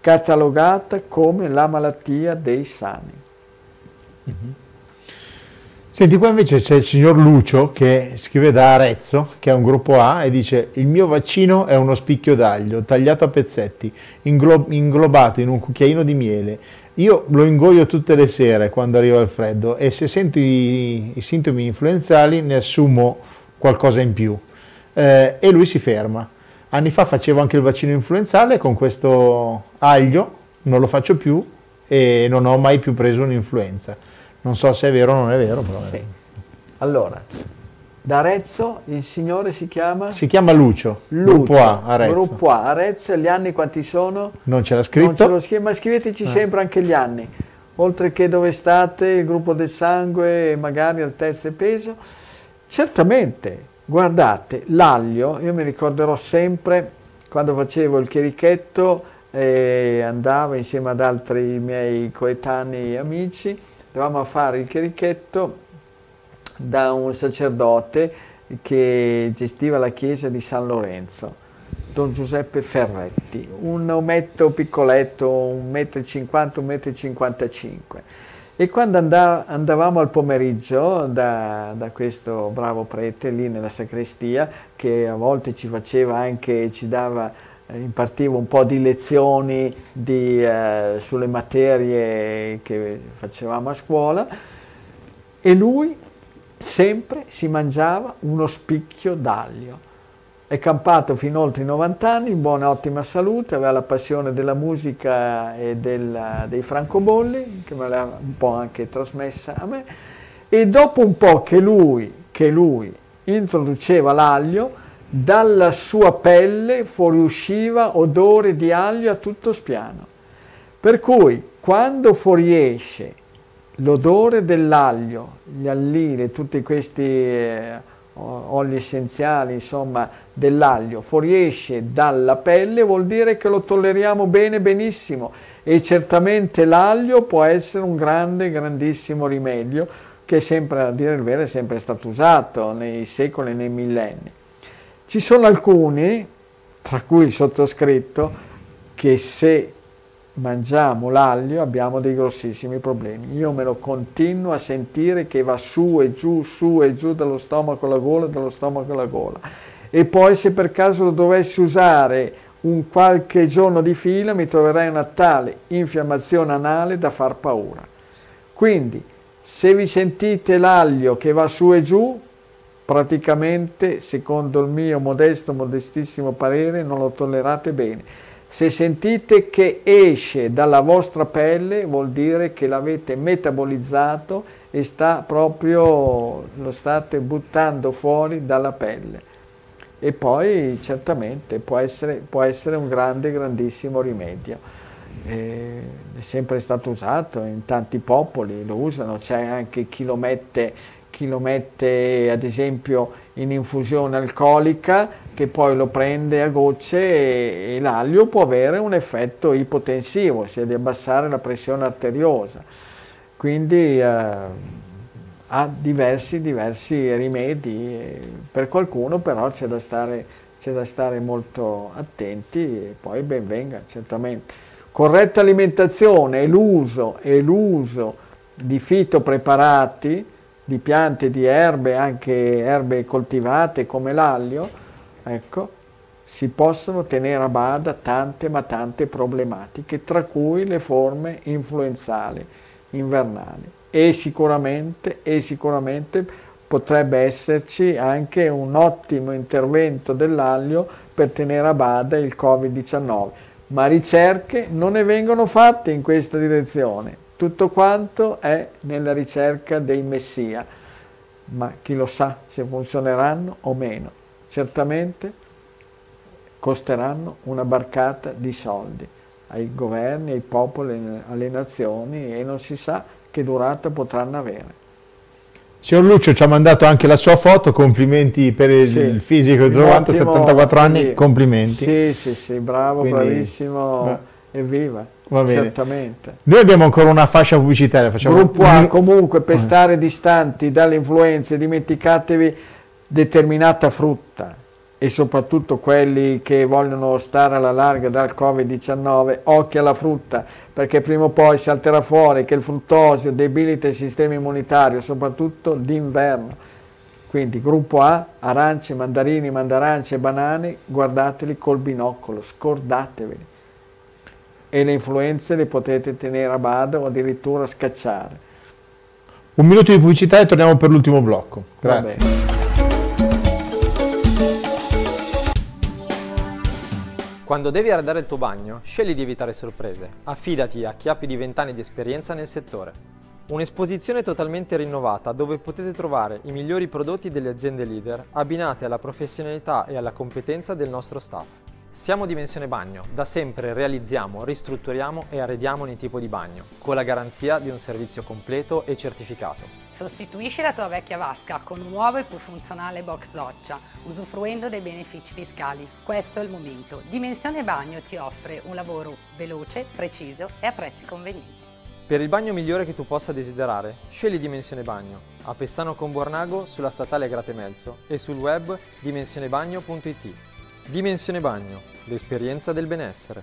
catalogata come la malattia dei sani. Senti, qua invece c'è il signor Lucio che scrive da Arezzo, che è un gruppo A, e dice: il mio vaccino è uno spicchio d'aglio tagliato a pezzetti, inglobato in un cucchiaino di miele. Io lo ingoio tutte le sere quando arriva il freddo e se sento i sintomi influenzali ne assumo qualcosa in più. E lui si ferma. Anni fa facevo anche il vaccino influenzale con questo aglio, non lo faccio più e non ho mai più preso un'influenza. Non so se è vero o non è vero, però sì. Allora, da Arezzo il signore si chiama? Si chiama Lucio. Gruppo A, Arezzo. Gruppo A, Arezzo. Gli anni quanti sono? Non ce l'ha scritto. Non ce lo scrive, ma scriveteci sempre anche gli anni. Oltre che dove state, il gruppo del sangue, magari al terzo peso. Certamente, guardate, l'aglio, io mi ricorderò sempre quando facevo il chierichetto e andavo insieme ad altri miei coetanei amici. Dovevamo a fare il chierichetto da un sacerdote che gestiva la chiesa di San Lorenzo, Don Giuseppe Ferretti, un ometto piccoletto, 1,50 m, 1,55 m. E quando andavamo al pomeriggio da questo bravo prete lì nella sacrestia, che a volte ci faceva anche, ci dava, impartivo un po' di lezioni sulle materie che facevamo a scuola, e lui sempre si mangiava uno spicchio d'aglio. È campato fino oltre i 90 anni, in buona ottima salute, aveva la passione della musica e dei francobolli, che me l'ha un po' anche trasmessa a me, e dopo un po' che lui introduceva l'aglio, dalla sua pelle fuoriusciva odore di aglio a tutto spiano. Per cui, quando fuoriesce l'odore dell'aglio, gli allini, tutti questi oli essenziali, insomma, dell'aglio, fuoriesce dalla pelle, vuol dire che lo tolleriamo bene, benissimo. E certamente l'aglio può essere un grande, grandissimo rimedio, che sempre, a dire il vero, è sempre stato usato nei secoli e nei millenni. Ci sono alcuni, tra cui il sottoscritto, che se mangiamo l'aglio abbiamo dei grossissimi problemi. Io me lo continuo a sentire che va su e giù dallo stomaco alla gola, dallo stomaco alla gola. E poi se per caso lo dovessi usare un qualche giorno di fila mi troverei una tale infiammazione anale da far paura. Quindi se vi sentite l'aglio che va su e giù, praticamente, secondo il mio modestissimo parere, non lo tollerate bene. Se sentite che esce dalla vostra pelle, vuol dire che l'avete metabolizzato e lo state buttando fuori dalla pelle. E poi, certamente, può essere un grande, grandissimo rimedio. È sempre stato usato, in tanti popoli lo usano, c'è anche chi lo mette ad esempio in infusione alcolica, che poi lo prende a gocce, e l'aglio può avere un effetto ipotensivo, cioè di abbassare la pressione arteriosa. Quindi ha diversi rimedi, per qualcuno però c'è da stare molto attenti, e poi ben venga, certamente. Corretta alimentazione e l'uso di fitopreparati, di piante, di erbe, anche erbe coltivate come l'aglio, ecco, si possono tenere a bada tante ma tante problematiche, tra cui le forme influenzali, invernali. E sicuramente potrebbe esserci anche un ottimo intervento dell'aglio per tenere a bada il Covid-19, ma ricerche non ne vengono fatte in questa direzione. Tutto quanto è nella ricerca dei messia, ma chi lo sa se funzioneranno o meno. Certamente costeranno una barcata di soldi ai governi, ai popoli, alle nazioni, e non si sa che durata potranno avere. Signor Lucio ci ha mandato anche la sua foto, complimenti per il fisico di 74 anni, quindi, complimenti. Sì, bravo, quindi, bravissimo, evviva. Va bene. Certamente. Noi abbiamo ancora una fascia pubblicitaria. Gruppo A, comunque, per stare distanti dalle influenze, dimenticatevi determinata frutta, e soprattutto quelli che vogliono stare alla larga dal Covid-19, occhi alla frutta, perché prima o poi salterà fuori che il fruttosio debilita il sistema immunitario, soprattutto d'inverno. Quindi gruppo A, arance, mandarini, mandarance e banane, guardateli col binocolo, scordateveli. E le influenze le potete tenere a bada o addirittura scacciare. Un minuto di pubblicità e torniamo per l'ultimo blocco. Grazie. Quando devi arredare il tuo bagno, scegli di evitare sorprese. Affidati a chi ha più di 20 anni di esperienza nel settore. Un'esposizione totalmente rinnovata dove potete trovare i migliori prodotti delle aziende leader abbinate alla professionalità e alla competenza del nostro staff. Siamo Dimensione Bagno, da sempre realizziamo, ristrutturiamo e arrediamo ogni tipo di bagno, con la garanzia di un servizio completo e certificato. Sostituisci la tua vecchia vasca con un nuovo e più funzionale box doccia, usufruendo dei benefici fiscali. Questo è il momento. Dimensione Bagno ti offre un lavoro veloce, preciso e a prezzi convenienti. Per il bagno migliore che tu possa desiderare, scegli Dimensione Bagno, a Pessano con Bornago, sulla statale Agrate Melzo e sul web dimensionebagno.it. Dimensione Bagno, l'esperienza del benessere.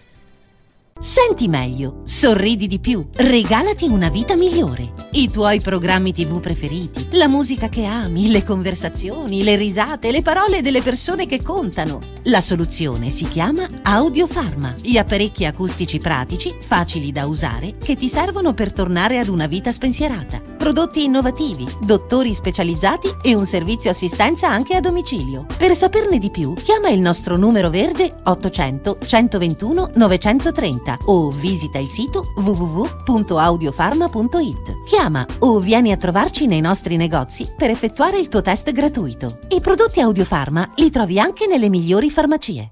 Senti meglio, sorridi di più, regalati una vita migliore. I tuoi programmi TV preferiti, la musica che ami, le conversazioni, le risate, le parole delle persone che contano. La soluzione si chiama Audiofarma, gli apparecchi acustici pratici, facili da usare, che ti servono per tornare ad una vita spensierata. Prodotti innovativi, dottori specializzati e un servizio assistenza anche a domicilio. Per saperne di più, chiama il nostro numero verde 800 121 930. O visita il sito www.audiofarma.it. Chiama o vieni a trovarci nei nostri negozi per effettuare il tuo test gratuito. I prodotti Audiofarma li trovi anche nelle migliori farmacie.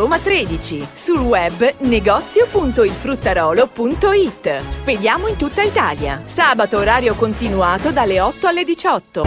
Roma 13, sul web negozio.ilfruttarolo.it. Spediamo in tutta Italia. Sabato orario continuato dalle 8 alle 18.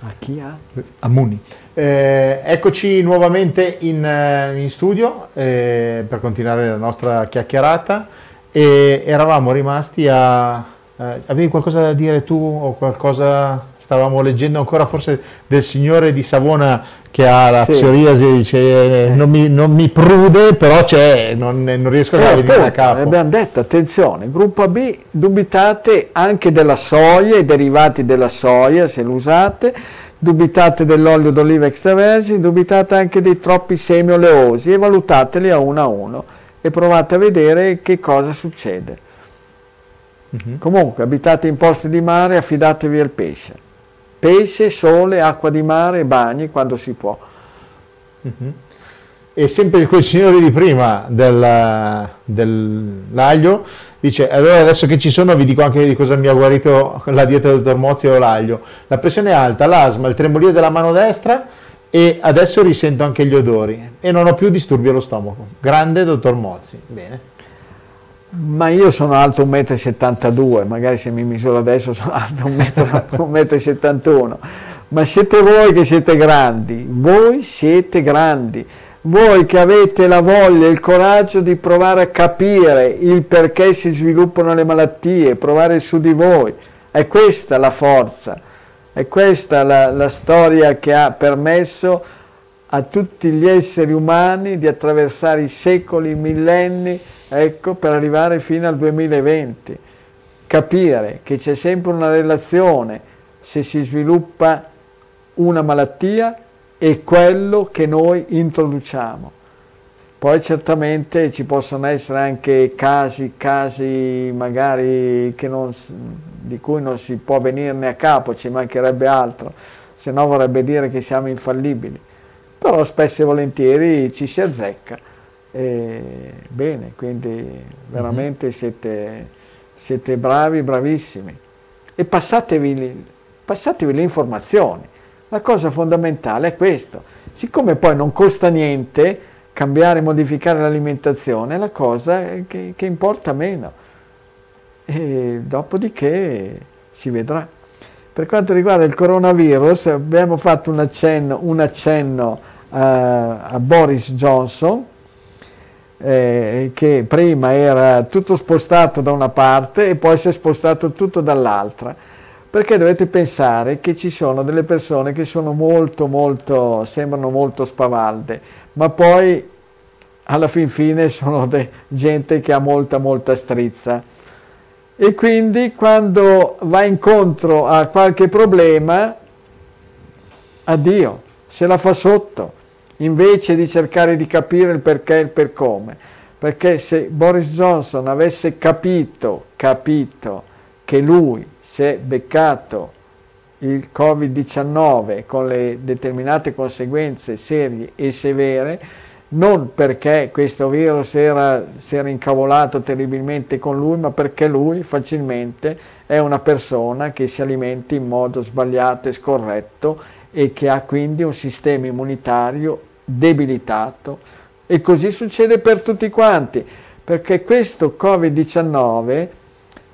A chi ha? A Muni. Eccoci nuovamente in studio per continuare la nostra chiacchierata. Eravamo rimasti a... avevi qualcosa da dire tu o qualcosa? Stavamo leggendo ancora forse del signore di Savona che ha la psoriasi, dice non mi prude, però c'è, non riesco a venire da capo. Abbiamo detto, attenzione, gruppo B, dubitate anche della soia, i derivati della soia se lo usate, dubitate dell'olio d'oliva extravergine, dubitate anche dei troppi semi oleosi e valutateli a uno e provate a vedere che cosa succede. Comunque, abitate in posti di mare, affidatevi al pesce. Pesce, sole, acqua di mare, bagni quando si può. E sempre quel signore di prima dell'aglio dice: allora adesso che ci sono vi dico anche di cosa mi ha guarito la dieta del dottor Mozzi o l'aglio. La pressione alta, l'asma, il tremolio della mano destra e adesso risento anche gli odori e non ho più disturbi allo stomaco. Grande dottor Mozzi. Bene. Ma io sono alto 1,72 m, magari se mi misuro adesso sono alto 1,71 m, ma siete voi che siete grandi, voi che avete la voglia e il coraggio di provare a capire il perché si sviluppano le malattie, provare su di voi, è questa la forza, è questa la storia che ha permesso a tutti gli esseri umani di attraversare i secoli, i millenni, ecco, per arrivare fino al 2020, capire che c'è sempre una relazione se si sviluppa una malattia e quello che noi introduciamo. Poi certamente ci possono essere anche casi magari di cui non si può venirne a capo, ci mancherebbe altro, se no vorrebbe dire che siamo infallibili, però spesso e volentieri ci si azzecca. Bene, quindi veramente siete bravi, bravissimi, e passatevi passatevi le informazioni. La cosa fondamentale è questo. Siccome poi non costa niente cambiare e modificare l'alimentazione, è la cosa che importa meno. E dopodiché si vedrà. Per quanto riguarda il coronavirus, abbiamo fatto un accenno a Boris Johnson, che prima era tutto spostato da una parte e poi si è spostato tutto dall'altra, perché dovete pensare che ci sono delle persone che sono sembrano molto spavalde, ma poi alla fin fine sono gente che ha molta strizza, e quindi quando va incontro a qualche problema, addio, se la fa sotto, invece di cercare di capire il perché e il per come. Perché se Boris Johnson avesse capito che lui si è beccato il Covid-19 con le determinate conseguenze serie e severe, non perché questo virus si era incavolato terribilmente con lui, ma perché lui facilmente è una persona che si alimenta in modo sbagliato e scorretto, e che ha quindi un sistema immunitario debilitato, e così succede per tutti quanti, perché questo Covid-19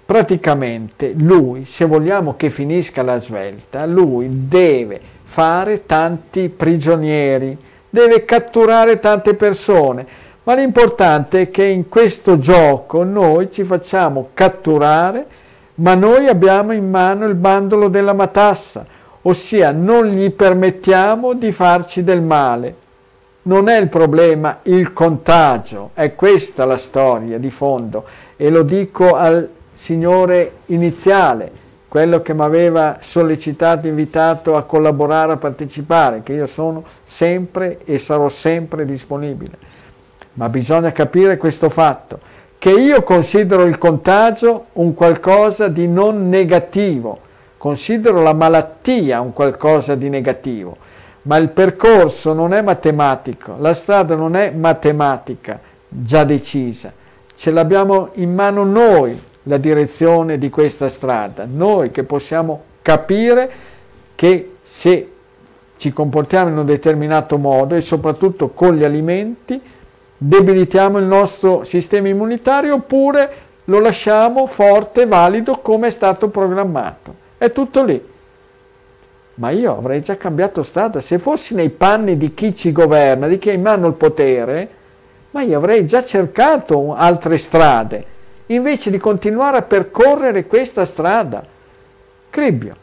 praticamente lui, se vogliamo che finisca la svelta, lui deve fare tanti prigionieri, deve catturare tante persone, ma l'importante è che in questo gioco noi ci facciamo catturare, ma noi abbiamo in mano il bandolo della matassa, ossia non gli permettiamo di farci del male. Non è il problema il contagio, è questa la storia di fondo, e lo dico al signore iniziale, quello che mi aveva sollecitato, invitato a collaborare, a partecipare, che io sono sempre e sarò sempre disponibile, ma bisogna capire questo fatto, che io considero il contagio un qualcosa di non negativo, considero la malattia un qualcosa di negativo, ma il percorso non è matematico, la strada non è matematica già decisa, ce l'abbiamo in mano noi la direzione di questa strada, noi che possiamo capire che se ci comportiamo in un determinato modo e soprattutto con gli alimenti debilitiamo il nostro sistema immunitario oppure lo lasciamo forte e valido come è stato programmato. È tutto lì, ma io avrei già cambiato strada, se fossi nei panni di chi ci governa, di chi ha in mano il potere, ma io avrei già cercato altre strade, invece di continuare a percorrere questa strada. Cribbio,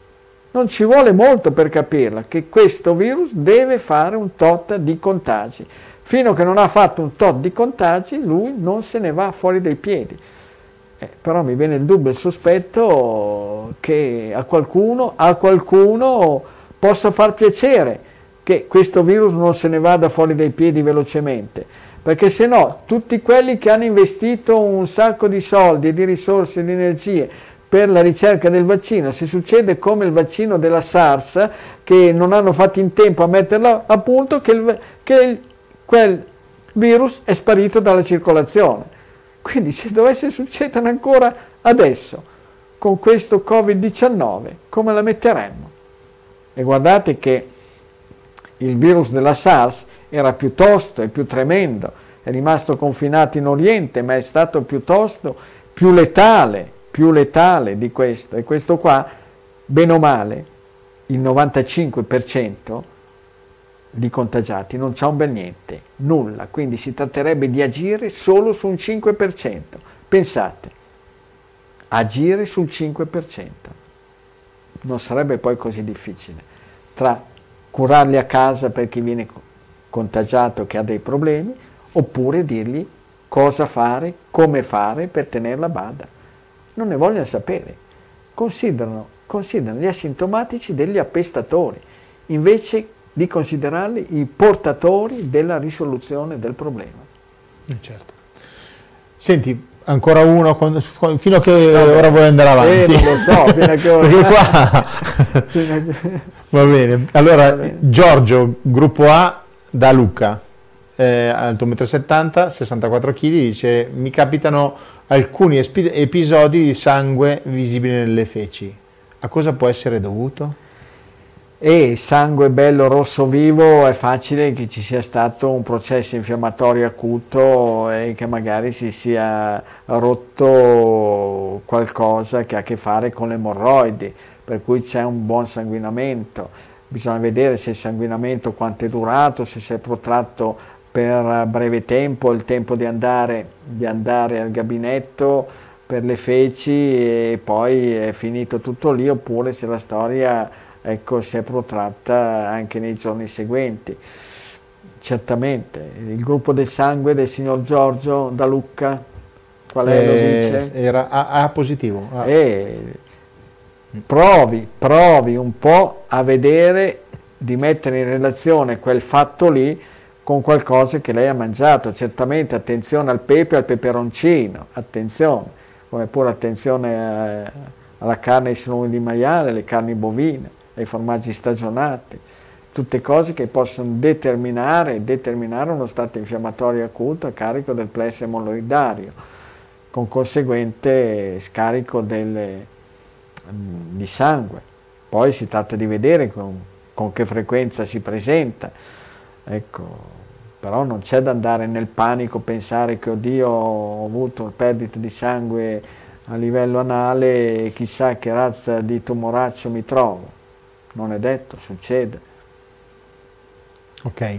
non ci vuole molto per capirla, che questo virus deve fare un tot di contagi, fino a che non ha fatto un tot di contagi lui non se ne va fuori dai piedi. Però mi viene il dubbio, il sospetto che a qualcuno possa far piacere che questo virus non se ne vada fuori dai piedi velocemente, perché se no tutti quelli che hanno investito un sacco di soldi, di risorse, di energie per la ricerca del vaccino, se succede come il vaccino della SARS, che non hanno fatto in tempo a metterlo a punto, quel virus è sparito dalla circolazione. Quindi se dovesse succedere ancora adesso, con questo Covid-19, come la metteremmo? E guardate che il virus della SARS era piuttosto e più tremendo, è rimasto confinato in Oriente, ma è stato piuttosto più letale di questo. E questo qua, bene o male, il 95% di contagiati non c'è un bel niente, nulla, quindi si tratterebbe di agire solo su un 5%. Pensate, agire sul 5%. Non sarebbe poi così difficile, tra curarli a casa per chi viene contagiato che ha dei problemi, oppure dirgli cosa fare, come fare per tenerla a bada. Non ne vogliono sapere, considerano gli asintomatici degli appestatori, invece di considerarli i portatori della risoluzione del problema. Certo. Senti, ancora uno, fino a che ora vuoi andare avanti? Non lo so, fino a che ora. Perché qua... Va bene, allora, va bene. Giorgio, gruppo A, da Lucca, alto 1,70 m, 64 kg, dice, mi capitano alcuni episodi di sangue visibile nelle feci. a cosa può essere dovuto? E sangue bello rosso vivo, è facile che ci sia stato un processo infiammatorio acuto e che magari si sia rotto qualcosa che ha a che fare con le emorroidi, per cui c'è un buon sanguinamento. Bisogna vedere se il sanguinamento quanto è durato, se si è protratto per breve tempo, il tempo di andare al gabinetto per le feci e poi è finito tutto lì, oppure se la storia, ecco, si è protratta anche nei giorni seguenti. Certamente il gruppo del sangue del signor Giorgio da Lucca, qual è, lo dice? Era A positivo. Ah. Provi un po' a vedere di mettere in relazione quel fatto lì con qualcosa che lei ha mangiato. Certamente attenzione al pepe e al peperoncino, attenzione, come pure attenzione alla carne e ai salumi di maiale, alle carni bovine, ai formaggi stagionati, tutte cose che possono determinare uno stato infiammatorio acuto a carico del plesso emorroidario, con conseguente scarico di sangue. Poi si tratta di vedere con che frequenza si presenta, ecco, però non c'è da andare nel panico, pensare che oddio, ho avuto perdita di sangue a livello anale e chissà che razza di tumoraccio mi trovo. Non è detto, succede. Ok.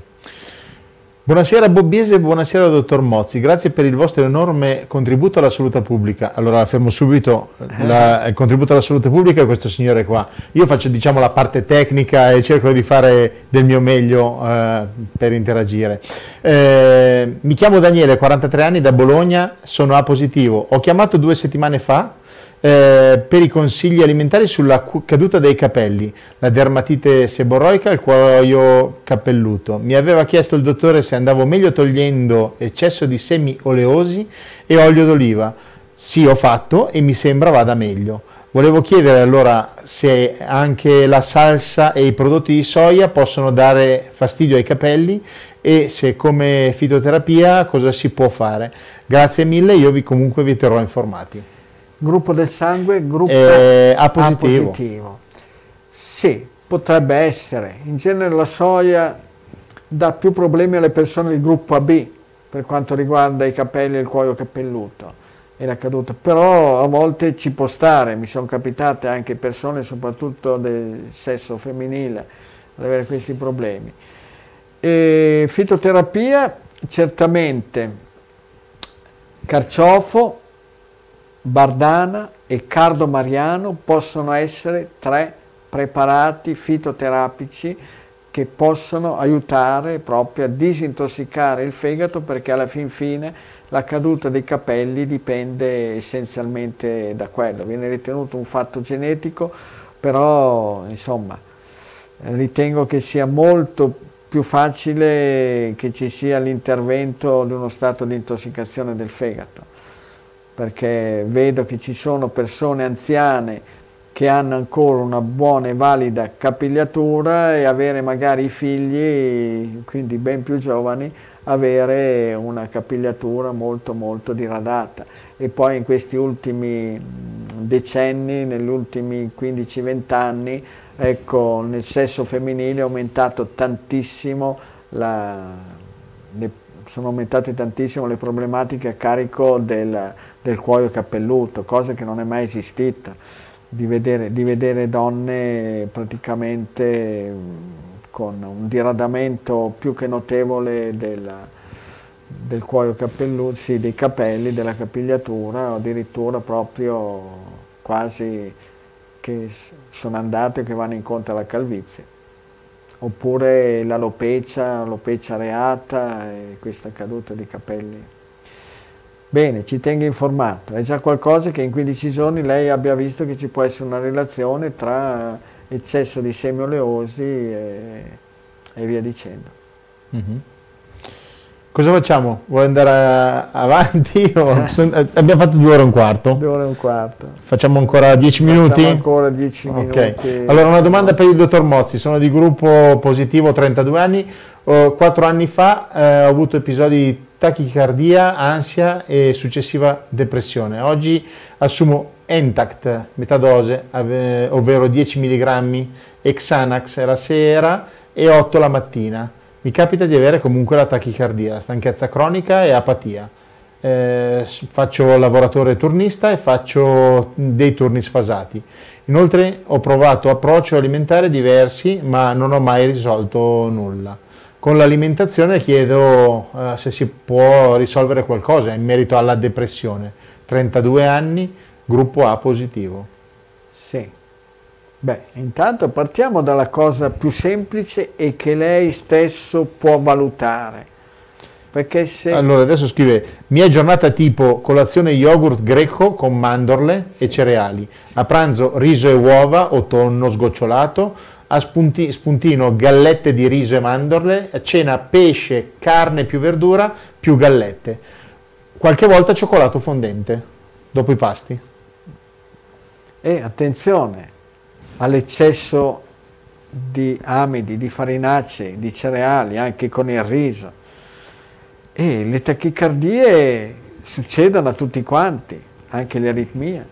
Buonasera Bobbiese, buonasera dottor Mozzi, grazie per il vostro enorme contributo alla salute pubblica. Allora fermo subito il contributo alla salute pubblica è questo signore qua. Io faccio, diciamo, la parte tecnica e cerco di fare del mio meglio per interagire. Mi chiamo Daniele, 43 anni, da Bologna, sono A positivo. Ho chiamato 2 settimane fa per i consigli alimentari sulla caduta dei capelli, la dermatite seborroica, il cuoio capelluto. Mi aveva chiesto il dottore se andavo meglio togliendo eccesso di semi oleosi e olio d'oliva. Sì, ho fatto e mi sembra vada meglio. Volevo chiedere allora se anche la salsa e i prodotti di soia possono dare fastidio ai capelli e se come fitoterapia cosa si può fare. Grazie mille, io comunque vi terrò informati. Gruppo del sangue, gruppo A positivo. A positivo. Sì, potrebbe essere. In genere la soia dà più problemi alle persone del gruppo AB per quanto riguarda i capelli e il cuoio capelluto e la caduta, però a volte ci può stare. Mi sono capitate anche persone, soprattutto del sesso femminile, ad avere questi problemi. E fitoterapia, certamente carciofo, bardana e cardo mariano possono essere 3 preparati fitoterapici che possono aiutare proprio a disintossicare il fegato, perché alla fin fine la caduta dei capelli dipende essenzialmente da quello. Viene ritenuto un fatto genetico, però insomma ritengo che sia molto più facile che ci sia l'intervento di uno stato di intossicazione del fegato, perché vedo che ci sono persone anziane che hanno ancora una buona e valida capigliatura e avere magari i figli, quindi ben più giovani, avere una capigliatura molto molto diradata. E poi in questi ultimi decenni, negli ultimi 15-20 anni, ecco, nel sesso femminile è aumentato tantissimo sono aumentate tantissimo le problematiche a carico del cuoio capelluto, cosa che non è mai esistita, di vedere donne praticamente con un diradamento più che notevole del cuoio capelluto, sì, dei capelli, della capigliatura, addirittura proprio quasi che sono andate o che vanno incontro alla calvizie. Oppure l'alopecia areata e questa caduta di capelli. Bene, ci tengo informato. È già qualcosa che in 15 giorni lei abbia visto che ci può essere una relazione tra eccesso di semi oleosi e via dicendo. Mm-hmm. Cosa facciamo? Vuoi andare avanti? Abbiamo fatto 2 ore e un quarto. 2 ore e un quarto. Facciamo ancora 10 minuti? Ancora 10 minuti. Okay. Allora una domanda per il dottor Mozzi. Sono di gruppo positivo, 32 anni. 4 anni fa ho avuto episodi di tachicardia, ansia e successiva depressione. Oggi assumo Entact, metà dose, ovvero 10 mg e Xanax la sera e 8 la mattina. Mi capita di avere comunque la tachicardia, stanchezza cronica e apatia. Faccio lavoratore turnista e faccio dei turni sfasati. Inoltre ho provato approcci alimentari diversi, ma non ho mai risolto nulla. Con l'alimentazione chiedo se si può risolvere qualcosa in merito alla depressione. 32 anni, gruppo A positivo. Sì. Beh, intanto partiamo dalla cosa più semplice e che lei stesso può valutare. Perché se... Allora, adesso scrive: mia giornata tipo colazione yogurt greco con mandorle e cereali, a pranzo riso e uova o tonno sgocciolato, a spuntino gallette di riso e mandorle, a cena pesce, carne più verdura più gallette, qualche volta cioccolato fondente dopo i pasti. E attenzione all'eccesso di amidi, di farinacei, di cereali, anche con il riso. E le tachicardie succedono a tutti quanti, anche le aritmie.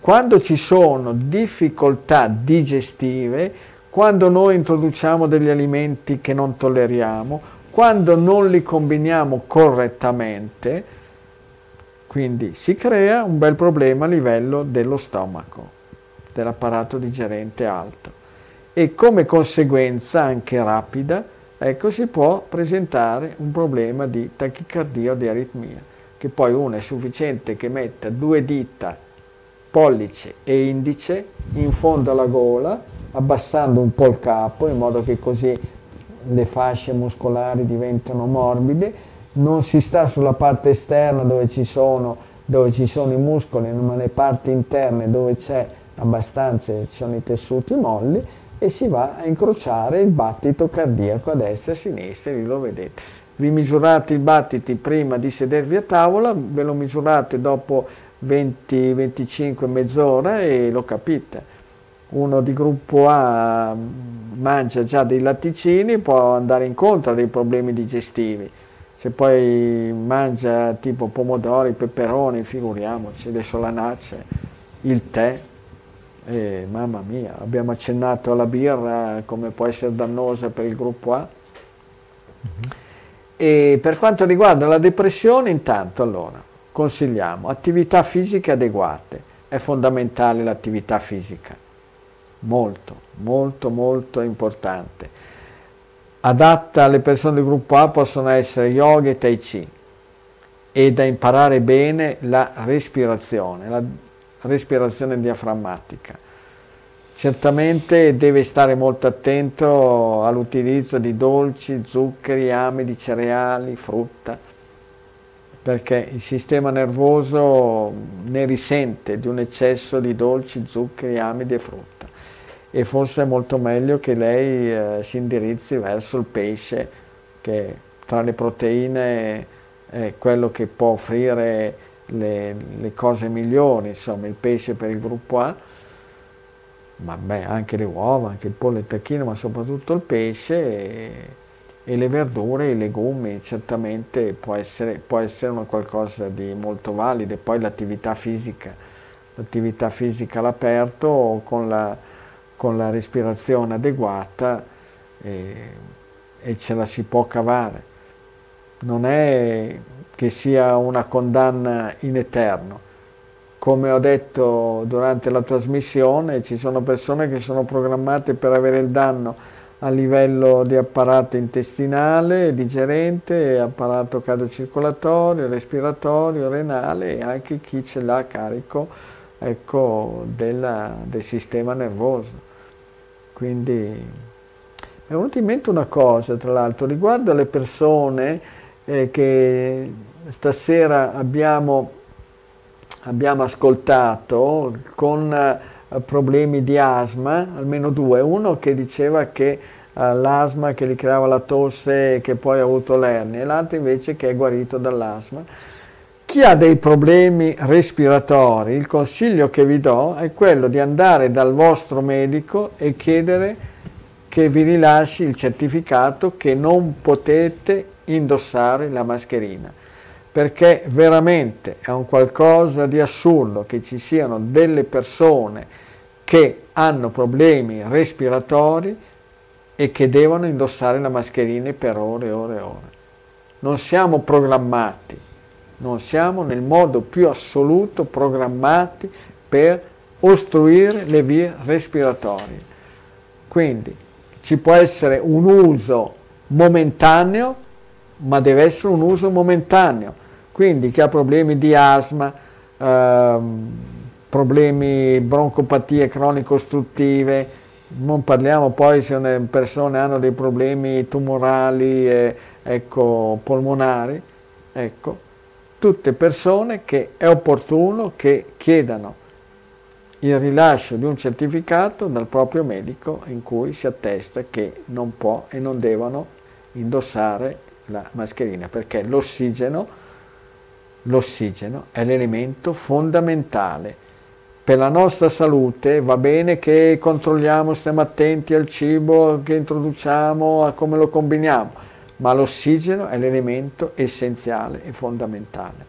Quando ci sono difficoltà digestive, quando noi introduciamo degli alimenti che non tolleriamo, quando non li combiniamo correttamente, quindi si crea un bel problema a livello dello stomaco, dell'apparato digerente alto, e come conseguenza anche rapida, ecco, si può presentare un problema di tachicardia o di aritmia, che poi uno è sufficiente che metta due dita, pollice e indice, in fondo alla gola, abbassando un po' il capo, in modo che così le fasce muscolari diventano morbide, non si sta sulla parte esterna dove ci sono i muscoli, ma le parti interne dove c'è abbastanza, ci sono i tessuti molli, e si va a incrociare il battito cardiaco a destra e a sinistra, lì lo vedete. Vi misurate i battiti prima di sedervi a tavola, ve lo misurate dopo 20-25 mezz'ora e lo capite. Uno di gruppo A mangia già dei latticini, può andare incontro a dei problemi digestivi. Se poi mangia tipo pomodori, peperoni, figuriamoci, le solanacce, il tè. Mamma mia, abbiamo accennato alla birra come può essere dannosa per il gruppo A. E per quanto riguarda la depressione, intanto allora consigliamo attività fisiche adeguate. È fondamentale l'attività fisica, molto, molto, molto importante. Adatta alle persone del gruppo A possono essere yoga e tai chi, e da imparare bene la respirazione diaframmatica. Certamente deve stare molto attento all'utilizzo di dolci, zuccheri, amidi, cereali, frutta, perché il sistema nervoso ne risente di un eccesso di dolci, zuccheri, amidi e frutta, e forse è molto meglio che lei si indirizzi verso il pesce, che tra le proteine è quello che può offrire le cose migliori, insomma, il pesce per il gruppo A, ma beh, anche le uova, anche il pollo e il tacchino, ma soprattutto il pesce e le verdure, i legumi, certamente può essere una qualcosa di molto valido. E poi l'attività fisica all'aperto o con la respirazione adeguata, e ce la si può cavare. Non è che sia una condanna in eterno. Come ho detto durante la trasmissione, ci sono persone che sono programmate per avere il danno a livello di apparato intestinale, digerente, apparato cardiocircolatorio, respiratorio, renale, e anche chi ce l'ha a carico, ecco, del sistema nervoso. Quindi mi è venuta in mente una cosa, tra l'altro, riguardo alle persone che stasera abbiamo ascoltato con problemi di asma, almeno due. Uno che diceva che l'asma che gli creava la tosse e che poi ha avuto l'ernia, e l'altro invece che è guarito dall'asma. Chi ha dei problemi respiratori, il consiglio che vi do è quello di andare dal vostro medico e chiedere che vi rilasci il certificato che non potete indossare la mascherina, perché veramente è un qualcosa di assurdo che ci siano delle persone che hanno problemi respiratori e che devono indossare le mascherine per ore e ore e ore. Non siamo programmati, non siamo nel modo più assoluto programmati per ostruire le vie respiratorie. Quindi ci può essere un uso momentaneo, ma deve essere un uso momentaneo. Quindi chi ha problemi di asma, problemi broncopatie cronico-ostruttive, non parliamo poi se le persone hanno dei problemi tumorali e polmonari, tutte persone che è opportuno che chiedano il rilascio di un certificato dal proprio medico in cui si attesta che non può e non devono indossare la mascherina, perché l'ossigeno è l'elemento fondamentale. Per la nostra salute va bene che controlliamo, stiamo attenti al cibo che introduciamo, a come lo combiniamo, ma l'ossigeno è l'elemento essenziale e fondamentale.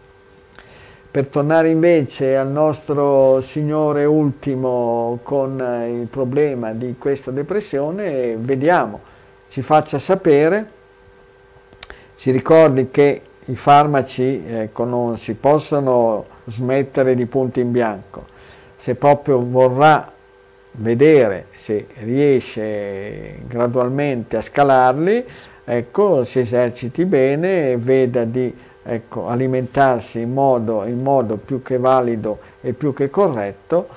Per tornare invece al nostro signore ultimo con il problema di questa depressione, vediamo, ci faccia sapere, ci ricordi che i farmaci non si possono smettere di punto in bianco. Se proprio vorrà vedere se riesce gradualmente a scalarli, si eserciti bene, veda di alimentarsi in modo più che valido e più che corretto.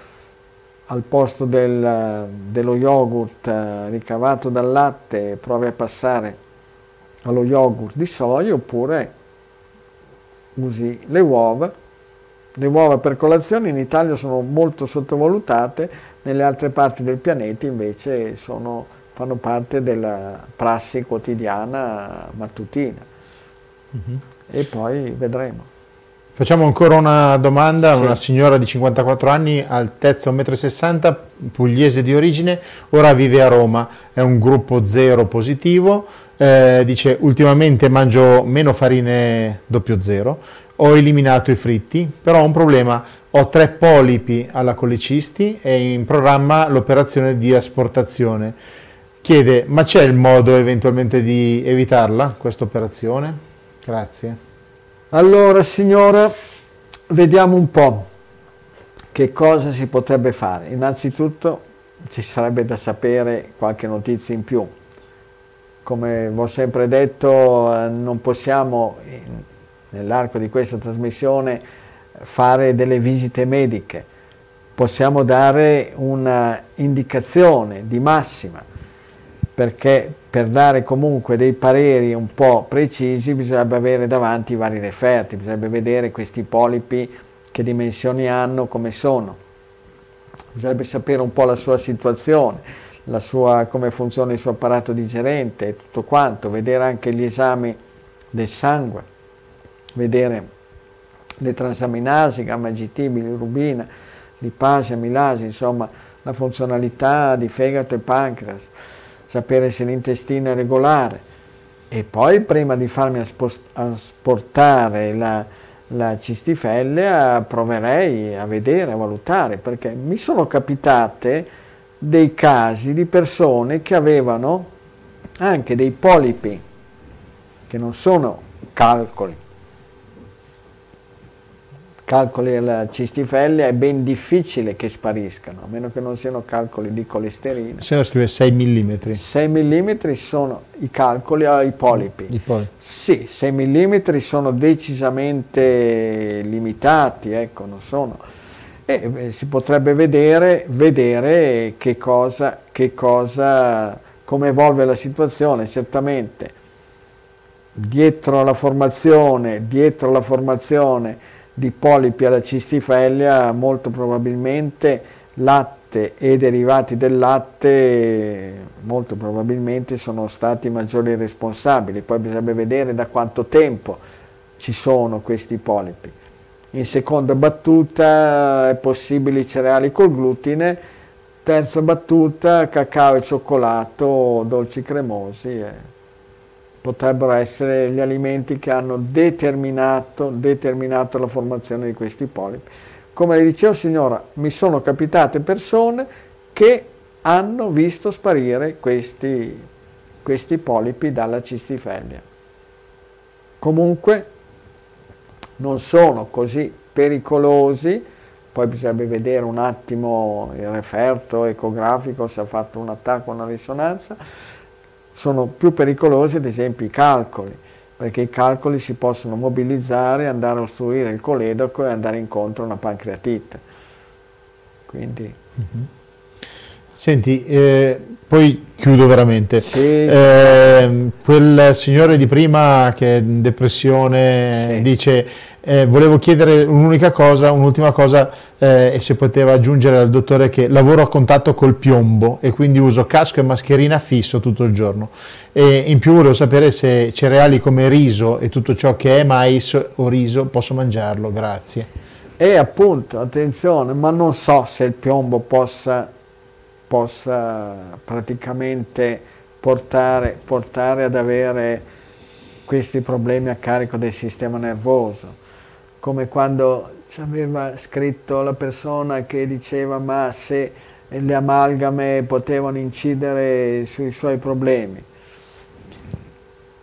Al posto dello yogurt ricavato dal latte, provi a passare allo yogurt di soia, oppure usi le uova. Le uova per colazione in Italia sono molto sottovalutate, nelle altre parti del pianeta invece fanno parte della prassi quotidiana mattutina. E poi vedremo. Facciamo ancora una domanda, sì. Una signora di 54 anni, altezza 1,60 m, pugliese di origine, ora vive a Roma, è un gruppo 0 positivo, dice ultimamente mangio meno farine 00, ho eliminato i fritti, però ho un problema, ho 3 polipi alla colecisti e in programma l'operazione di asportazione. Chiede, ma c'è il modo eventualmente di evitarla, questa operazione? Grazie. Allora signora, vediamo un po' che cosa si potrebbe fare. Innanzitutto ci sarebbe da sapere qualche notizia in più. Come vi ho sempre detto, non possiamo nell'arco di questa trasmissione fare delle visite mediche, possiamo dare un'indicazione di massima, perché per dare comunque dei pareri un po' precisi bisognerebbe avere davanti i vari referti, bisognerebbe vedere questi polipi che dimensioni hanno, come sono, bisognerebbe sapere un po' la sua situazione, come funziona il suo apparato digerente e tutto quanto, vedere anche gli esami del sangue, vedere le transaminasi, gamma GT, bilirubina, lipasi, amilasi, insomma la funzionalità di fegato e pancreas, sapere se l'intestino è regolare. E poi prima di farmi asportare la cistifellea proverei a vedere, a valutare, perché mi sono capitate dei casi di persone che avevano anche dei polipi che non sono calcoli alla cistifellea, è ben difficile che spariscano, a meno che non siano calcoli di colesterina. Se la scrive 6 mm. 6 mm sono i calcoli ai polipi. Sì, 6 mm sono decisamente limitati, non sono. E si potrebbe vedere come evolve la situazione, certamente. Dietro alla formazione di polipi alla cistifellea molto probabilmente latte e derivati del latte molto probabilmente sono stati i maggiori responsabili. Poi bisogna vedere da quanto tempo ci sono questi polipi. In seconda battuta è possibile cereali col glutine, terza battuta cacao e cioccolato, dolci cremosi, potrebbero essere gli alimenti che hanno determinato la formazione di questi polipi. Come le dicevo signora, mi sono capitate persone che hanno visto sparire questi polipi dalla cistifellia. Comunque non sono così pericolosi, poi bisognerebbe vedere un attimo il referto ecografico se ha fatto un attacco o una risonanza. Sono più pericolosi ad esempio i calcoli, perché i calcoli si possono mobilizzare, andare a ostruire il coledoco e andare incontro a una pancreatite. Quindi... Senti, poi chiudo veramente. Sì, quel signore di prima che è in depressione, sì, dice volevo chiedere un'ultima cosa e se poteva aggiungere al dottore che lavoro a contatto col piombo e quindi uso casco e mascherina fisso tutto il giorno, e in più volevo sapere se cereali come riso e tutto ciò che è mais o riso posso mangiarlo, grazie. E appunto, attenzione, ma non so se il piombo possa praticamente portare ad avere questi problemi a carico del sistema nervoso, come quando ci aveva scritto la persona che diceva ma se le amalgame potevano incidere sui suoi problemi.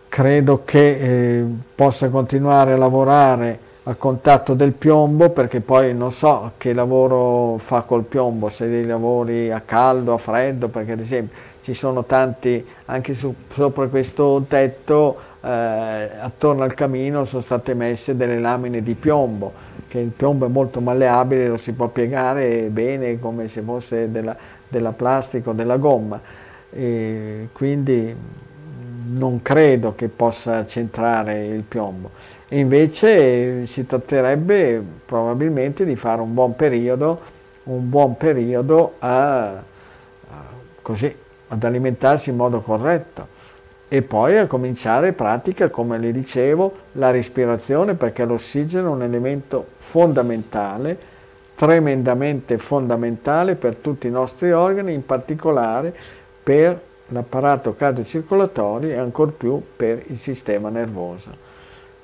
Credo che possa continuare a lavorare a contatto del piombo, perché poi non so che lavoro fa col piombo, se dei lavori a caldo, a freddo, perché ad esempio ci sono tanti, anche sopra questo tetto, attorno al camino sono state messe delle lamine di piombo, che il piombo è molto malleabile, lo si può piegare bene come se fosse della plastica o della gomma, e quindi non credo che possa centrare il piombo. Invece si tratterebbe probabilmente di fare un buon periodo così, ad alimentarsi in modo corretto e poi a cominciare pratica, come le dicevo, la respirazione, perché l'ossigeno è un elemento fondamentale, tremendamente fondamentale per tutti i nostri organi, in particolare per l'apparato cardiocircolatorio e ancor più per il sistema nervoso.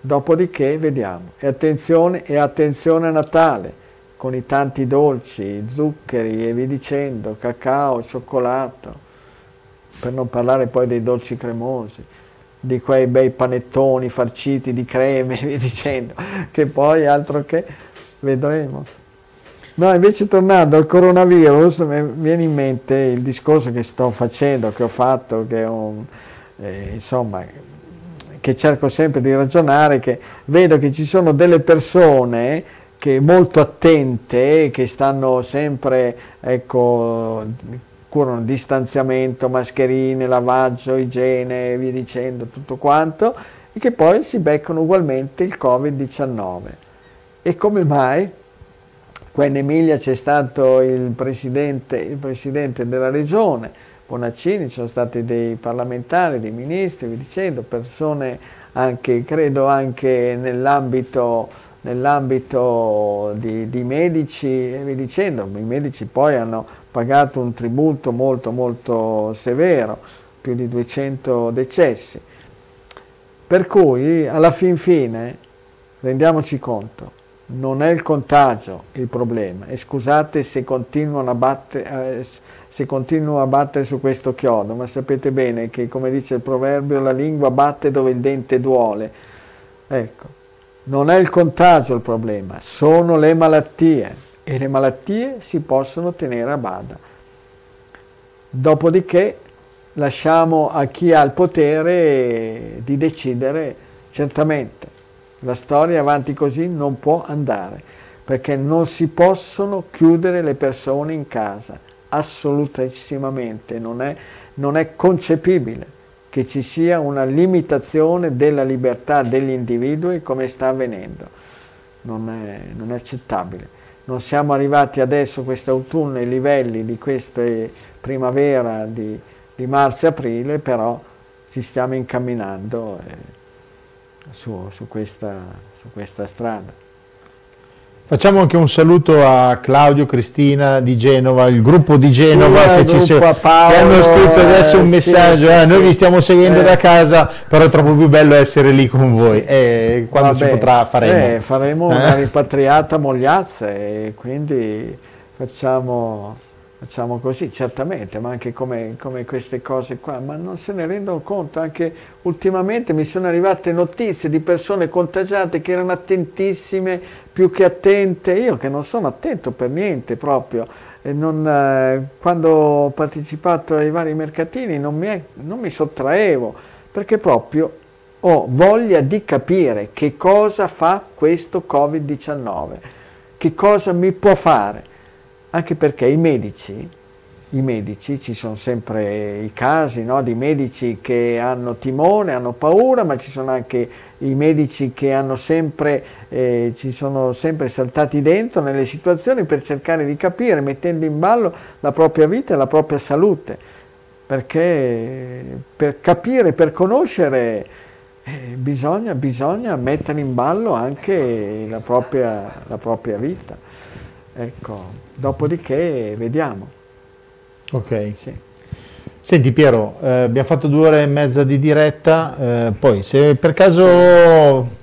Dopodiché vediamo, e attenzione a Natale, con i tanti dolci, zuccheri e via dicendo, cacao, cioccolato, per non parlare poi dei dolci cremosi, di quei bei panettoni farciti di creme e via dicendo, che poi altro che vedremo. No, invece tornando al coronavirus, mi viene in mente il discorso che sto facendo, che ho fatto, che insomma... che cerco sempre di ragionare, che vedo che ci sono delle persone che molto attente, che stanno sempre, ecco, curano distanziamento, mascherine, lavaggio, igiene, via dicendo, tutto quanto, e che poi si beccano ugualmente il Covid-19. E come mai? Qua in Emilia c'è stato il presidente della regione, Bonaccini, ci sono stati dei parlamentari, dei ministri, vi dicendo, persone anche, credo anche nell'ambito di medici, e vi dicendo, i medici poi hanno pagato un tributo molto molto severo, più di 200 decessi. Per cui alla fin fine rendiamoci conto, non è il contagio il problema, e scusate se continuo a battere su questo chiodo, ma sapete bene che, come dice il proverbio, la lingua batte dove il dente duole. Ecco, non è il contagio il problema, sono le malattie, e le malattie si possono tenere a bada. Dopodiché lasciamo a chi ha il potere di decidere, certamente. La storia avanti così non può andare, perché non si possono chiudere le persone in casa, assolutissimamente, non è concepibile che ci sia una limitazione della libertà degli individui come sta avvenendo, non è accettabile. Non siamo arrivati adesso quest'autunno ai livelli di questa primavera di marzo-aprile, però ci stiamo incamminando. Su questa strada. Facciamo anche un saluto a Claudio, Cristina di Genova, il gruppo di Genova che ci segue, che hanno scritto adesso un messaggio, noi vi stiamo seguendo da casa, però è troppo più bello essere lì con voi, quando si potrà faremo. Faremo una rimpatriata a Mogliazze, e quindi facciamo così, certamente, ma anche come queste cose qua, ma non se ne rendono conto. Anche ultimamente mi sono arrivate notizie di persone contagiate che erano attentissime, più che attente, io che non sono attento per niente proprio, quando ho partecipato ai vari mercatini non mi sottraevo, perché proprio ho voglia di capire che cosa fa questo Covid-19, che cosa mi può fare. Anche perché i medici, ci sono sempre i casi, no, di medici che hanno timore, hanno paura, ma ci sono anche i medici che ci sono sempre saltati dentro nelle situazioni per cercare di capire, mettendo in ballo la propria vita e la propria salute. Perché per capire, per conoscere, bisogna mettere in ballo anche la propria vita. Ecco. Dopodiché vediamo. Ok. Sì. Senti Piero, abbiamo fatto 2 ore e mezza di diretta, poi se per caso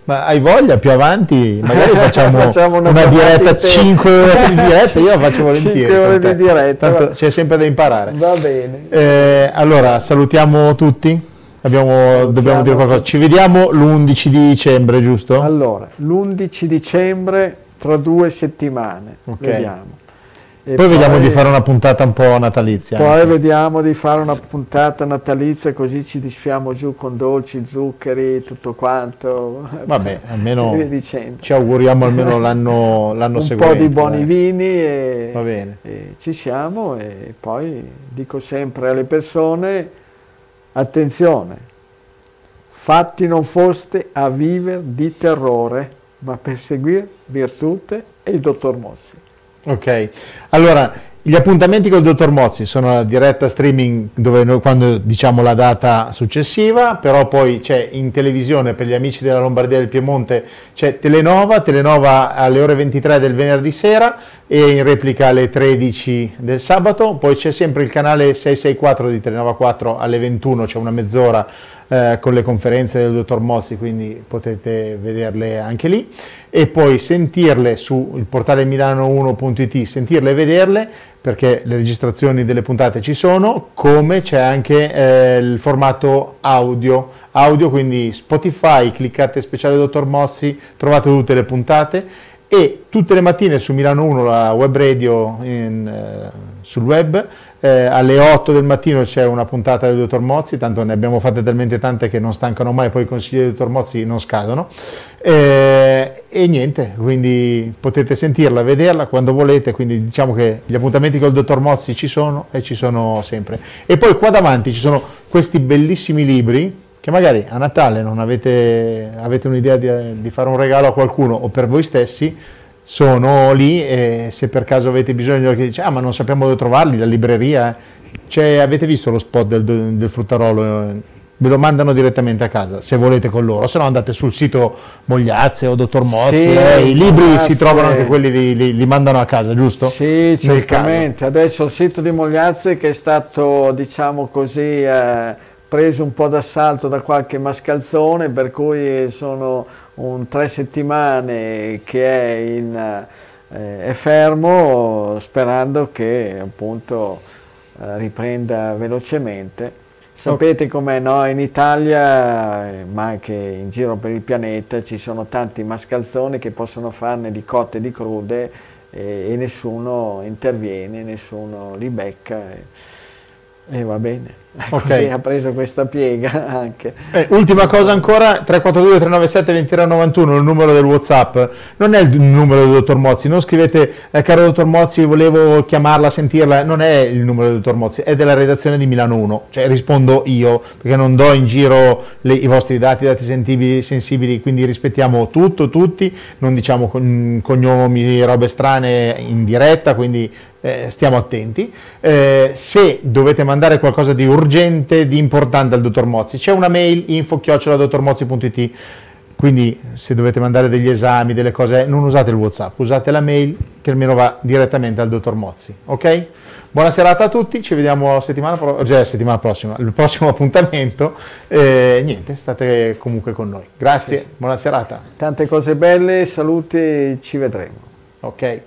hai voglia più avanti magari facciamo una diretta, 5 ore di diretta, io la faccio volentieri. 5 ore di diretta. Tanto c'è sempre da imparare. Va bene. Allora, salutiamo tutti. Dobbiamo dire qualcosa. Ci vediamo l'11 dicembre, giusto? Allora, l'11 dicembre tra 2 settimane. Okay. Vediamo. Poi vediamo di fare una puntata un po' natalizia. Poi vediamo di fare una puntata natalizia, così ci disfiamo giù con dolci, zuccheri, tutto quanto. Vabbè, almeno ci auguriamo almeno l'anno seguente. Un po' di buoni vini e, va bene. E ci siamo. E poi dico sempre alle persone, attenzione, fatti non foste a viver di terrore, ma per seguir virtute e il dottor Mozzi. Ok, allora gli appuntamenti col dottor Mozzi sono la diretta streaming, dove noi, quando diciamo la data successiva, però poi c'è in televisione per gli amici della Lombardia e del Piemonte, c'è Telenova alle ore 23 del venerdì sera e in replica alle 13 del sabato, poi c'è sempre il canale 664 di Telenova 4 alle 21, c'è una mezz'ora con le conferenze del dottor Mozzi, quindi potete vederle anche lì e poi sentirle sul portale milano1.it, sentirle e vederle, perché le registrazioni delle puntate ci sono, come c'è anche il formato audio, quindi Spotify, cliccate speciale dottor Mozzi, trovate tutte le puntate. E tutte le mattine su Milano 1, la web radio sul web, alle 8 del mattino c'è una puntata del dottor Mozzi, tanto ne abbiamo fatte talmente tante che non stancano mai, poi i consigli del dottor Mozzi non scadono. E niente, quindi potete sentirla, vederla quando volete, quindi diciamo che gli appuntamenti col dottor Mozzi ci sono e ci sono sempre. E poi qua davanti ci sono questi bellissimi libri, che magari a Natale non avete un'idea di fare un regalo a qualcuno o per voi stessi, sono lì e se per caso avete bisogno che dice ma non sappiamo dove trovarli, la libreria, cioè, avete visto lo spot del fruttarolo, ve lo mandano direttamente a casa se volete con loro, se no andate sul sito Mogliazze o dottor Mozzi, sì, i libri si trovano anche quelli, li mandano a casa, giusto? Sì, certamente, adesso il sito di Mogliazze che è stato, diciamo così, preso un po' d'assalto da qualche mascalzone, per cui sono 3 settimane che è fermo, sperando che appunto riprenda velocemente. Sapete com'è, no? In Italia, ma anche in giro per il pianeta, ci sono tanti mascalzoni che possono farne di cotte e di crude e nessuno interviene, nessuno li becca. E va bene, così ha preso questa piega anche. Ultima cosa ancora, 342-397-2391 il numero del WhatsApp, non è il numero del dottor Mozzi, non scrivete caro dottor Mozzi volevo chiamarla, sentirla, non è il numero del dottor Mozzi, è della redazione di Milano 1, cioè rispondo io, perché non do in giro i vostri dati sensibili, quindi rispettiamo tutti, non diciamo cognomi, robe strane in diretta, quindi stiamo attenti. Se dovete mandare qualcosa di urgente, di importante al dottor Mozzi, c'è una mail info@dottormozzi.it. Quindi se dovete mandare degli esami, delle cose, non usate il WhatsApp, usate la mail che almeno va direttamente al dottor Mozzi, ok? Buona serata a tutti, ci vediamo settimana prossima, il prossimo appuntamento. Niente, state comunque con noi. Grazie, sì. Buona serata. Tante cose belle, salute, ci vedremo. Ok.